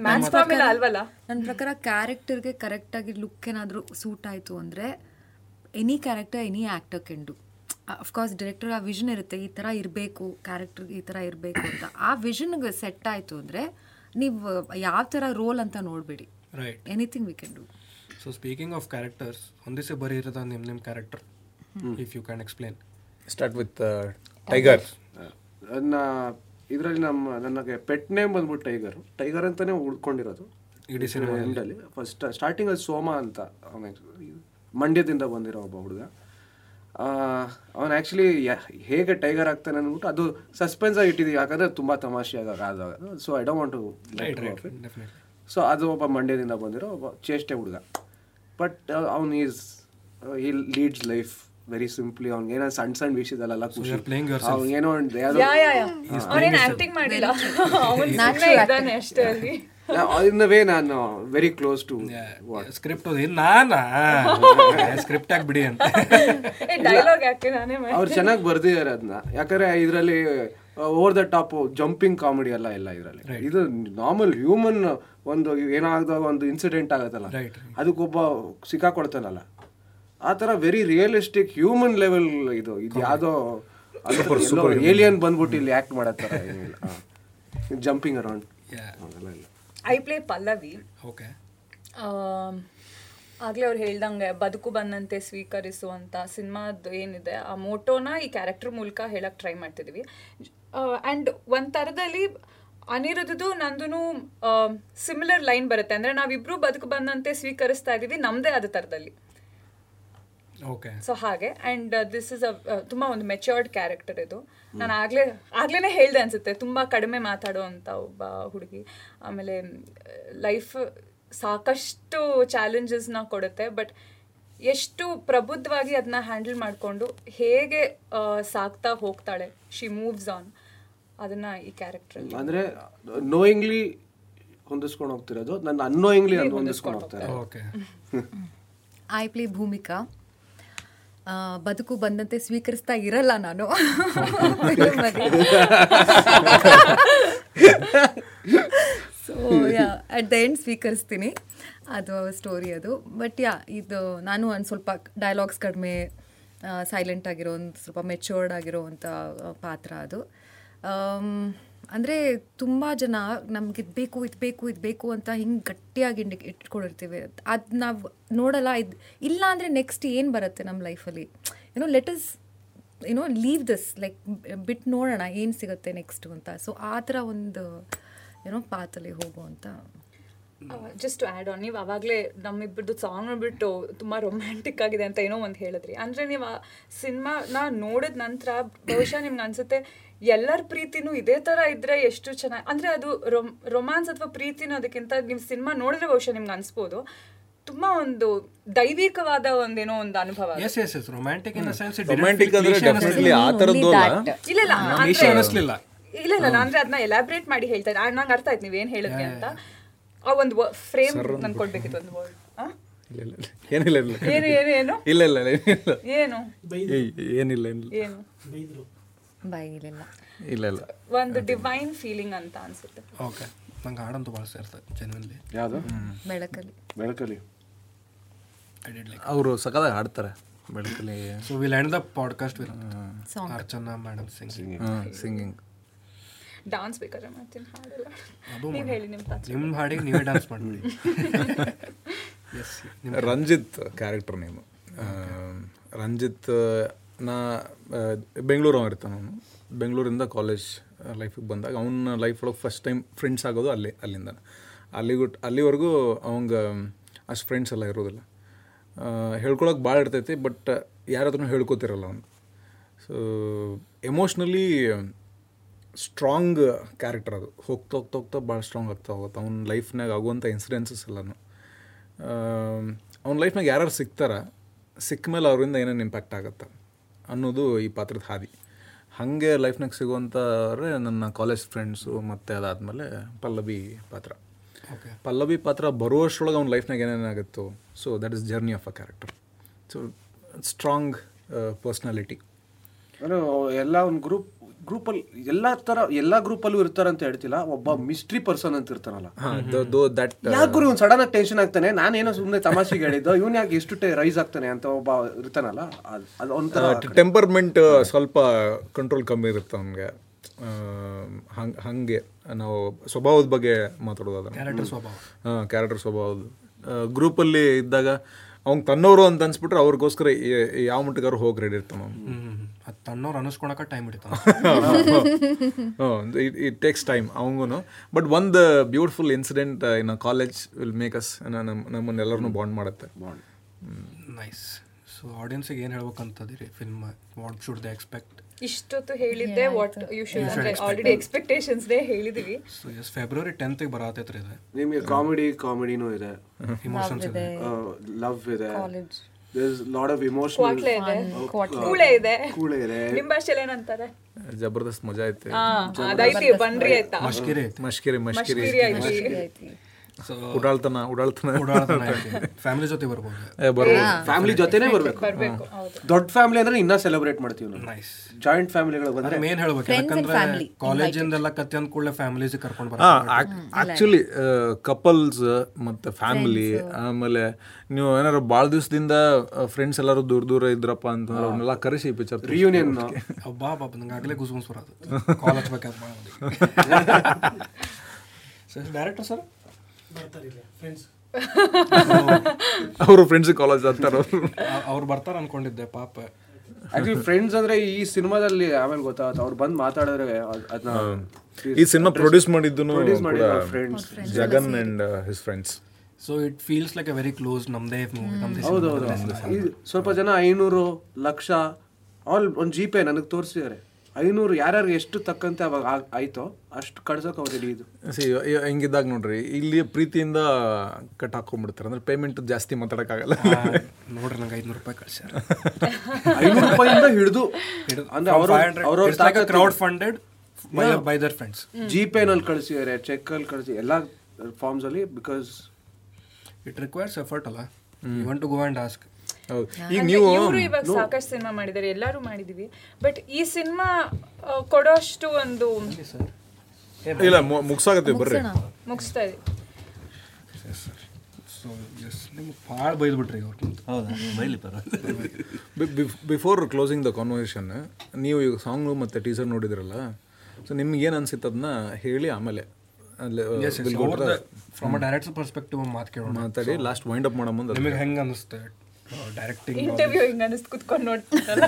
man's formula alvalla. Nan prakara character ge correct agi look enadru suit aitu andre any character any actor can do. Of course director a vision irutte, ee tara irbeku character ee tara irbeku anta aa vision ge set aitu andre neevu yav tara role anta nodbidi. Right. Anything we can do. So speaking of characters, onde se bari irada nim character. If you can explain. Start with Tiger. Anna idralli nannage pet name bandhu Tiger antane ulkondirodu. Idi cinema endalli first starting as Soma anta Mandya dinda bandiro obba huduga. Avanu actually hege Tiger agtane anbitu adu suspense agi ittidi yakandre tumba tamashiyaga adaga. So I don't want to right, definitely. So ಅದು ಒಬ್ಬ ಮಂಡ್ಯದಿಂದ ಬಂದಿರೋ ಒಬ್ಬ ಚೇಷ್ಟೆ ಹುಡುಗ. But ಅವ್ನು ಈ leads life very simply. ಅವ್ನಿಗೆ ಏನೋ ಸಣ್ಣ ವಿಷಯದಲ್ಲೆಲ್ಲ ಖುಷಿ, ಅವ್ನಿಗೇನೋ ಇನ್ ವೇ ನಾನು very close to script script ಆಗ್ಬಿಡಿ ಅಂತ ಅವ್ರು ಚೆನ್ನಾಗಿ ಬರ್ದಿದ್ದಾರೆ ಅದನ್ನ. ಯಾಕಂದ್ರೆ ಇದರಲ್ಲಿ over the top jumping comedy ಎಲ್ಲ ಇಲ್ಲ ಇದರಲ್ಲಿ. ಇದು ನಾರ್ಮಲ್ ಹ್ಯೂಮನ್ ಒಂದು ಏನಾದಾಗ ಒಂದು ಇನ್ಸಿಡೆಂಟ್ ಆಗುತ್ತಲ್ಲ, ಅದಕ್ಕೊಬ್ಬ ಸಿಕ್ಕಾಕೊಡ್ತಾನಲ್ಲ, ಆ ಥರ ವೆರಿ ರಿಯಲಿಸ್ಟಿಕ್ ಹ್ಯೂಮನ್ ಲೆವೆಲ್. ಇದು ಇದು ಯಾವುದೋ ಏಲಿಯನ್ ಬಂದ್ಬಿಟ್ಟು ಇಲ್ಲಿ ಆಕ್ಟ್ ಮಾಡತ್ತಾರ, ಏನಿಲ್ಲ jumping around. I play Pallavi. ಆಗಲೇ ಅವ್ರು ಹೇಳ್ದಂಗೆ ಬದುಕು ಬಂದಂತೆ ಸ್ವೀಕರಿಸುವಂಥ ಸಿನಿಮಾದ ಏನಿದೆ ಆ ಮೋಟೋನ ಈ ಕ್ಯಾರೆಕ್ಟರ್ ಮೂಲಕ ಹೇಳಕ್ಕೆ ಟ್ರೈ ಮಾಡ್ತಿದ್ದೀವಿ. ಆ್ಯಂಡ್ ಒಂದು ಥರದಲ್ಲಿ ಅನಿರುದ್ಧದು ನಂದು ಸಿಮಿಲರ್ ಲೈನ್ ಬರುತ್ತೆ. ಅಂದರೆ ನಾವಿಬ್ಬರು ಬದುಕು ಬಂದಂತೆ ಸ್ವೀಕರಿಸ್ತಾ ಇದ್ದೀವಿ ನಮ್ಮದೇ ಆದ ಥರದಲ್ಲಿ. ಸೊ ಹಾಗೆ ಆ್ಯಂಡ್ ದಿಸ್ ಇಸ್ ಅ ತುಂಬ ಒಂದು ಮೆಚ್ಯೂರ್ಡ್ ಕ್ಯಾರೆಕ್ಟರ್ ಇದು. ನಾನು ಆಗ್ಲೇ ಹೇಳಿದೆ ಅನಿಸುತ್ತೆ, ತುಂಬ ಕಡಿಮೆ ಮಾತಾಡೋ ಅಂಥ ಒಬ್ಬ ಹುಡುಗಿ. ಆಮೇಲೆ ಲೈಫ್ ಸಾಕಷ್ಟು ಚಾಲೆಂಜಸ್ನ ಕೊಡುತ್ತೆ, ಬಟ್ ಎಷ್ಟು ಪ್ರಬುದ್ಧವಾಗಿ ಅದನ್ನ ಹ್ಯಾಂಡಲ್ ಮಾಡಿಕೊಂಡು ಹೇಗೆ ಸಾಕ್ತಾ ಹೋಗ್ತಾಳೆ, ಶಿ ಮೂವ್ಸ್ ಆನ್, ಅದನ್ನು ಈ ಕ್ಯಾರೆಕ್ಟ್ರಲ್ಲಿ. ಅಂದರೆ ನೋಯಿಂಗ್ಲಿ ಹೊಂದಿಸ್ಕೊಂಡು ಹೋಗ್ತಿರೋದು, ನನ್ನ ಅನ್ನೋಯಿಂಗ್ಲಿ ಹೊಂದಿಸ್ಕೊಂಡು ಹೋಗ್ತಾರೆ. I play Bhoomika. ಬದುಕು ಬಂದಂತೆ ಸ್ವೀಕರಿಸ್ತಾ ಇರಲ್ಲ ನಾನು. So yeah, at the end ಸ್ವೀಕರಿಸ್ತೀನಿ, ಅದು ಸ್ಟೋರಿ ಅದು. ಬಟ್ ಯಾ, ಇದು ನಾನು ಒಂದು ಸ್ವಲ್ಪ ಡೈಲಾಗ್ಸ್ ಕಡಿಮೆ, ಸೈಲೆಂಟ್ ಆಗಿರೋ ಒಂದು ಸ್ವಲ್ಪ ಮೆಚ್ಯೂರ್ಡ್ ಆಗಿರೋವಂಥ ಪಾತ್ರ ಅದು. ಅಂದರೆ ತುಂಬ ಜನ ನಮ್ಗೆ ಇದು ಬೇಕು ಇದು ಬೇಕು ಇದು ಬೇಕು ಅಂತ ಹಿಂಗೆ ಗಟ್ಟಿಯಾಗಿ ಇಟ್ಕೊಂಡಿರ್ತೀವಿ. ಅದು ನಾವು ನೋಡಲ್ಲ, ಇದು ಇಲ್ಲ ಅಂದರೆ ನೆಕ್ಸ್ಟ್ ಏನು ಬರುತ್ತೆ ನಮ್ಮ ಲೈಫಲ್ಲಿ, ಏನೋ ಲೆಟ್ ಅಸ್ ಏನೋ ಲೀವ್ ದಿಸ್, ಲೈಕ್ ಬಿಟ್ಟು ನೋಡೋಣ ಏನು ಸಿಗುತ್ತೆ ನೆಕ್ಸ್ಟು ಅಂತ. ಸೊ ಆ ಥರ ಒಂದು ಏನೋ ಪಾತಲ್ಲಿ ಹೋಗುವಂಥ. ಜಸ್ಟ್ ಆ್ಯಡ್ ಆನ್, ನೀವು ಆವಾಗಲೇ ನಮ್ಮಿಬ್ಬರದ್ದು ಸಾಂಗ್ ನೋಡ್ಬಿಟ್ಟು ತುಂಬ ರೊಮ್ಯಾಂಟಿಕ್ ಆಗಿದೆ ಅಂತ ಏನೋ ಒಂದು ಹೇಳಿದ್ರಿ. ಅಂದರೆ ನೀವು ಆ ಸಿನಿಮಾನ ನೋಡಿದ ನಂತರ ಬಹುಶಃ ನಿಮ್ಗೆ ಅನಿಸುತ್ತೆ ಎಲ್ಲರ ಪ್ರೀತಿನೂ ಇದೇ ಥರ ಇದ್ದರೆ ಎಷ್ಟು ಚೆನ್ನಾಗಿ. ಅಂದರೆ ಅದು ರೊಮ್ಯಾನ್ಸ್ ಅಥವಾ ಪ್ರೀತಿನೂ ಅದಕ್ಕಿಂತ ನೀವು ಸಿನಿಮಾ ನೋಡಿದ್ರೆ ಬಹುಶಃ ನಿಮ್ಗೆ ಅನಿಸ್ಬೋದು ತುಂಬ ಒಂದು ದೈವಿಕವಾದ ಒಂದೇನೋ ಒಂದು ಅನುಭವ. ಇಲ್ಲ ಅಂದರೆ ಅದನ್ನ ಎಲಾಬ್ರೇಟ್ ಮಾಡಿ ಹೇಳ್ತಾ ಇದ್ದೆ, ನಂಗೆ ಅರ್ಥ ಆಯ್ತು ನೀವೇನು ಹೇಳಿದ್ರಿ ಅಂತ. ಆ ಒಂದು ಫ್ರೇಮ್ ನಾನು ಕೊಡ್ಬೇಕಿತ್ತು, ಒಂದು ವರ್ಡ್. ಒಂದು ಡಿವೈನ್ ಫೀಲಿಂಗ್ ಅಂತ ಅನ್ಸುತ್ತೆ. ಓಕೆ, ನಂಗೆ ಹಾಡಂತೂ ಭಾಳ ಸೇರ್ತದೆ ಜನ್ಮಲ್ಲಿ. ಯಾವುದು? ಬೆಳಕಲ್ಲಿ. ಬೆಳಕಲ್ಲಿ ಅವರು ಸಕದಾಗಿ ಹಾಡ್ತಾರೆ ಬೆಳಕಲ್ಲಿ. So will end the podcast with Archana madam singing. Dance ಬೇಕಾದ್ರೆ ಮಾಡ್ತೀನಿ, ಹಾಡಲ್ಲ. ನೀವು ಹೇಳಿ ನಿಮ್ಮ ಹಾಡಿಗೆ ನೀವೇ ಡಾನ್ಸ್ ಮಾಡ್ಬಿಡಿ. Yes, Ranjith character name. Ranjith ನಾ ಬೆಂಗಳೂರು ಅವ್ನು ಇರ್ತಾನೆ. ಅವನು ಬೆಂಗಳೂರಿಂದ ಕಾಲೇಜ್ ಲೈಫಿಗೆ ಬಂದಾಗ ಅವನ ಲೈಫ್ ಒಳಗೆ ಫಸ್ಟ್ ಟೈಮ್ ಫ್ರೆಂಡ್ಸ್ ಆಗೋದು ಅಲ್ಲಿಂದ ಅಲ್ಲಿವರೆಗೂ ಅವಂಗೆ ಅಷ್ಟು ಫ್ರೆಂಡ್ಸ್ ಎಲ್ಲ ಇರೋದಿಲ್ಲ. ಹೇಳ್ಕೊಳಕ್ಕೆ ಭಾಳ ಇರ್ತೈತಿ, ಬಟ್ ಯಾರ ಹತ್ರನೂ ಹೇಳ್ಕೊತಿರಲ್ಲ ಅವನು. ಸೊ ಎಮೋಷ್ನಲಿ ಸ್ಟ್ರಾಂಗ್ ಕ್ಯಾರೆಕ್ಟರ್ ಅದು. ಹೋಗ್ತಾ ಹೋಗ್ತಾ ಹೋಗ್ತಾ ಭಾಳ ಸ್ಟ್ರಾಂಗ್ ಆಗ್ತಾ ಹೋಗುತ್ತೆ. ಅವ್ನ ಲೈಫ್ನಾಗ ಆಗುವಂಥ ಇನ್ಸಿಡೆನ್ಸಸ್ ಎಲ್ಲನೂ ಅವ್ನ ಲೈಫ್ನಾಗ ಯಾರು ಸಿಗ್ತಾರ, ಸಿಕ್ಕ ಮೇಲೆ ಅವರಿಂದ ಏನೇನು ಇಂಪ್ಯಾಕ್ಟ್ ಆಗುತ್ತೆ ಅನ್ನೋದು ಈ ಪಾತ್ರದ ಹಾದಿ. ಹಾಗೆ ಲೈಫ್ನಾಗ ಸಿಗುವಂಥವ್ರೆ ನನ್ನ ಕಾಲೇಜ್ ಫ್ರೆಂಡ್ಸು. ಮತ್ತು ಅದಾದಮೇಲೆ ಪಲ್ಲವಿ ಪಾತ್ರ. ಪಲ್ಲವಿ ಪಾತ್ರ ಬರುವಷ್ಟರೊಳಗೆ ಅವ್ನ ಲೈಫ್ನಾಗ ಏನೇನಾಗುತ್ತೋ, so that is journey of a character. So strong personality ಎಲ್ಲ ಒಂದು ಗ್ರೂಪಲ್ಲಿ ಎಲ್ಲ ಥರ ಎಲ್ಲ ಗ್ರೂಪಲ್ಲೂ ಇರ್ತಾರಂತ ಹೇಳ್ತಿಲ್ಲ. ಒಬ್ಬ ಮಿಸ್ಟ್ರಿ ಪರ್ಸನ್ ಅಂತ ಇರ್ತಾನಲ್ಲ, ಯಾಕಂದ್ರೆ ಇವ್ನು ಸಡನ್ ಆಗಿ ಟೆನ್ಷನ್ ಆಗ್ತಾನೆ, ನಾನೇನೋ ಸುಮ್ಮನೆ ತಮಾಷೆಗೆ ಹೇಳಿದ್ದು, ಇವ್ನು ಯಾಕೆ ಎಷ್ಟು ರೈಸ್ ಆಗ್ತಾನೆ ಅಂತ ಒಬ್ಬ ಇರ್ತಾನಲ್ಲ. ಅದು ಒಂಥರ ಟೆಂಪರ್ಮೆಂಟ್ ಸ್ವಲ್ಪ ಕಂಟ್ರೋಲ್ ಕಮ್ಮಿ ಇರುತ್ತೆ ಅವನಿಗೆ. ಹಾಗೆ ನಾವು ಸ್ವಭಾವದ ಬಗ್ಗೆ ಮಾತಾಡೋದು, ಅದನ್ನು ಕ್ಯಾರೆಕ್ಟರ್ ಸ್ವಭಾವದ. ಗ್ರೂಪಲ್ಲಿ ಇದ್ದಾಗ ಅವ್ನು ತನ್ನೋರು ಅಂತ ಅನ್ಸ್ಬಿಟ್ರೆ ಅವ್ರಿಗೋಸ್ಕರ ಯಾವ ಮಟ್ಟಗಾರು ಹೋಗಿ ರೆಡಿ ಇರ್ತಾನ. ಅದು ತನ್ನೋರು ಅನ್ನಿಸ್ಕೊಳಕ್ಕೆ ಟೈಮ್ ಹಿಡಿತಾನೆ. ಇಟ್ ಟೇಕ್ಸ್ ಟೈಮ್ ಅವಂಗೂ. ಬಟ್ ಒಂದು beautiful incident in college will make us ನಮ್ಮನ್ನೆಲ್ಲರನ್ನೂ ಬಾಂಡ್ ಮಾಡುತ್ತೆ. ನೈಸ್. ಸೊ ಆಡಿಯನ್ಸಿಗೆ ಏನು ಹೇಳ್ಬೇಕಂತದಿರಿ film? What should they expect? ಇಷ್ಟೊತ್ತು ಹೇಳಿದ್ದೆ what you should, already expectations they ಹೇಳಿದೀವಿ. ಸೊ ಎಸ್, ಫೆಬ್ರವರಿ 10th ಗೆ ಬರತೈತ್ರಿ. ಇದು ನಿಮಗೆ ಕಾಮಿಡಿನೂ ಇದೆ, ಇಮೋಷನ್ಸ್ ಇದೆ, ಲವ್ ಇದೆ, there's a lot of emotional ಕೂಳೆ ಇದೆ ಕೂಳೆ ಇದೆ ನಿಮ್ಮ ಭಾಷೆಯಲ್ಲಿ ಏನಂತಾರೆ ಜಬರ್ದಸ್ತ್ ಮಜಾ ಐತೆ ಅದೈತಿ ಬನ್ರಿ ಐತಾ ಮಶ್ಕಿರಿ ಮಶ್ಕಿರಿ ಮಶ್ಕಿರಿ ಐತಿ ಸೋ ಉಡಾಳ್ತನ ಉಡಾಳ್ತನ ಉಡಾಳ್ತನ ಫ್ಯಾಮಿಲಿ ಜೊತೆ ಬರಬಹುದು ಫ್ಯಾಮಿಲಿ ಜೊತೆನೇ ಬರಬೇಕು ಬರಬೇಕು ದೊಡ್ಡ ಫ್ಯಾಮಿಲಿ ಅಂದ್ರೆ ಇನ್ನ ಸೆಲೆಬ್ರೇಟ್ ಮಾಡ್ತೀವಿ ನಾವು ನೈಸ್ ಜಾಯಿಂಟ್ ಫ್ಯಾಮಿಲಿಗಳು ಬಂದ್ರೆ ಮೇನ್ ಹೇಳಬೇಕು ಯಾಕಂದ್ರೆ ಕಾಲೇಜ್ ಇಂದ ಎಲ್ಲ ಕತ್ತೆಂದ ಕೂಡಲೇ ಫ್ಯಾಮಿಲೀಸ್ ಕರ್ಕೊಂಡು ಬರ್ತಾರೆ ಆಕ್ಚುಲಿ ಕಪಲ್ಸ್ ಮತ್ತೆ ಫ್ಯಾಮಿಲಿ ಆಮೇಲೆ ನೀವು ಏನಾದ್ರು ಭಾಳ ದಿವಸದಿಂದ ಫ್ರೆಂಡ್ಸ್ ಎಲ್ಲರೂ ದೂರ ದೂರ ಇದ್ರಪ್ಪ ಅಂತಂದ್ರೆ ಅವನ್ನೆಲ್ಲ ಕರೆಸಿ ಪಿಕ್ಚರ್ ರಿಯೂನಿಯನ್ ಅಬ್ಬಾ ಬಾಬಾ ನಂಗೆ ಆಗಲೇ ಗುಸ್ಗುಸ್ ಬರೋದು ಕಾಲೇಜ್ ಬಗ್ಗೆ ಸರ್ ಡೈರೆಕ್ಟರ್ ಸರ್ ಅವರು ಫ್ರೆಂಡ್ಸ್ ಕಾಲೇಜ್ ಅಂತಾರ ಅವ್ರು ಬರ್ತಾರ ಅನ್ಕೊಂಡಿದ್ದೆ ಪಾಪ ಆಕ್ಚುಲಿ ಫ್ರೆಂಡ್ಸ್ ಅಂದ್ರೆ ಈ ಸಿನಿಮಾದಲ್ಲಿ ಆಮೇಲೆ ಗೊತ್ತಾಗುತ್ತೆ ಅವ್ರು ಬಂದು ಮಾತಾಡಿದ್ರೆ ಅದನ್ನ ಈ ಸಿನಿಮಾ ಪ್ರೊಡ್ಯೂಸ್ ಮಾಡಿದ್ದನು friends Jagan and his friends so it feels like a very close ನಮ್ದೇ ಮೂವಿ ಸ್ವಲ್ಪ ಜನ 500 ಲಕ್ಷ ಆಲ್ ಒಂದು ಜಿಪೇ ನನಗೆ ತೋರಿಸಿದ್ದಾರೆ 500 ಯಾರ್ಯಾರು ಎಷ್ಟು ತಕ್ಕಂತೆ ಅವಾಗ ಆಯ್ತೋ ಅಷ್ಟು ಕಡ್ಸೋಕೆ ಅವ್ರು ಹಿಡಿಯೋದು ಹೆಂಗಿದ್ದಾಗ ನೋಡ್ರಿ ಇಲ್ಲಿ ಪ್ರೀತಿಯಿಂದ ಕಟ್ ಹಾಕೊಂಡ್ಬಿಡ್ತಾರೆ ಅಂದ್ರೆ ಪೇಮೆಂಟ್ ಜಾಸ್ತಿ ಮಾತಾಡೋಕ್ಕಾಗಲ್ಲ ನೋಡ್ರಿ ನಂಗೆ 500 ರೂಪಾಯಿ ಕಳ್ಸ್ಯಾರ 500 ರೂಪಾಯಿಂದ ಹಿಡಿದು ಅಂದ್ರೆ ಅವ್ರವ್ರ crowd funded by their friends ಜಿಪೇನಲ್ಲಿ ಕಳಿಸಿದ್ದಾರೆ ಚೆಕ್ಕಲ್ಲಿ ಕಳಿಸಿ ಎಲ್ಲ ಫಾರ್ಮ್ಸಲ್ಲಿ ಬಿಕಾಸ್ ಇಟ್ ರಿಕ್ವೈರ್ಸ್ ಎಫರ್ಟ್ ಅಲ್ಲ you want to go and ask ಇವಾಗ ಸಾಕಷ್ಟು ಸಿನಿಮಾ ಮಾಡಿದ್ದಾರೆ ಎಲ್ಲರೂ ಮಾಡಿದೀವಿ ಬಟ್ ಈ ಸಿನಿಮಾ ಕೊಡೋಷ್ಟು ಒಂದು ಮುಗಿಸ್ತಾ ಇದೆ ಬಿಫೋರ್ ಕ್ಲೋಸಿಂಗ್ ದ ಕಾನ್ವರ್ಸೇಷನ್ ನೀವು ಈಗ ಸಾಂಗ್ ಮತ್ತೆ ಟೀಸರ್ ನೋಡಿದ್ರಲ್ಲ ಸೊ ನಿಮ್ಗೆ ಏನು ಅನ್ಸಿತ್ತು ಅದನ್ನ ಹೇಳಿ ಆಮೇಲೆ ಫ್ರಮ್ ಅ ಡೈರೆಕ್ಟರ್ ಪರ್ಸ್ಪೆಕ್ಟಿವ್ ಮಾತಾಡಿ ಲಾಸ್ಟ್ ವೈಂಡ್ ಅಪ್ ಮಾಡೋ ಮುಂದೆ ನಿಮಗೆ ಹೆಂಗೆ ಅನಿಸುತ್ತೆ ಡೈರೆಕ್ಟಿಂಗ್ ಇಂಟರ್ವ್ಯೂ ಇಂಗ್ ಅನಿಸ್ ಕುತ್ಕೊಂಡು ನೋಡ್ತಿದ್ದಲ್ಲ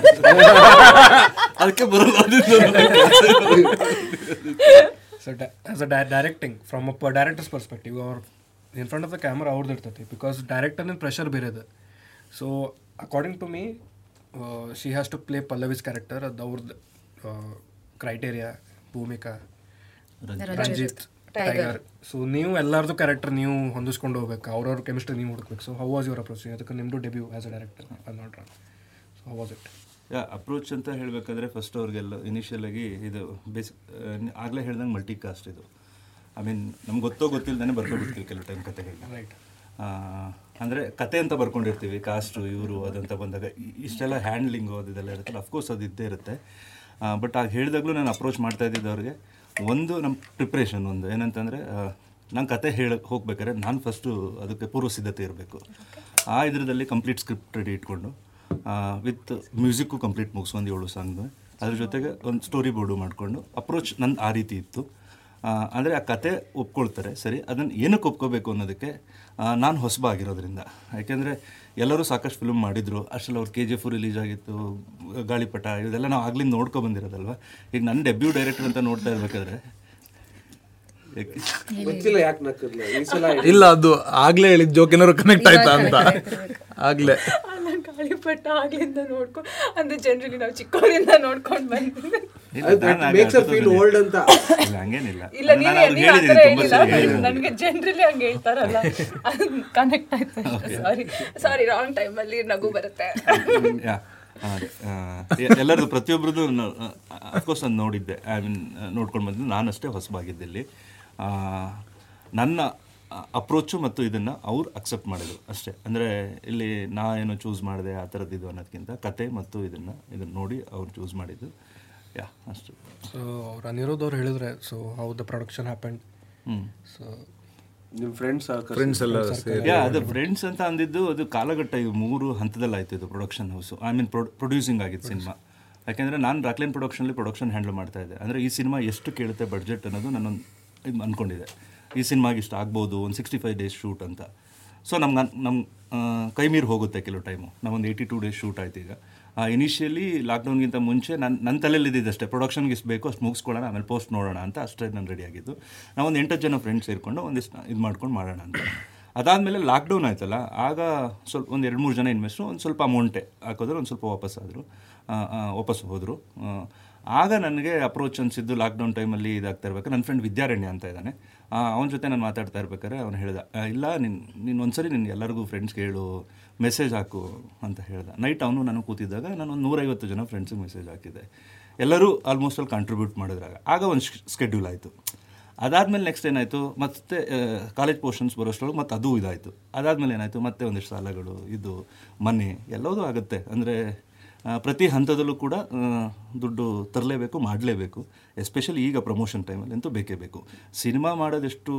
ಅದಕ್ಕೆ ಬರಲ್ಲ so as a directing from a director's perspective ಅವ್ರ in front of the camera ಅವ್ರದ್ದು ಇರ್ತೈತಿ ಬಿಕಾಸ್ ಡೈರೆಕ್ಟರ್ನ ಪ್ರೆಷರ್ ಬೇರೆ ಅದು so according to me she has to play Pallavi's character ಅದು ಅವ್ರದ್ದು criteria Bhoomika Ranjith tiger so ನೀವು ಎಲ್ಲರದು ಕ್ಯಾರೆಕ್ಟರ್ ನೀವು ಹೊಂದಿಸ್ಕೊಂಡು ಹೋಗ್ಬೇಕು ಅವ್ರವ್ರ ಕೆಮಿಸ್ಟ್ರಿ ನೀವು ಹುಡುಕ್ಬೇಕು so how was your approach ಅದಕ್ಕೆ ನಿಮ್ಮದು ಡೆಬ್ಯೂ ಆಸ್ ಅ ಡೈರೆಕ್ಟರ್ ನೋಡ್ರಿ so how was it approach ಅಂತ ಹೇಳಬೇಕಾದ್ರೆ ಫಸ್ಟ್ ಅವ್ರಿಗೆಲ್ಲ ಇನಿಷಿಯಲ್ ಆಗಿ ಇದು ಬೇಸಿಕ್ ಆಗಲೇ ಹೇಳ್ದಂಗೆ ಮಲ್ಟಿ ಕಾಸ್ಟ್ ಇದು ಐ ಮೀನ್ ನಮ್ಗೆ ಗೊತ್ತಿಲ್ದೇ ಬರ್ಕೊಂಡಿರ್ತೀವಿ ಕೆಲವು ಟೈಮ್ ಕಥೆಗಳನ್ನ ರೈಟ್ ಅಂದರೆ ಕತೆ ಅಂತ ಬರ್ಕೊಂಡಿರ್ತೀವಿ ಕಾಸ್ಟು ಇವರು ಅದಂತ ಬಂದಾಗ ಇಷ್ಟೆಲ್ಲ ಹ್ಯಾಂಡ್ಲಿಂಗು ಅದೆಲ್ಲ ಇರುತ್ತಲ್ಲ ಅಫ್ಕೋರ್ಸ್ ಅದು ಇದ್ದೇ ಇರುತ್ತೆ ಬಟ್ ಆಗ ಹೇಳಿದಾಗಲೂ ನಾನು ಅಪ್ರೋಚ್ ಮಾಡ್ತಾ ಇದ್ದಿದ್ದು ಅವ್ರಿಗೆ ಒಂದು ನಮ್ಮ ಪ್ರಿಪ್ರೇಷನ್ ಒಂದು ಏನಂತಂದರೆ ನಾನು ಕತೆ ಹೇಳಕ್ಕೆ ಹೋಗ್ಬೇಕಾದ್ರೆ ನಾನು ಫಸ್ಟು ಅದಕ್ಕೆ ಪೂರ್ವ ಸಿದ್ಧತೆ ಇರಬೇಕು ಆ ಇದರಲ್ಲಿ ಕಂಪ್ಲೀಟ್ ಸ್ಕ್ರಿಪ್ಟ್ ರೆಡಿ ಇಟ್ಕೊಂಡು ವಿತ್ ಮ್ಯೂಸಿಕ್ಕು ಕಂಪ್ಲೀಟ್ ಮುಗಿಸ್ಕೊಂಡು 7 ಸಾಂಗ್ದು ಅದ್ರ ಜೊತೆಗೆ ಒಂದು ಸ್ಟೋರಿ ಬೋರ್ಡು ಮಾಡಿಕೊಂಡು ಅಪ್ರೋಚ್ ನನ್ನ ಆ ರೀತಿ ಇತ್ತು ಅಂದರೆ ಆ ಕತೆ ಒಪ್ಕೊಳ್ತಾರೆ ಸರಿ ಅದನ್ನು ಏನಕ್ಕೆ ಒಪ್ಕೋಬೇಕು ಅನ್ನೋದಕ್ಕೆ ನಾನು ಹೊಸಬ ಆಗಿರೋದ್ರಿಂದ ಯಾಕೆಂದರೆ ಎಲ್ಲರೂ ಸಾಕಷ್ಟು ಫಿಲ್ಮ್ ಮಾಡಿದರು ಅಷ್ಟರಲ್ಲಿ ಅವ್ರು KGF ರಿಲೀಸ್ ಆಗಿತ್ತು ಗಾಳಿಪಟ ಇದೆಲ್ಲ ನಾವು ಆಗ್ಲಿಂದ ನೋಡ್ಕೊಬಂದಿರೋದಲ್ವ ಈಗ ನನ್ನ ಡೆಬ್ಯೂ ಡೈರೆಕ್ಟರ್ ಅಂತ ನೋಡ್ತಾ ಇರಬೇಕಾದ್ರೆ ಇಲ್ಲ ಅದು ಆಗಲೇ ಹೇಳಿದ ಜೋಕ್ ಏನಾದ್ರು ಕನೆಕ್ಟ್ ಆಯ್ತಾ ಅಂತ ಆಗಲೇ ಗಾಳಿಪಟ ಆಗ್ಲಿಂದ ನೋಡ್ಕೊಂಡು ಅಂದರೆ ಜನರಲಿ ನಾವು ಚಿಕ್ಕವರಿಂದ ನೋಡ್ಕೊಂಡು ಬಂದಿದ್ದೀವಿ ನನಗೆ ಜನರಲಿ ಹಂಗೆ ಹೇಳ್ತಾರಲ್ಲ ಅದು ಕನೆಕ್ಟ್ ಆಯ್ತು ಸಾರಿ ರಾಂಗ್ ಟೈಮಲ್ಲಿ ನಗು ಬರುತ್ತೆ ಎಲ್ಲರದು ಪ್ರತಿಯೊಬ್ಬರದ್ದು ಅಫ್ಕೋರ್ಸ್ ನಾನು ನೋಡಿದ್ದೆ ಐ ಮೀನ್ ನೋಡ್ಕೊಂಡು ಬಂದಿದ್ದು ನಾನಷ್ಟೇ ಹೊಸಬಾಗಿದ್ದಲ್ಲಿ ನನ್ನ ಅಪ್ರೋಚು ಮತ್ತು ಇದನ್ನು ಅವ್ರು ಅಕ್ಸೆಪ್ಟ್ ಮಾಡಿದ್ರು ಅಷ್ಟೇ ಅಂದರೆ ಇಲ್ಲಿ ನಾ ಏನೋ ಚೂಸ್ ಮಾಡಿದೆ ಆ ಥರದ್ದಿದ್ದು ಅನ್ನೋದಕ್ಕಿಂತ ಕತೆ ಮತ್ತು ಇದನ್ನು ನೋಡಿ ಅವ್ರು ಚೂಸ್ ಮಾಡಿದ್ದು ಯಾ ಅಷ್ಟು ಸೊ ಅವ್ರು ಅನಿರುದ್ಧ ಅವ್ರು ಹೇಳಿದ್ರೆ so how the production happened so ನಿಮ್ಮ ಫ್ರೆಂಡ್ಸ್ ಅಂತ ಅಂದಿದ್ದು ಅದು ಕಾಲಘಟ್ಟ ಇದು 3 ಹಂತದಲ್ಲಿ ಆಯಿತು ಇದು production house I mean producing ಆಗಿದ್ದು ಸಿನಿಮಾ ಯಾಕೆಂದರೆ ನಾನು ರಾಕ್ಲೈನ್ ಪ್ರೊಡಕ್ಷನಲ್ಲಿ ಪ್ರೊಡಕ್ಷನ್ ಹ್ಯಾಂಡಲ್ ಮಾಡ್ತಾ ಇದ್ದೆ ಅಂದರೆ ಈ ಸಿನಿಮಾ ಎಷ್ಟು ಕೇಳುತ್ತೆ ಬಡ್ಜೆಟ್ ಅನ್ನೋದು ನಾನೊಂದು ಇದು ಅಂದ್ಕೊಂಡಿದ್ದೆ ಈ ಸಿನಿಮಾಗೆ ಇಷ್ಟು ಆಗ್ಬೋದು ಒಂದು 65 ಡೇಸ್ ಶೂಟ್ ಅಂತ ಸೊ ನಮ್ಗೆ ನಮ್ಮ ಕೈ ಮೀರಿ ಹೋಗುತ್ತೆ ಕೆಲವು ಟೈಮು ನಾವೊಂದು 82 ಡೇಸ್ ಶೂಟ್ ಆಯ್ತು ಈಗ ಇನಿಷಿಯಲಿ ಲಾಕ್ಡೌನ್ಗಿಂತ ಮುಂಚೆ ನನ್ನ ತಲೆಯಲ್ಲಿ ಇದ್ದಿದ್ದಷ್ಟೇ ಪ್ರೊಡಕ್ಷನ್ಗೆ ಇಷ್ಟು ಬೇಕು ಅಷ್ಟು ಮುಗಿಸ್ಕೊಳ್ಳೋಣ ಆಮೇಲೆ ಪೋಸ್ಟ್ ನೋಡೋಣ ಅಂತ ಅಷ್ಟೇ ನಾನು ರೆಡಿಯಾಗಿದ್ದು ನಾವೊಂದು 8 ಜನ ಫ್ರೆಂಡ್ಸ್ ಸೇರಿಕೊಂಡು ಒಂದಿಷ್ಟು ಇದು ಮಾಡ್ಕೊಂಡು ಮಾಡೋಣ ಅಂತ ಅದಾದಮೇಲೆ ಲಾಕ್ಡೌನ್ ಆಯ್ತಲ್ಲ ಆಗ ಸ್ವಲ್ಪ ಒಂದು 2-3 ಜನ ಇನ್ವೆಸ್ಟ್ರು ಒಂದು ಸ್ವಲ್ಪ ಅಮೌಂಟೇ ಹಾಕೋದ್ರೆ ಒಂದು ಸ್ವಲ್ಪ ವಾಪಸ್ ಆದರು ವಾಪಸ್ಸು ಹೋದರು. ಆಗ ನನಗೆ ಅಪ್ರೋಚ್ ಅನಿಸಿದ್ದು ಲಾಕ್ಡೌನ್ ಟೈಮಲ್ಲಿ ಇದಾಗ್ತಾ ಇರ್ಬೇಕು. ನನ್ನ ಫ್ರೆಂಡ್ ವಿದ್ಯಾರಣ್ಯ ಅಂತ ಇದ್ದಾನೆ, ಅವನ ಜೊತೆ ನಾನು ಮಾತಾಡ್ತಾ ಇರ್ಬೇಕಾದ್ರೆ ಅವನು ಹೇಳ್ದ, ಇಲ್ಲ ನೀನು ಒಂದ್ಸರಿ ನಿನ್ನ ಎಲ್ಲರಿಗೂ ಫ್ರೆಂಡ್ಸ್ಗೆ ಹೇಳು, ಮೆಸೇಜ್ ಹಾಕು ಅಂತ ಹೇಳ್ದ. ನೈಟ್ ಅವನು ನಾನು ಕೂತಿದ್ದಾಗ ನಾನು ಒಂದು 150 ಜನ ಫ್ರೆಂಡ್ಸಿಗೆ ಮೆಸೇಜ್ ಹಾಕಿದ್ದೆ. ಎಲ್ಲರೂ ಆಲ್ಮೋಸ್ಟ್ ಅಲ್ಲಿ ಕಾಂಟ್ರಿಬ್ಯೂಟ್ ಮಾಡಿದ್ರಾಗ ಆಗ ಒಂದು ಸ್ಕೆಡ್ಯೂಲ್ ಆಯಿತು. ಅದಾದಮೇಲೆ ನೆಕ್ಸ್ಟ್ ಏನಾಯಿತು, ಮತ್ತೆ ಕಾಲೇಜ್ ಪೋರ್ಷನ್ಸ್ ಬರೋಷ್ಟೊಳಗೆ ಮತ್ತು ಅದು ಇದಾಯಿತು. ಅದಾದಮೇಲೆ ಏನಾಯಿತು, ಮತ್ತೆ ಒಂದಿಷ್ಟು ಸಾಲಗಳು, ಇದು ಮನೆ ಎಲ್ಲದೂ ಆಗುತ್ತೆ. ಅಂದರೆ ಪ್ರತಿ ಹಂತದಲ್ಲೂ ಕೂಡ ದುಡ್ಡು ತರಲೇಬೇಕು, ಮಾಡಲೇಬೇಕು. ಎಸ್ಪೆಷಲಿ ಈಗ ಪ್ರಮೋಷನ್ ಟೈಮಲ್ಲಿ ಅಂತೂ ಬೇಕೇ ಬೇಕು. ಸಿನಿಮಾ ಮಾಡೋದೆಷ್ಟು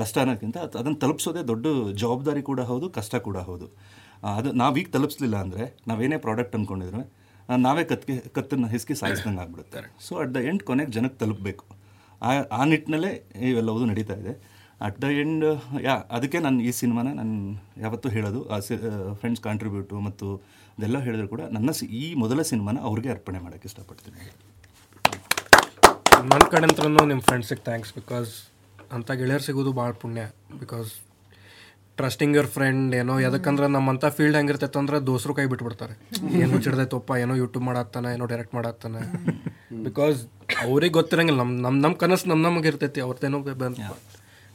ಕಷ್ಟ ಅನ್ನೋಕ್ಕಿಂತ ಅದನ್ನು ತಲುಪಿಸೋದೇ ದೊಡ್ಡ ಜವಾಬ್ದಾರಿ ಕೂಡ ಹೌದು, ಕಷ್ಟ ಕೂಡ ಹೌದು. ಅದು ನಾವೀಗ ತಲುಪಿಸ್ಲಿಲ್ಲ ಅಂದರೆ ನಾವೇನೇ ಪ್ರಾಡಕ್ಟ್ ಅಂದ್ಕೊಂಡಿದ್ರೆ ನಾವೇ ಕತ್ತನ್ನು ಹಿಸ್ಕಿ ಸಾಯಿಸ್ದಂಗೆ ಆಗ್ಬಿಡುತ್ತೆ. ಸೊ ಅಟ್ ದ ಎಂಡ್ ಕೊನೆಗೆ ಜನಕ್ಕೆ ತಲುಪಬೇಕು. ಆ ನಿಟ್ಟಿನಲ್ಲೇ ಇವೆಲ್ಲವೂ ನಡೀತಾ ಇದೆ. ಅಟ್ ದ ಎಂಡ್ ಅದಕ್ಕೆ ನಾನು ಈ ಸಿನಿಮಾನ ನಾನು ಯಾವತ್ತೂ ಹೇಳೋದು, ಆ ಫ್ರೆಂಡ್ಸ್ ಕಾಂಟ್ರಿಬ್ಯೂಟು ಮತ್ತು ಅದೆಲ್ಲ ಹೇಳಿದ್ರು ಕೂಡ ನನ್ನ ಈ ಮೊದಲ ಸಿನಿಮಾನ ಅವ್ರಿಗೆ ಅರ್ಪಣೆ ಮಾಡೋಕ್ಕೆ ಇಷ್ಟಪಡ್ತೀನಿ. ನನ್ನ ಕಡೆ ಹತ್ರ ನಿಮ್ಮ ಫ್ರೆಂಡ್ಸಿಗೆ ಥ್ಯಾಂಕ್ಸ್, ಬಿಕಾಸ್ ಅಂಥ ಗೆಳೆಯರು ಸಿಗೋದು ಭಾಳ ಪುಣ್ಯ. ಬಿಕಾಸ್ ಟ್ರಸ್ಟಿಂಗ್ ಯುವರ್ ಫ್ರೆಂಡ್ ಏನೋ ಯಾಕಂದ್ರೆ ನಮ್ಮಂಥ ಫೀಲ್ಡ್ ಹೆಂಗಿರ್ತೈತೆ ಅಂದ್ರೆ ದೋಸರು ಕೈ ಬಿಟ್ಬಿಡ್ತಾರೆ, ಏನು ಚಿಡ್ದೈತಪ್ಪ ಏನೋ ಯೂಟ್ಯೂಬ್ ಮಾಡಾಕ್ತಾನೆ, ಏನೋ ಡೈರೆಕ್ಟ್ ಮಾಡಾಕ್ತಾನೆ. ಬಿಕಾಸ್ ಅವ್ರಿಗೆ ಗೊತ್ತಿರಂಗಿಲ್ಲ, ನಮ್ಮ ಕನಸು ನಮಗೆ ಇರ್ತೈತಿ, ಅವ್ರದ್ದೇನೋ ಬಂದು.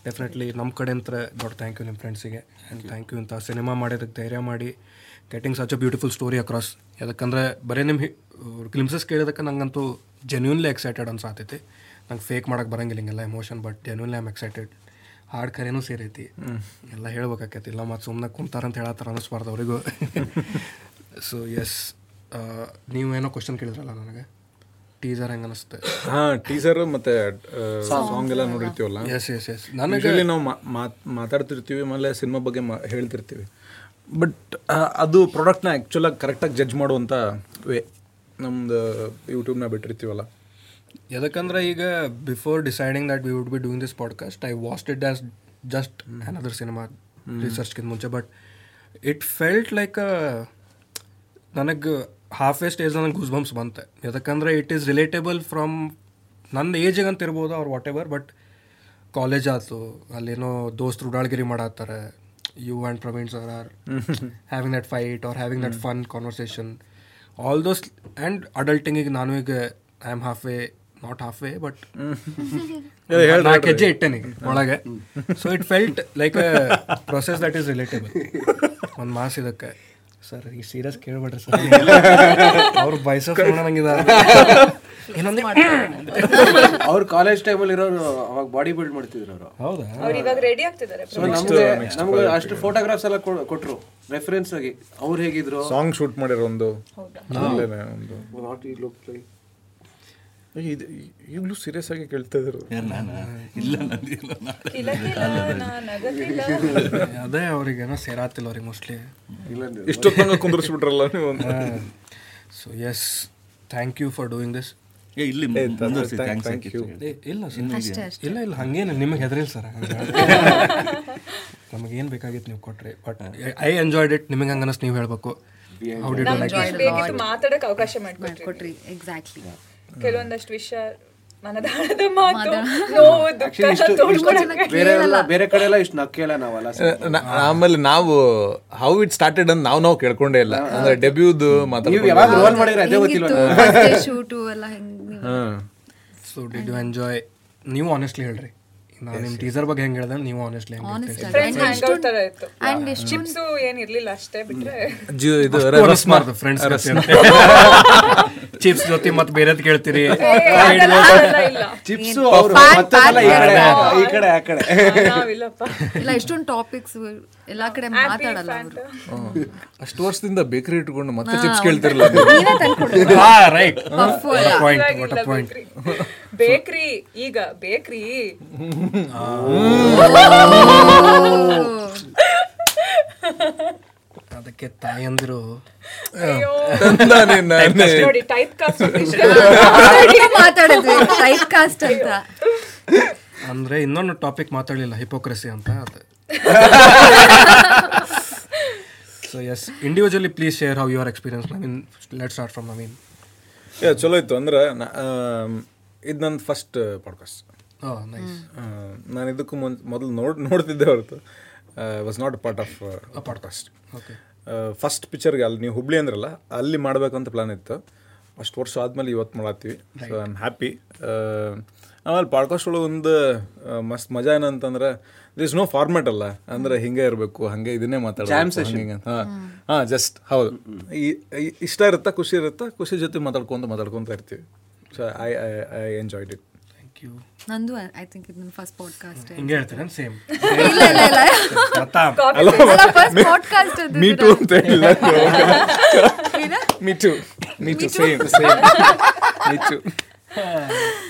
ಡೆಫಿನೆಟ್ಲಿ ನಮ್ಮ ಕಡೆ ಅಂತಾರೆ ದೊಡ್ಡ ಥ್ಯಾಂಕ್ ಯು ನಿಮ್ಮ ಫ್ರೆಂಡ್ಸಿಗೆ, ಆ್ಯಂಡ್ ಥ್ಯಾಂಕ್ ಯು ಇಂಥ ಸಿನಿಮಾ ಮಾಡಿದ್ದಕ್ಕೆ, ಧೈರ್ಯ ಮಾಡಿ getting such a beautiful story across. ಯಾಕಂದರೆ ಬರೀ ನಿಮ್ಮ ಕ್ಲಿಮ್ಸಸ್ ಕೇಳಿದಕ್ಕೆ ನಂಗಂತೂ ಜೆನ್ಯೂನ್ಲಿ ಎಕ್ಸೈಟೆಡ್ ಅನ್ಸಾತೈತಿ. ನಂಗೆ ಫೇಕ್ ಮಾಡೋಕ್ಕೆ ಬರೋಂಗಿಲ್ಲ ಹಿಂಗೆಲ್ಲ emotion, but genuinely I am excited. ಹಾಡು ಕರೆನೂ ಸೇರೈತಿ, ಎಲ್ಲ ಹೇಳ್ಬೇಕಾಕೈತಿ, ಇಲ್ಲ ಮತ್ತು ಸುಮ್ಮನೆ ಕುಂತಾರಂತ ಹೇಳತ್ತಾರ ಅನ್ನಿಸ್ಬಾರ್ದು ಅವರಿಗೂ. ಸೊ ಎಸ್, ನೀವೇನೋ ಕ್ವಶನ್ ಕೇಳಿದ್ರಲ್ಲ ನನಗೆ, ಟೀಸರ್ ಹೆಂಗೆ ಅನಿಸುತ್ತೆ? ಹಾಂ, ಟೀಸರ್ ಮತ್ತು ಸಾಂಗ್ ಎಲ್ಲ ನೋಡಿರ್ತೀವಲ್ಲ. ಎಸ್ ಎಸ್ ಎಸ್ ನನಗೆ ನಾವು ಮಾತಾಡ್ತಿರ್ತೀವಿ, ಆಮೇಲೆ ಸಿನಿಮಾ ಬಗ್ಗೆ ಹೇಳ್ತಿರ್ತೀವಿ, ಬಟ್ ಅದು ಪ್ರಾಡಕ್ಟ್ನ ಆ್ಯಕ್ಚುಲಾಗಿ ಕರೆಕ್ಟಾಗಿ ಜಡ್ಜ್ ಮಾಡುವಂಥ ವೇ ನಮ್ಮದು ಯೂಟ್ಯೂಬ್ನ ಬಿಟ್ಟಿರ್ತೀವಲ್ಲ. ಯಾಕಂದರೆ ಈಗ before deciding that we would be doing this podcast, I watched it as just another cinema ರಿಸರ್ಚ್ಗಿಂತ ಮುಂಚೆ, ಬಟ್ ಇಟ್ ಫೆಲ್ಟ್ ಲೈಕ್ ನನಗೆ ಹಾಫ್ ವೇ ಸ್ಟೇಜ್ ನನಗೆ ಗೂಸ್ ಬಂಪ್ಸ್ ಬಂತೆ. ಯಾಕಂದರೆ ಇಟ್ ಈಸ್ ರಿಲೇಟೇಬಲ್ ಫ್ರಮ್ ನನ್ನ ಏಜಿಗೆ ಅಂತ ಇರ್ಬೋದು ಅವ್ರು, ವಾಟ್ ಎವರ್, ಬಟ್ ಕಾಲೇಜ್ ಆಯಿತು, ಅಲ್ಲೇನೋ ದೋಸ್ತರು ಉಡಾಳ್ಗಿರಿ ಮಾಡಾತ್ತಾರೆ, you and Praveen sir are having that fight R having that fun conversation, all those. And ಅಡಲ್ಟಿಂಗಿಗೆ ನಾನು ಈಗ I am half way, not half way, but 4 ಹೆಜ್ಜೆ ಇಟ್ಟೆ ನನಗೆ ಒಳಗೆ. So it felt like a process that is relatable. ಒಂದು mass ಇದಕ್ಕೆ sir ಈ ಸೀರಿಯಸ್ ಕೇಳ್ಬೇಡ್ರಿ ಸರ್, ಅವ್ರು ಬಯಸೋದು ನಂಗಿದ್ದಾರೆ. ಇನ್ನೊಂದು ಅವ್ರು ಕಾಲೇಜ್ ಟೈಮಲ್ಲಿ ಇರೋರು ಅವಾಗ ಬಾಡಿ ಬಿಲ್ಡ್ ಮಾಡ್ತಿದ್ರು ಅವರು. ಹೌದಾ? ಅವ್ರು ಇವಾಗ ರೆಡಿ ಆಗ್ತಿದ್ದಾರೆ. ನಮ್ಗೆ ಅಷ್ಟು ಫೋಟೋಗ್ರಾಫ್ಸ್ ಎಲ್ಲ ಕೊಟ್ಟರು ರೆಫರೆನ್ಸ್ ಆಗಿ, ಅವ್ರು ಹೇಗಿದ್ರು. ಸಾಂಗ್ ಶೂಟ್ ಮಾಡಿರೋ ಒಂದು ಈಗಲೂ ಸೀರಿಯಸ್ ಆಗಿ ಕೇಳ್ತಾ ಇದ್ರು. ಅದೇ ಅವ್ರಿಗೇನೋ ಸೇರಾತಿಲ್ಲ ಅವ್ರಿಗೆ ಮೋಸ್ಟ್ಲಿ, ಇಷ್ಟೊತ್ತಂಗ ಕುಂದರ್ಸ್ಬಿಟ್ರಲ್ಲ ನೀವು. So yes, thank you for doing this. ಇಲ್ಲ ಹಂಗೇನು ನಿಮಗೆ ಹೆದರಿಲ್ಲ ಸರ್, ನಮಗೇನು ಬೇಕಾಗಿತ್ತು ನೀವು ಕೊಟ್ರಿ, ಬಟ್ ಐ ಎಂಜಾಯ್ಡ್ ಇಟ್. ನಿಮಗೆ ಹಂಗನಸ್ ನೀವು ಹೇಳಬೇಕು, ಮಾತಾಡಕ್ಕೆ ಅವಕಾಶ ಮಾಡಿಕೊಟ್ರಿ. ಎಕ್ಸಾಕ್ಟ್ಲಿ, ಕೆಲವೊಂದಷ್ಟು ವಿಷಯ ಮನದಾಳದ ಮಾತು, ನೋವು, ದುಃಖ ಬೇರೆ ಕಡೆ ಎಲ್ಲ ಇಷ್ಟು ನಾವು ಕೇಳ ನಾವಲ್ಲ. ಆಮೇಲೆ ನಾವು ಹೌ ಇಟ್ ಸ್ಟಾರ್ಟೆಡ್ ಅಂತ ನಾವು ಕೇಳ್ಕೊಂಡೇ ಇಲ್ಲ. ಅಂದ್ರೆ ಡೆಬ್ಯೂದು ಮಾತಾಡಿದ್ರೆ ಎಂಜಾಯ್. ನೀವು ಆನೆಸ್ಟ್ಲಿ ಹೇಳ್ರಿ, ನಾನು ನಿಮ್ಮ ಟೀಸರ್ ಬಗ್ಗೆ ಹೆಂಗೆ ಹೇಳ್ದೆ, ನೀವು ಆನೆಸ್ಟ್ಲಿ ಏನಿರ್ಲಿಲ್ಲ ಅಷ್ಟೇ ಬಿಟ್ರೆ ಚಿಪ್ಸ್ ಜೊತೆ ಮತ್ತೆ ಬೇರೆದ್ ಕೇಳ್ತೀರಿ. ಎಷ್ಟೊಂದು ಟಾಪಿಕ್ಸ್ ಎಲ್ಲಾ ಕಡೆ ಮಾತಾಡಲ್ಲ. ಅಷ್ಟು ವರ್ಷದಿಂದ ಬೇಕರಿ ಇಟ್ಕೊಂಡು ಮತ್ತೆ ಚಿಪ್ಸ್ ಕೇಳ್ತಿರಲ್ಲ. ಬೇಕರಿ ಈಗ ಬೇಕರಿ ಅದಕ್ಕೆ ತಾಯಂದಿರು ಅಂದ್ರೆ ಇನ್ನೊಂದು ಟಾಪಿಕ್ ಮಾತಾಡಲಿಲ್ಲ, ಹಿಪೋಕ್ರೆಸಿ ಅಂತ. So yes, individually please share how your experience. Naveen, let's start from Naveen. ಚಲೋ ಇತ್ತು. ಅಂದ್ರೆ ಇದು ನನ್ನ ಫಸ್ಟ್ ಪಾಡ್ಕಾಸ್ಟ್. ನಾನು ಇದಕ್ಕೂ ಮೊದಲು ನೋಡ್ತಿದ್ದೆ ಹೊರತು, was not part of podcast. First ಪಿಕ್ಚರ್ಗೆ ಅಲ್ಲಿ ನೀವು ಹುಬ್ಳಿ ಅಂದ್ರಲ್ಲ ಅಲ್ಲಿ ಮಾಡಬೇಕಂತ ಪ್ಲ್ಯಾನ್ ಇತ್ತು. ಅಷ್ಟು ವರ್ಷ ಆದಮೇಲೆ ಇವತ್ತು ಮಾಡತ್ತೀವಿ, ಸೊ ಐ ಆಮ್ ಹ್ಯಾಪಿ. ಆಮೇಲೆ ಪಾಡ್ಕಾಸ್ಟ್ ಒಳಗೆ ಒಂದು ಮಸ್ತ್ ಮಜಾ ಏನಂತಂದ್ರೆ ದಿಸ್ ನೋ ಫಾರ್ಮ್ಯಾಟ್ ಅಲ್ಲ, ಅಂದರೆ ಹಿಂಗೆ ಇರಬೇಕು ಹಂಗೆ ಇದನ್ನೇ ಮಾತಾಡೋದು ಹಿಂಗೆ ಹಾಂ ಹಾಂ ಜಸ್ಟ್ ಹೌದು ಇಷ್ಟ ಇರುತ್ತಾ ಖುಷಿ ಇರುತ್ತಾ, ಖುಷಿ ಜೊತೆ ಮಾತಾಡ್ಕೊತ ಇರ್ತೀವಿ. So I enjoyed it. Thank you. ನಂದು ಐ ಥಿಂಕ್ ಇದು ನನ್ನ ಫಸ್ಟ್ ಪಾಡ್ಕಾಸ್ಟ್. ಹಿಂಗೆ ಹೇಳ್ತಾರೆ ಸೇಮ್. ಇಲ್ಲ ಇಲ್ಲ ಇಲ್ಲ ಅಲ್ಲ ಫಸ್ಟ್ ಪಾಡ್ಕಾಸ್ಟ್ ಅದು ಮೀ ಟು ಅಂತ ಹೇಳಿಲ್ಲ. Me too me too same same me too.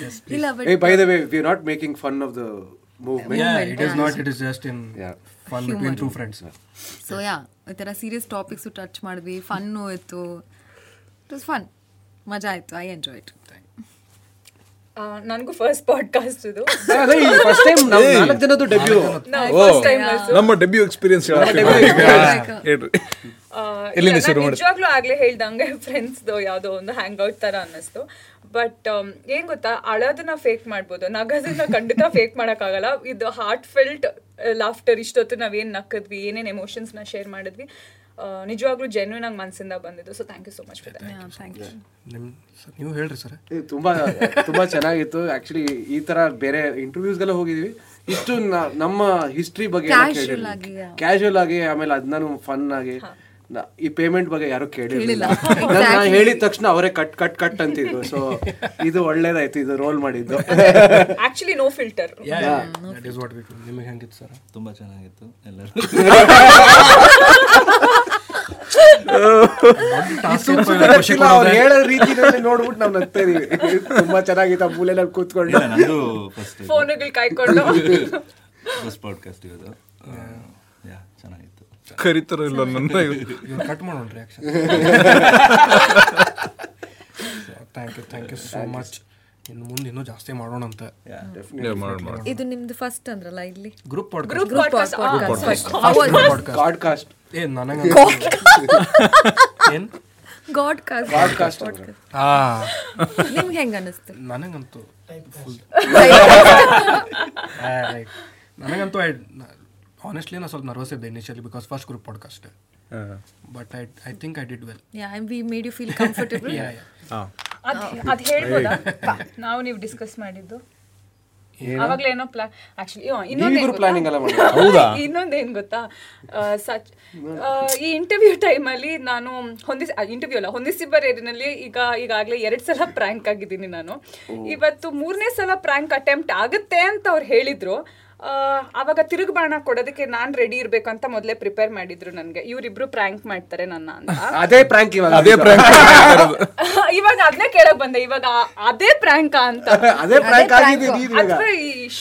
Yes, please. Hey, by the way, we are not making fun of the movement. Yeah, it is not. It is just in fun human. Between two friends. So yeah, there are serious topics to touch. Madvi, fun no ito. It was fun. Maja ito. I enjoyed. ನನಗೂ first podcast ಇದು first time ನಾಲ್ಕು ಜನದ್ದು debut ನಮ್ಮ debut experience ನಿಜವಾಗ್ಲೂ ಆಗ್ಲೇ ಹೇಳ್ದಂಗೆ ಫ್ರೆಂಡ್ಸ್ದು ಯಾವುದೋ ಒಂದು ಹ್ಯಾಂಗ್ ಔಟ್ ಥರ ಅನ್ನಿಸ್ತು. ಬಟ್ ಏನು ಗೊತ್ತಾ, ಅಳೋದನ್ನ ಫೇಕ್ ಮಾಡ್ಬೋದು, ನಗೋದನ್ನ ಖಂಡಿತ ಫೇಕ್ ಮಾಡೋಕ್ಕಾಗಲ್ಲ. ಇದು ಹಾರ್ಟ್ ಫೆಲ್ಟ್ ಲಾಫ್ಟರ್, ಇಷ್ಟೊತ್ತು ನಾವೇನು ನಕ್ಕದ್ವಿ, ಏನೇನು ಎಮೋಷನ್ಸ್ನ ಶೇರ್ ಮಾಡಿದ್ವಿ, ನಿಜವಾಗ್ಲೂ ಜೆನ್ಯೂನ್ ಆಗಿ ಮನಸ್ಸಿಂದ ಬಂದಿದ್ದು. So thank you so much for that. ನೀವು ಹೇಳ್ರಿ ಸರ್. ತುಂಬ ತುಂಬ ಚೆನ್ನಾಗಿತ್ತು. ಆ್ಯಕ್ಚುಲಿ ಈ ಥರ ಬೇರೆ ಇಂಟರ್ವ್ಯೂಸ್ಗೆಲ್ಲ ಹೋಗಿದ್ವಿ, ಇಷ್ಟು ನಮ್ಮ ಹಿಸ್ಟ್ರಿ ಬಗ್ಗೆ ಕ್ಯಾಶುವಲ್ ಆಗಿ, ಆಮೇಲೆ ಅದನ್ನೂ ಫನ್ ಆಗಿ, ಈ ಪೇಮೆಂಟ್ ಬಗ್ಗೆ ಯಾರು ಕೇಳಿರಲಿಲ್ಲ. ನಾನು ಹೇಳಿದ ತಕ್ಷಣ ಅವರೇ ಕಟ್ ಕಟ್ ಕಟ್ ಅಂತಿದ್ರು. ಸೊ ಇದು ಒಳ್ಳೇದಾಯ್ತು, ಇದು ರೋಲ್ ಮಾಡಿದ್ದು. Actually no filter. That is what we do. ನಿಮಗೆ ಹೇಗಿತ್ತು ಸರ್? ತುಂಬಾ ಚೆನ್ನಾಗಿತ್ತು ಎಲ್ಲರೂ. ಹೇಳೋ ರೀತಿಯಲ್ಲಿ ನೋಡ್ಬಿಟ್ಟು ನಾವು ನಗ್ತಾ ಇದೀವಿ. ತುಂಬಾ ಚೆನ್ನಾಗಿತ್ತು. ಮೂಲೆಯಲ್ಲಿ ಕೂತ್ಕೊಂಡು ನಾನು ಫಸ್ಟ್ ಫೋನುಗಳು ಕಾಯ್ಕೊಂಡು ಫಸ್ಟ್ ಪಾಡ್ಕಾಸ್ಟ್ ಇರೋದು. ಯಾ ಚೆನ್ನಾಗಿತ್ತು. ಕರಿತರ ಇಲ್ಲ ನನ್ನ ಕಟ್ ಮಾಡೋಣ reaction. Thank you, thank you so much. ಇನ್ನು ಮುಂದೆ ಇನ್ನೂ ಜಾಸ್ತಿ ಮಾಡೋಣ ಅಂತ. ಇದು ನಿಮ್ದು ಫಸ್ಟ್ ಅಂದ್ರಲ್ಲ ಇಲ್ಲಿ ಗ್ರೂಪ್ ಪಾಡ್ಕಾಸ್ಟ್. ಏ ನನಗೆ ಏನು ಗಾಡ್ಕಾಸ್ಟ್ ಪಾಡ್ಕಾಸ್ಟ್ ಹಾ ನಿಮ್ಗೆ ಹೆಂಗೆ ಅನ್ನಿಸ್ತು? ನನಗಂತೂ Honestly, I was a little nervous initially because first group podcast. But I think I did well. Yeah, and we made you feel comfortable. Yeah. Ad helboda? Now you discuss madiddu. Avagla eno plan actually innonde group planning alla madiddu. Hauda? Innonde en gotta such ee interview time alli nanu hondis interview alla hondisibberenalli ಈಗಾಗಲೇ ಎರಡು ಸಲ prank ಆಗಿದ್ದೀನಿ ನಾನು. ಇವತ್ತು ಮೂರನೇ ಸಲ prank attempt ಆಗುತ್ತೆ ಅಂತ ಅವರು ಹೇಳಿದ್ರು. ಆವಾಗ ತಿರುಗಿ ಬಾಣ ಕೊಡೋದಕ್ಕೆ ನಾನು ರೆಡಿ ಇರ್ಬೇಕಂತ ಮೊದಲೇ ಪ್ರಿಪೇರ್ ಮಾಡಿದ್ರು ನನಗೆ, ಇವರಿಬ್ರು ಪ್ರ್ಯಾಂಕ್ ಮಾಡ್ತಾರೆ ನನ್ನ ಅಂತ. ಇವಾಗ ಅದನ್ನೇ ಕೇಳಕ್ ಬಂದೆ, ಇವಾಗ ಅದೇ ಪ್ರ್ಯಾಂಕ್ ಅಂತ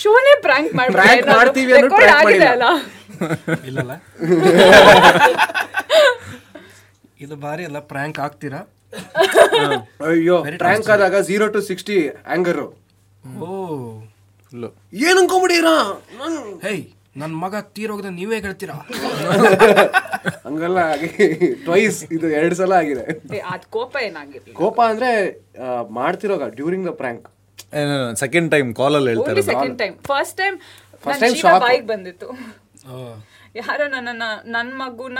ಶೋನೇ ಪ್ರ್ಯಾಂಕ್ ಮಾಡಿದ್ರೆ ಅಲ್ಲ ಇಲ್ಲಲ್ಲ ಇದು ಬಾರಿ ಅಲ್ಲ ಪ್ರ್ಯಾಂಕ್ ಆಗ್ತೀರಾ? ಅಯ್ಯೋ ಪ್ರ್ಯಾಂಕ್ ಆದಾಗ 0 to 60 ಆಂಗರು. ಓ ಏನ್ ಅನ್ಕೊಂಬಿಡೀರಾ? ಹೇಯ್ ನನ್ನ ಮಗ ತೀರೋಗದ ನೀವೇ ಹೇಳ್ತೀರಾ? ಹಂಗಲ್ಲ, ಟ್ವೈಸ್ ಇದು ಎರಡು ಸಲ ಆಗಿದೆ. ಅದ್ ಕೋಪ ಏನಾಗಿರ್ಲಿ, ಕೋಪ ಅಂದ್ರೆ ಮಾಡ್ತಿರೋಗ during the prank. Second time ಕಾಲಲ್ಲಿ ಹೇಳ್ತಾರೆ, ಸೆಕೆಂಡ್ ಟೈಮ್. ಫಸ್ಟ್ ಟೈಮ್ ಬಾಯಿಗೆ ಬಂದಿತ್ತು, ಯಾರೋ ನನ್ನನ್ನ ನನ್ನ ಮಗುನ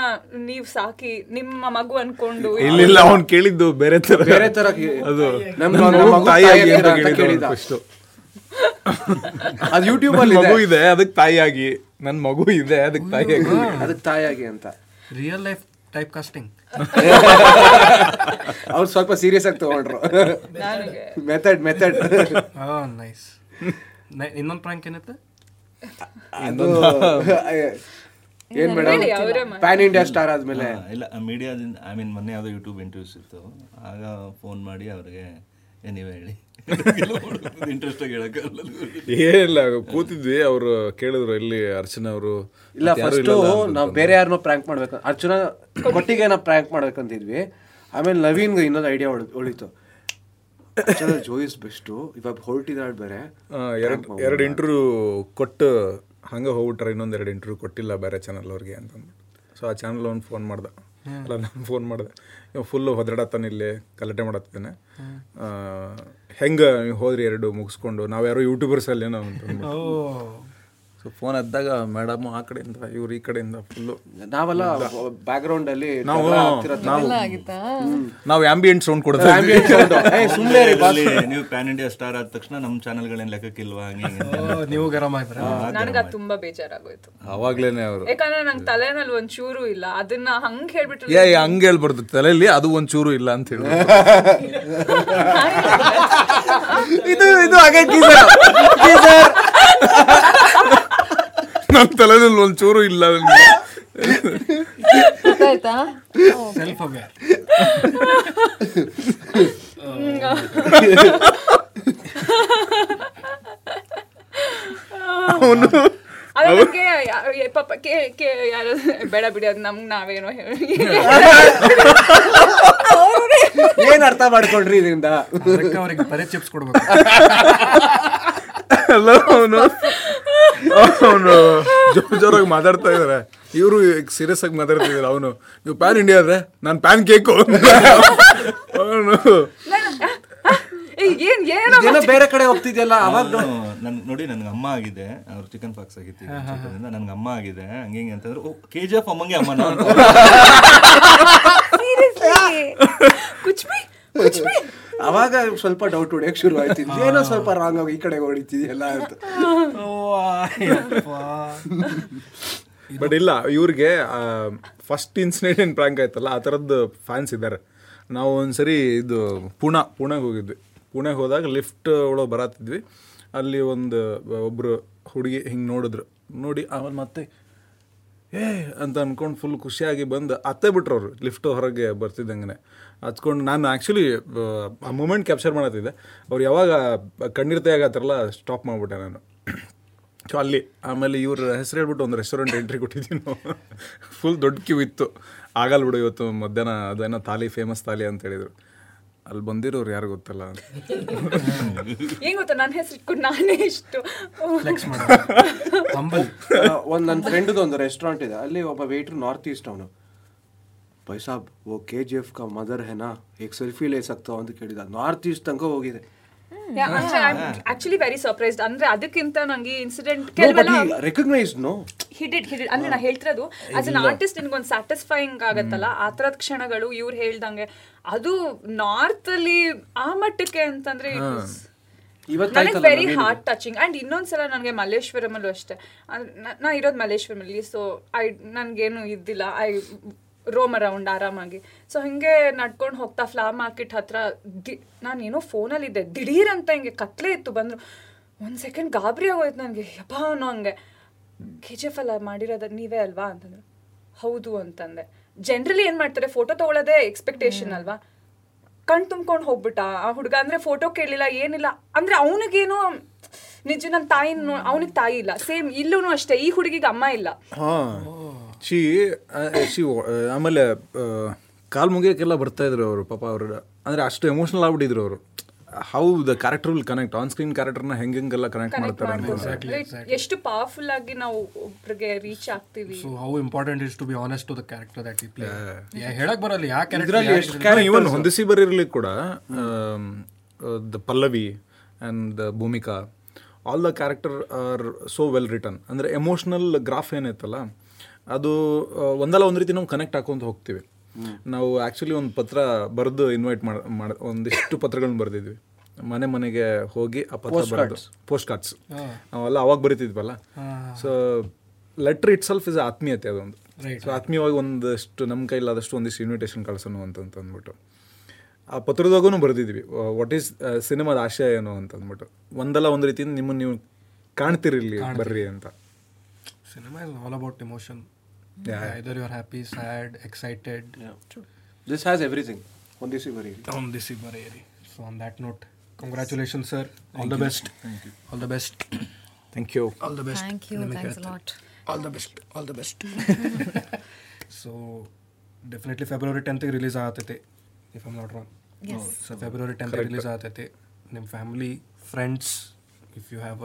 ನೀವ್ ಸಾಕಿ ನಿಮ್ಮ ಮಗು ಅನ್ಕೊಂಡು. ಇಲ್ಲ ಅವ್ನು ಕೇಳಿದ್ದು ಬೇರೆ ತರ, ಬೇರೆ ತರ ಕೇಳಿದ್ದು. ಅದು ಯೂಟ್ಯೂಬ್ ಅಲ್ಲಿ ಮಗು ಇದೆ ಅದಕ್ಕೆ ತಾಯಿಯಾಗಿ, ನನ್ನ ಮಗು ಇದೆ ಅದಕ್ಕೆ ತಾಯಿಯಾಗಿ, ಅದಕ್ಕೆ ತಾಯಿಯಾಗಿ ಅಂತ. Real life type casting. ಅವ್ರು ಸ್ವಲ್ಪ ಸೀರಿಯಸ್ ಆಗಿ ತಗೊಂಡ್ರು. Method method nice. ಇನ್ನೊಂದು ಪ್ರಾಂಕ್ ಏನತ್ತೆ, ಏನ್ ಮೇಡಮ್ ಪ್ಯಾನ್ ಇಂಡಿಯಾ ಸ್ಟಾರ್ ಆದ್ಮೇಲೆ ಇಲ್ಲ ಮೀಡಿಯಾದಿಂದ, ಐ ಮೀನ್ ಮೊನ್ನೆ ಯಾವುದೋ ಯೂಟ್ಯೂಬ್ ಇಂಟರ್ವ್ಯೂಸ್ ಇತ್ತು, ಆಗ ಫೋನ್ ಮಾಡಿ ಅವ್ರಿಗೆ ನೀವೇ ಹೇಳಿ ಇಂಟ್ರೆಸ್ಟ್ ಆಗಿ ಹೇಳಕ್ಕೆ ಏನಿಲ್ಲ ಕೂತಿದ್ವಿ. ಅವರು ಕೇಳಿದ್ರು ಇಲ್ಲಿ ಅರ್ಚನಾ ಅವರು ಇಲ್ಲ ಫಸ್ಟ್ ನಾವು ಬೇರೆ ಯಾರನ್ನೋ ಪ್ರ್ಯಾಂಕ್ ಮಾಡ್ಬೇಕು, ಅರ್ಚನಾ ಕೊಟ್ಟಿಗೆ ನಾವು ಪ್ರ್ಯಾಂಕ್ ಮಾಡ್ಬೇಕಂತಿದ್ವಿ. ಆಮೇಲೆ ನವೀನ್ಗೆ ಇನ್ನೊಂದು ಐಡಿಯಾ ಉಳಿತು, ಜೋಯಿಸ್ ಬೆಸ್ಟು ಇವಾಗ ಹೊರಟಿದಾಡ್ ಬೇರೆ ಎರಡು ಇಂಟರ್ವ್ಯೂ ಕೊಟ್ಟು ಹಂಗೆ ಹೋಗ್ಬಿಟ್ರೆ ಇನ್ನೊಂದು ಎರಡು ಇಂಟರ್ವ್ಯೂ ಕೊಟ್ಟಿಲ್ಲ ಬೇರೆ ಚಾನಲ್ ಅವ್ರಿಗೆ ಅಂತಂದ್ಬಿಟ್ಟು. ಸೊ ಆ ಚಾನಲ್ ಅವ್ನು ಫೋನ್ ಮಾಡ್ದೆ, ಅಲ್ಲ ನಾನು ಫೋನ್ ಮಾಡಿದೆ, ಇವಾಗ ಫುಲ್ಲು ಹೊದರಾಡತ್ತಾನೆ ಇಲ್ಲಿ ಗಲಾಟೆ ಮಾಡತ್ತಿದ್ದಾನೆ, ಹೆಂಗೆ ಹೋದ್ರಿ ಎರಡು ಮುಗಿಸ್ಕೊಂಡು ನಾವ್ಯಾರೋ ಯೂಟ್ಯೂಬರ್ಸ್ ಅಲ್ಲೇನೋ ಅಂತ. ಸೊ ಫೋನ್ ಹದ್ದಾಗ ಮೇಡಮ್ ಆ ಕಡೆಯಿಂದ ಇವ್ರು ಈ ಕಡೆಯಿಂದ ಫುಲ್ಲು ನಾವೆಲ್ಲ ಬ್ಯಾಕ್ಗ್ರೌಂಡಲ್ಲಿ ನಾವು ಆಂಬಿಯೆಂಟ್ ಸೌಂಡ್ ಕೊಡ್ತೀವಿ. ನೀವು ಪ್ಯಾನ್ ಇಂಡಿಯಾ ಸ್ಟಾರ್ ಆದ ತಕ್ಷಣ ನಮ್ಮ ಚಾನೆಲ್ಗಳೇನು ಲೆಕ್ಕಕ್ಕಿಲ್ವಾ? ನೀವು ಗರಮ್ ಆಯ್ತು. ನನಗೆ ಅದು ತುಂಬಾ ಬೇಜಾರಾಗೋಯ್ತು ಅವಾಗ್ಲೇನೆ ಅವರು, ಯಾಕಂದ್ರೆ ನಂಗೆ ತಲೆನಲ್ಲಿ ಒಂದ್ ಚೂರು ಇಲ್ಲ, ಅದನ್ನ ಹಂಗೆ ಹೇಳ್ಬಿಟ್ಟು ಹಂಗೆ ಹೇಳ್ಬಾರ್ದು, ತಲೆಯಲ್ಲಿ ಅದು ಒಂದ್ ಚೂರು ಇಲ್ಲ ಅಂತ ಹೇಳಿ ಇದು ಇದು ಹಾಗೆ ನನ್ನ ತಲೆಯಲ್ಲಿ ಒಂದು ಚೂರು ಇಲ್ಲ. ಬೇಡ ಬಿಡಿ, ಅದು ನಮ್ಗೆ ನಾವೇನೋ ಹೇಳಿ ಏನ್ ಅರ್ಥ ಮಾಡ್ಕೊಳ್ರಿ ಇದರಿಂದ. ಅವ್ರಿಗೆ ಬರೀ ಚಿಪ್ಸ್ ಕೊಡ್ಬೇಕು. ಅವನು ಜೋರಾಗಿ ಮಾತಾಡ್ತಾ ಇದಾರೆ, ಇವರು ಸೀರಿಯಸ್ ಆಗಿ ಮಾತಾಡ್ತಿದಾರೆ. ಅವನು ನೀವು ಪ್ಯಾನ್ ಇಂಡಿಯಾ ಆದ್ರೆ ನಾನು ಪ್ಯಾನ್ ಕೇಕು, ಅವನು ಬೇರೆ ಕಡೆ ಹೋಗ್ತಿದ್ಯಲ್ಲ. ಅವಾಗ ನೋಡಿ ನನ್ಗೆ ಅಮ್ಮ ಆಗಿದೆ, ಅವ್ರು ಚಿಕನ್ ಪಾಕ್ಸ್ ಆಗಿತ್ತು, ನನ್ಗೆ ಅಮ್ಮ ಆಗಿದೆ ಹಂಗೆ ಅಂತಂದ್ರೆ KGF ಅಮ್ಮಂಗೆ ಅಮ್ಮ ಅವಾಗ ಸ್ವಲ್ಪ ಡೌಟ್ ಹೊಡಿಯಕ್ಕೆ ಶುರು ಆಯ್ತಿದ್ವಿ, ಏನೋ ಸ್ವಲ್ಪ ರಾಂಗ್ ಆಗಿ ಈ ಕಡೆಗೆ ಹೊಡಿತಿದ್ಯಲ್ಲ ಅಂತ. ಬಟ್ ಇಲ್ಲ, ಇವ್ರಿಗೆ ಫಸ್ಟ್ ಇನ್ಸಿಡೆಂಟ್ ಏನು ಪ್ರ್ಯಾಂಕ್ ಆಯ್ತಲ್ಲ ಆ ಥರದ್ದು ಫ್ಯಾನ್ಸ್ ಇದ್ದಾರೆ. ನಾವು ಒಂದ್ಸರಿ ಇದು ಪುಣೆಗೆ ಹೋಗಿದ್ವಿ. ಪುಣೆಗೆ ಹೋದಾಗ ಲಿಫ್ಟ್ ಒಳಗೆ ಬರತ್ತಿದ್ವಿ, ಅಲ್ಲಿ ಒಂದು ಒಬ್ಬರು ಹುಡುಗಿ ಹಿಂಗೆ ನೋಡಿದ್ರು, ನೋಡಿ ಆಮೇಲೆ ಮತ್ತೆ ಏ ಅಂತ ಅಂದ್ಕೊಂಡು ಫುಲ್ ಖುಷಿಯಾಗಿ ಬಂದು ಅತ್ತೆ ಬಿಟ್ರು. ಅವರು ಲಿಫ್ಟ್ ಹೊರಗೆ ಬರ್ತಿದ್ದಂಗೆ ಹಚ್ಕೊಂಡು, ನಾನು ಆ್ಯಕ್ಚುಲಿ ಆ ಮೂಮೆಂಟ್ ಕ್ಯಾಪ್ಚರ್ ಮಾಡತ್ತಿದ್ದೆ. ಅವ್ರು ಯಾವಾಗ ಕಣ್ಣಿರ್ತೆ ಆಗತ್ತಾರಲ್ಲ ಸ್ಟಾಪ್ ಮಾಡಿಬಿಟ್ಟೆ ನಾನು. ಸೊ ಅಲ್ಲಿ ಆಮೇಲೆ ಇವ್ರ ಹೆಸರು ಹೇಳ್ಬಿಟ್ಟು ಒಂದು ರೆಸ್ಟೋರೆಂಟ್ ಎಂಟ್ರಿ ಕೊಟ್ಟಿದ್ವಿ ನಾವು. ಫುಲ್ ದೊಡ್ಡ ಕ್ಯೂ ಇತ್ತು, ಆಗಲ್ಲ ಬಿಡು ಇವತ್ತು ಮಧ್ಯಾಹ್ನ ಅದೇನೋ ತಾಲಿ ಫೇಮಸ್ ತಾಲಿ ಅಂತ ಹೇಳಿದರು. ಅಲ್ಲಿ ಬಂದಿರೋರು ಯಾರು ಗೊತ್ತಲ್ಲ, ಗೊತ್ತಾ ನನ್ನ ಹೆಸರು ಇಟ್ಕೊಂಡು ನಾನೇ ಇಷ್ಟು ಒಂದು. ನನ್ನ ಫ್ರೆಂಡ್ದು ಒಂದು ರೆಸ್ಟೋರೆಂಟ್ ಇದೆ, ಅಲ್ಲಿ ಒಬ್ಬ ವೇಟ್ರು ನಾರ್ತ್ ಈಸ್ಟ್, ಅವನು ಭಾಯ್ ಸಾಬ್ ಓ KGF ಕಾ ಮದರ್ ಹೆನಾ ಏಕ್ ಸೆಲ್ಫಿ ಲೇ ಸಕ್ತಾವ ಅಂತ ಕೇಳಿದ. ನಾರ್ತ್ ಈಸ್ಟ್ ತನಕ ಹೋಗಿದೆ. Actually very surprised. ಅಂದ್ರೆ ಅದಕ್ಕಿಂತ ನಂಗೆ ಇನ್ಸಿಡೆಂಟ್ ಕೆಲವೆಲ್ಲ ರೆಕಗ್ನೈಸ್ಡ್ ನೋ ಹಿಡಿಟ್ ಅಂದ್ರೆ ನಾ ಹೇಳ್ತಿರೋದು ಆಸ್ ಅನ್ ಆರ್ಟಿಸ್ಟ್ ನಿನ್ಗೊಂದು ಸ್ಯಾಟಿಸ್ಫೈಯಿಂಗ್ ಆಗತ್ತಲ್ಲ ಆ ಥರದ ಕ್ಷಣಗಳು ಇವ್ರು ಹೇಳ್ದಂಗೆ. ಅದು ನಾರ್ತ್ ಅಲ್ಲಿ ಆ ಮಟ್ಟಕ್ಕೆ ಅಂತಂದ್ರೆ ನನಗೆ ವೆರಿ ಹಾರ್ಟ್ ಟಚಿಂಗ್. ಆ್ಯಂಡ್ ಇನ್ನೊಂದ್ಸಲ ನನಗೆ ಮಲ್ಲೇಶ್ವರಮಲ್ಲೂ ಅಷ್ಟೇ, ನಾ ಇರೋದು ಮಲ್ಲೇಶ್ವರಮಲ್ಲಿ, ಸೊ ನನಗೇನು ಇದ್ದಿಲ್ಲ, ಐ ರೋಮ್ ಅರೌಂಡ್ ಆರಾಮಾಗಿ. ಸೊ ಹಿಂಗೆ ನಡ್ಕೊಂಡು ಹೋಗ್ತಾ ಫ್ಲಾಮ್ ಮಾರ್ಕೆಟ್ ಹತ್ರ ನಾನೇನೋ ಫೋನಲ್ಲಿದ್ದೆ, ದಿಢೀರ್ ಅಂತ ಹಿಂಗೆ ಕತ್ಲೆ ಇತ್ತು ಬಂದರು. ಒಂದು ಸೆಕೆಂಡ್ ಗಾಬರಿ ಆಗೋಯ್ತು ನನಗೆ, ಯಪ್ಪಾ ಅನ್ನೋ ಹಂಗೆ. KGF ಅಲ್ಲ ಮಾಡಿರೋದ ನೀವೇ ಅಲ್ವಾ ಅಂತಂದ್ರು. ಹೌದು ಅಂತಂದೆ. ಜನರಲಿ ಏನು ಮಾಡ್ತಾರೆ, ಫೋಟೋ ತೊಗೊಳ್ಳೋದೇ ಎಕ್ಸ್ಪೆಕ್ಟೇಷನ್ ಅಲ್ವಾ. ಕಣ್ ತುಂಬ್ಕೊಂಡು ಹೋಗ್ಬಿಟ್ಟ ಆ ಹುಡುಗ. ಅಂದರೆ ಫೋಟೋ ಕೇಳಿಲ್ಲ ಏನಿಲ್ಲ, ಅಂದರೆ ಅವನಿಗೇನೋ ನಿಜ ನನ್ನ ತಾಯಿನ ಅವನಿಗೆ ತಾಯಿ ಇಲ್ಲ. ಸೇಮ್ ಇಲ್ಲೂ ಅಷ್ಟೇ, ಈ ಹುಡುಗಿಗೆ ಅಮ್ಮ ಇಲ್ಲ. ಆಮೇಲೆ ಕಾಲ್ ಮುಗಿಯೋಕ್ಕೆಲ್ಲ ಬರ್ತಾಯಿದ್ರು ಅವರು ಪಾಪ. ಅವರು ಅಂದರೆ ಅಷ್ಟು ಎಮೋಷ್ನಲ್ ಆಗ್ಬಿಟ್ಟಿದ್ರು ಅವರು. How the character will connect on screen ಕ್ಯಾರೆಕ್ಟರ್ನ ಹೆಂಗೆಲ್ಲ ಕನೆಕ್ಟ್ ಮಾಡ್ತಾರೆ, ಎಷ್ಟು ಪವರ್ಫುಲ್ ಆಗಿ ನಾವು ಒಬ್ಬರಿಗೆ ರೀಚ್ ಆಗ್ತೀವಿ. So how important is to be honest to the character that you play. ಹೇಳಕ್ಕೆ ಬರಲ್ಲ ಯಾವ ಕ್ಯಾರೆಕ್ಟರ್. ಇವನ್ ಹೊಂದಿಸಿ ಬರೀರ್ಲಿ ಕೂಡ the Pallavi and the Bhoomika, all the character are so well written. ಅಂದರೆ ಎಮೋಷ್ನಲ್ ಗ್ರಾಫ್ ಏನೈತಲ್ಲ ಅದು ಒಂದಲ್ಲ ಒಂದು ರೀತಿ ನಾವು ಕನೆಕ್ಟ್ ಹಾಕೊಂತ ಹೋಗ್ತೀವಿ. ನಾವು ಆ್ಯಕ್ಚುಲಿ ಒಂದು ಪತ್ರ ಬರೆದು ಇನ್ವೈಟ್ ಮಾಡಿ ಒಂದಿಷ್ಟು ಪತ್ರಗಳನ್ನ ಬರೆದಿದ್ವಿ, ಮನೆ ಮನೆಗೆ ಹೋಗಿ ಆ ಪತ್ರ ಬರೆದು ಪೋಸ್ಟ್ ಕಾರ್ಡ್ಸ್ ಅವೆಲ್ಲ ಅವಾಗ ಬರೀತಿದ್ವಲ್ಲ. So letter itself is ಆತ್ಮೀಯತೆ ಅದೊಂದು. ಸೊ ಆತ್ಮೀಯವಾಗಿ ಒಂದಷ್ಟು ನಮ್ಮ ಕೈಲಾದಷ್ಟು ಒಂದಿಷ್ಟು ಇನ್ವಿಟೇಷನ್ ಕಳ್ಸೋಣ ಅಂತ ಅಂದ್ಬಿಟ್ಟು ಆ ಪತ್ರದಾಗೂ ಬರೆದಿದ್ವಿ ವಾಟ್ ಈಸ್ ಸಿನಿಮಾದ ಆಶಯ ಏನು ಅಂತ ಅಂದ್ಬಿಟ್ಟು. ಒಂದಲ್ಲ ಒಂದು ರೀತಿಯಿಂದ ನಿಮ್ಮನ್ನು ನೀವು ಕಾಣ್ತಿರಲಿ ಬರ್ರಿ ಅಂತ. Cinema is all about emotion. Yeah, either you are happy, sad, excited. Yeah, true. This has everything. On this barrier. So on that note, congratulations, sir. All the best. Thank you. All the best. Thank you. All the best. Thank you. Thanks a lot. All the best. So definitely February 10th release aagutete, if I'm not wrong. Yes. No, so February 10th release aagutete. Nim family, friends, if you are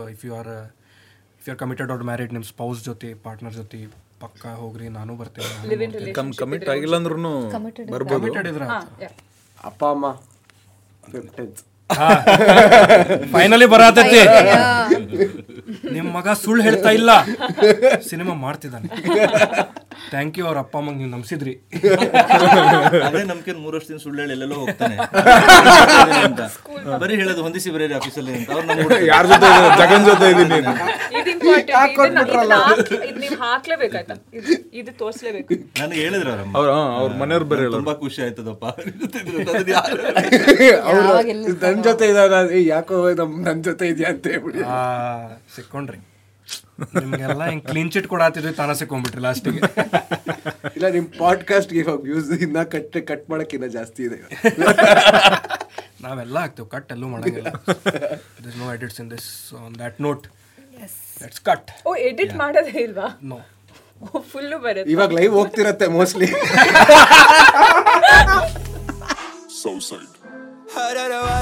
committed or married, nim spouse jote, partner jote ಪಕ್ಕಾ ಹೋಗ್ರಿ, ನಾನು ಬರ್ತೇನೆ. Commit ಆಗಿಲ್ಲ ಅಂದ್ರೂ ಬರ್ಬೋದು. ಅಪ್ಪ ಅಮ್ಮ finally ಬರತೈತಿ, ನಿಮ್ಮ ಮಗ ಸುಳ್ಳು ಹೇಳ್ತಾ ಇಲ್ಲ, ಸಿನಿಮಾ ಮಾಡ್ತಿದ್ದಾನೆ. ಥ್ಯಾಂಕ್ ಯು, ಅವ್ರ ಅಪ್ಪ ಅಮ್ಮಂಗ ನೀವು ನಂಬಿಸಿದ್ರಿ. ಅದೇ ನಮ್ಗೆ ಮೂರು ವರ್ಷದಿಂದ ಸುಳ್ಳು ಹೇಳಿ ಎಲ್ಲೆಲ್ಲೋ ಹೋಗ್ತಾನೆ ಅಂತ ಬರೀ ಹೇಳೋದು, ಹೊಂದಿಸಿ ಬರೀ ಆಫೀಸಲ್ಲಿ ಅಂತ. ಅವ್ರು ಯಾರ ಜೊತೆ, ಜಗನ್ ಜೊತೆ ಇದೀನಿ, ನಾನು ಹೇಳಿದ್ರು ಅವ್ರ ಮನೆಯವ್ರು ಬರೀ ತುಂಬಾ ಖುಷಿ ಆಯ್ತದಪ್ಪ ನನ್ ಜೊತೆ ಇದಾರ, ಯಾಕೋ ನನ್ ಜೊತೆ ಇದೆಯಾ ಅಂತ ಹೇಳ್ಬಿಡಿ. ಸಿಕ್ಕೊಂಡ್ರಿ ನಿಮ್ಗೆಲ್ಲ ಹಿಂಗ್ ಕ್ಲೀನ್ ಚಿಟ್ ಕೊಡಾತಿದ್ವಿ, ತಾನ ಸಿಕ್ಕೊಂಡ್ಬಿಟ್ರಿ ಲಾಸ್ಟಿಗೆ. ಇಲ್ಲ, ನಿಮ್ ಪಾಡ್ಕಾಸ್ಟ್ ಗೆ ವ್ಯೂಸ್ ಇನ್ನ ಕಟ್ ಮಾಡಕ್ಕಿನ್ನ ಜಾಸ್ತಿ ಇದೆ. ನಾವೆಲ್ಲ ಹಾಕ್ತೇವೆ, ಕಟ್ ಎಲ್ಲೂ ಮಾಡಂಗಿಲ್ಲ. There is no edits in this. On that note, let's cut. O, edit ಮಾಡೋದೇ ಇಲ್ವಾ? ನೋ, ಫುಲ್ಲು ಬರುತ್ತೆ. ಇವಾಗ ಲೈವ್ ಹೋಗ್ತಿರತ್ತೆ ಮೋಸ್ಟ್ಲಿ. ಸೌಸೈಡ್.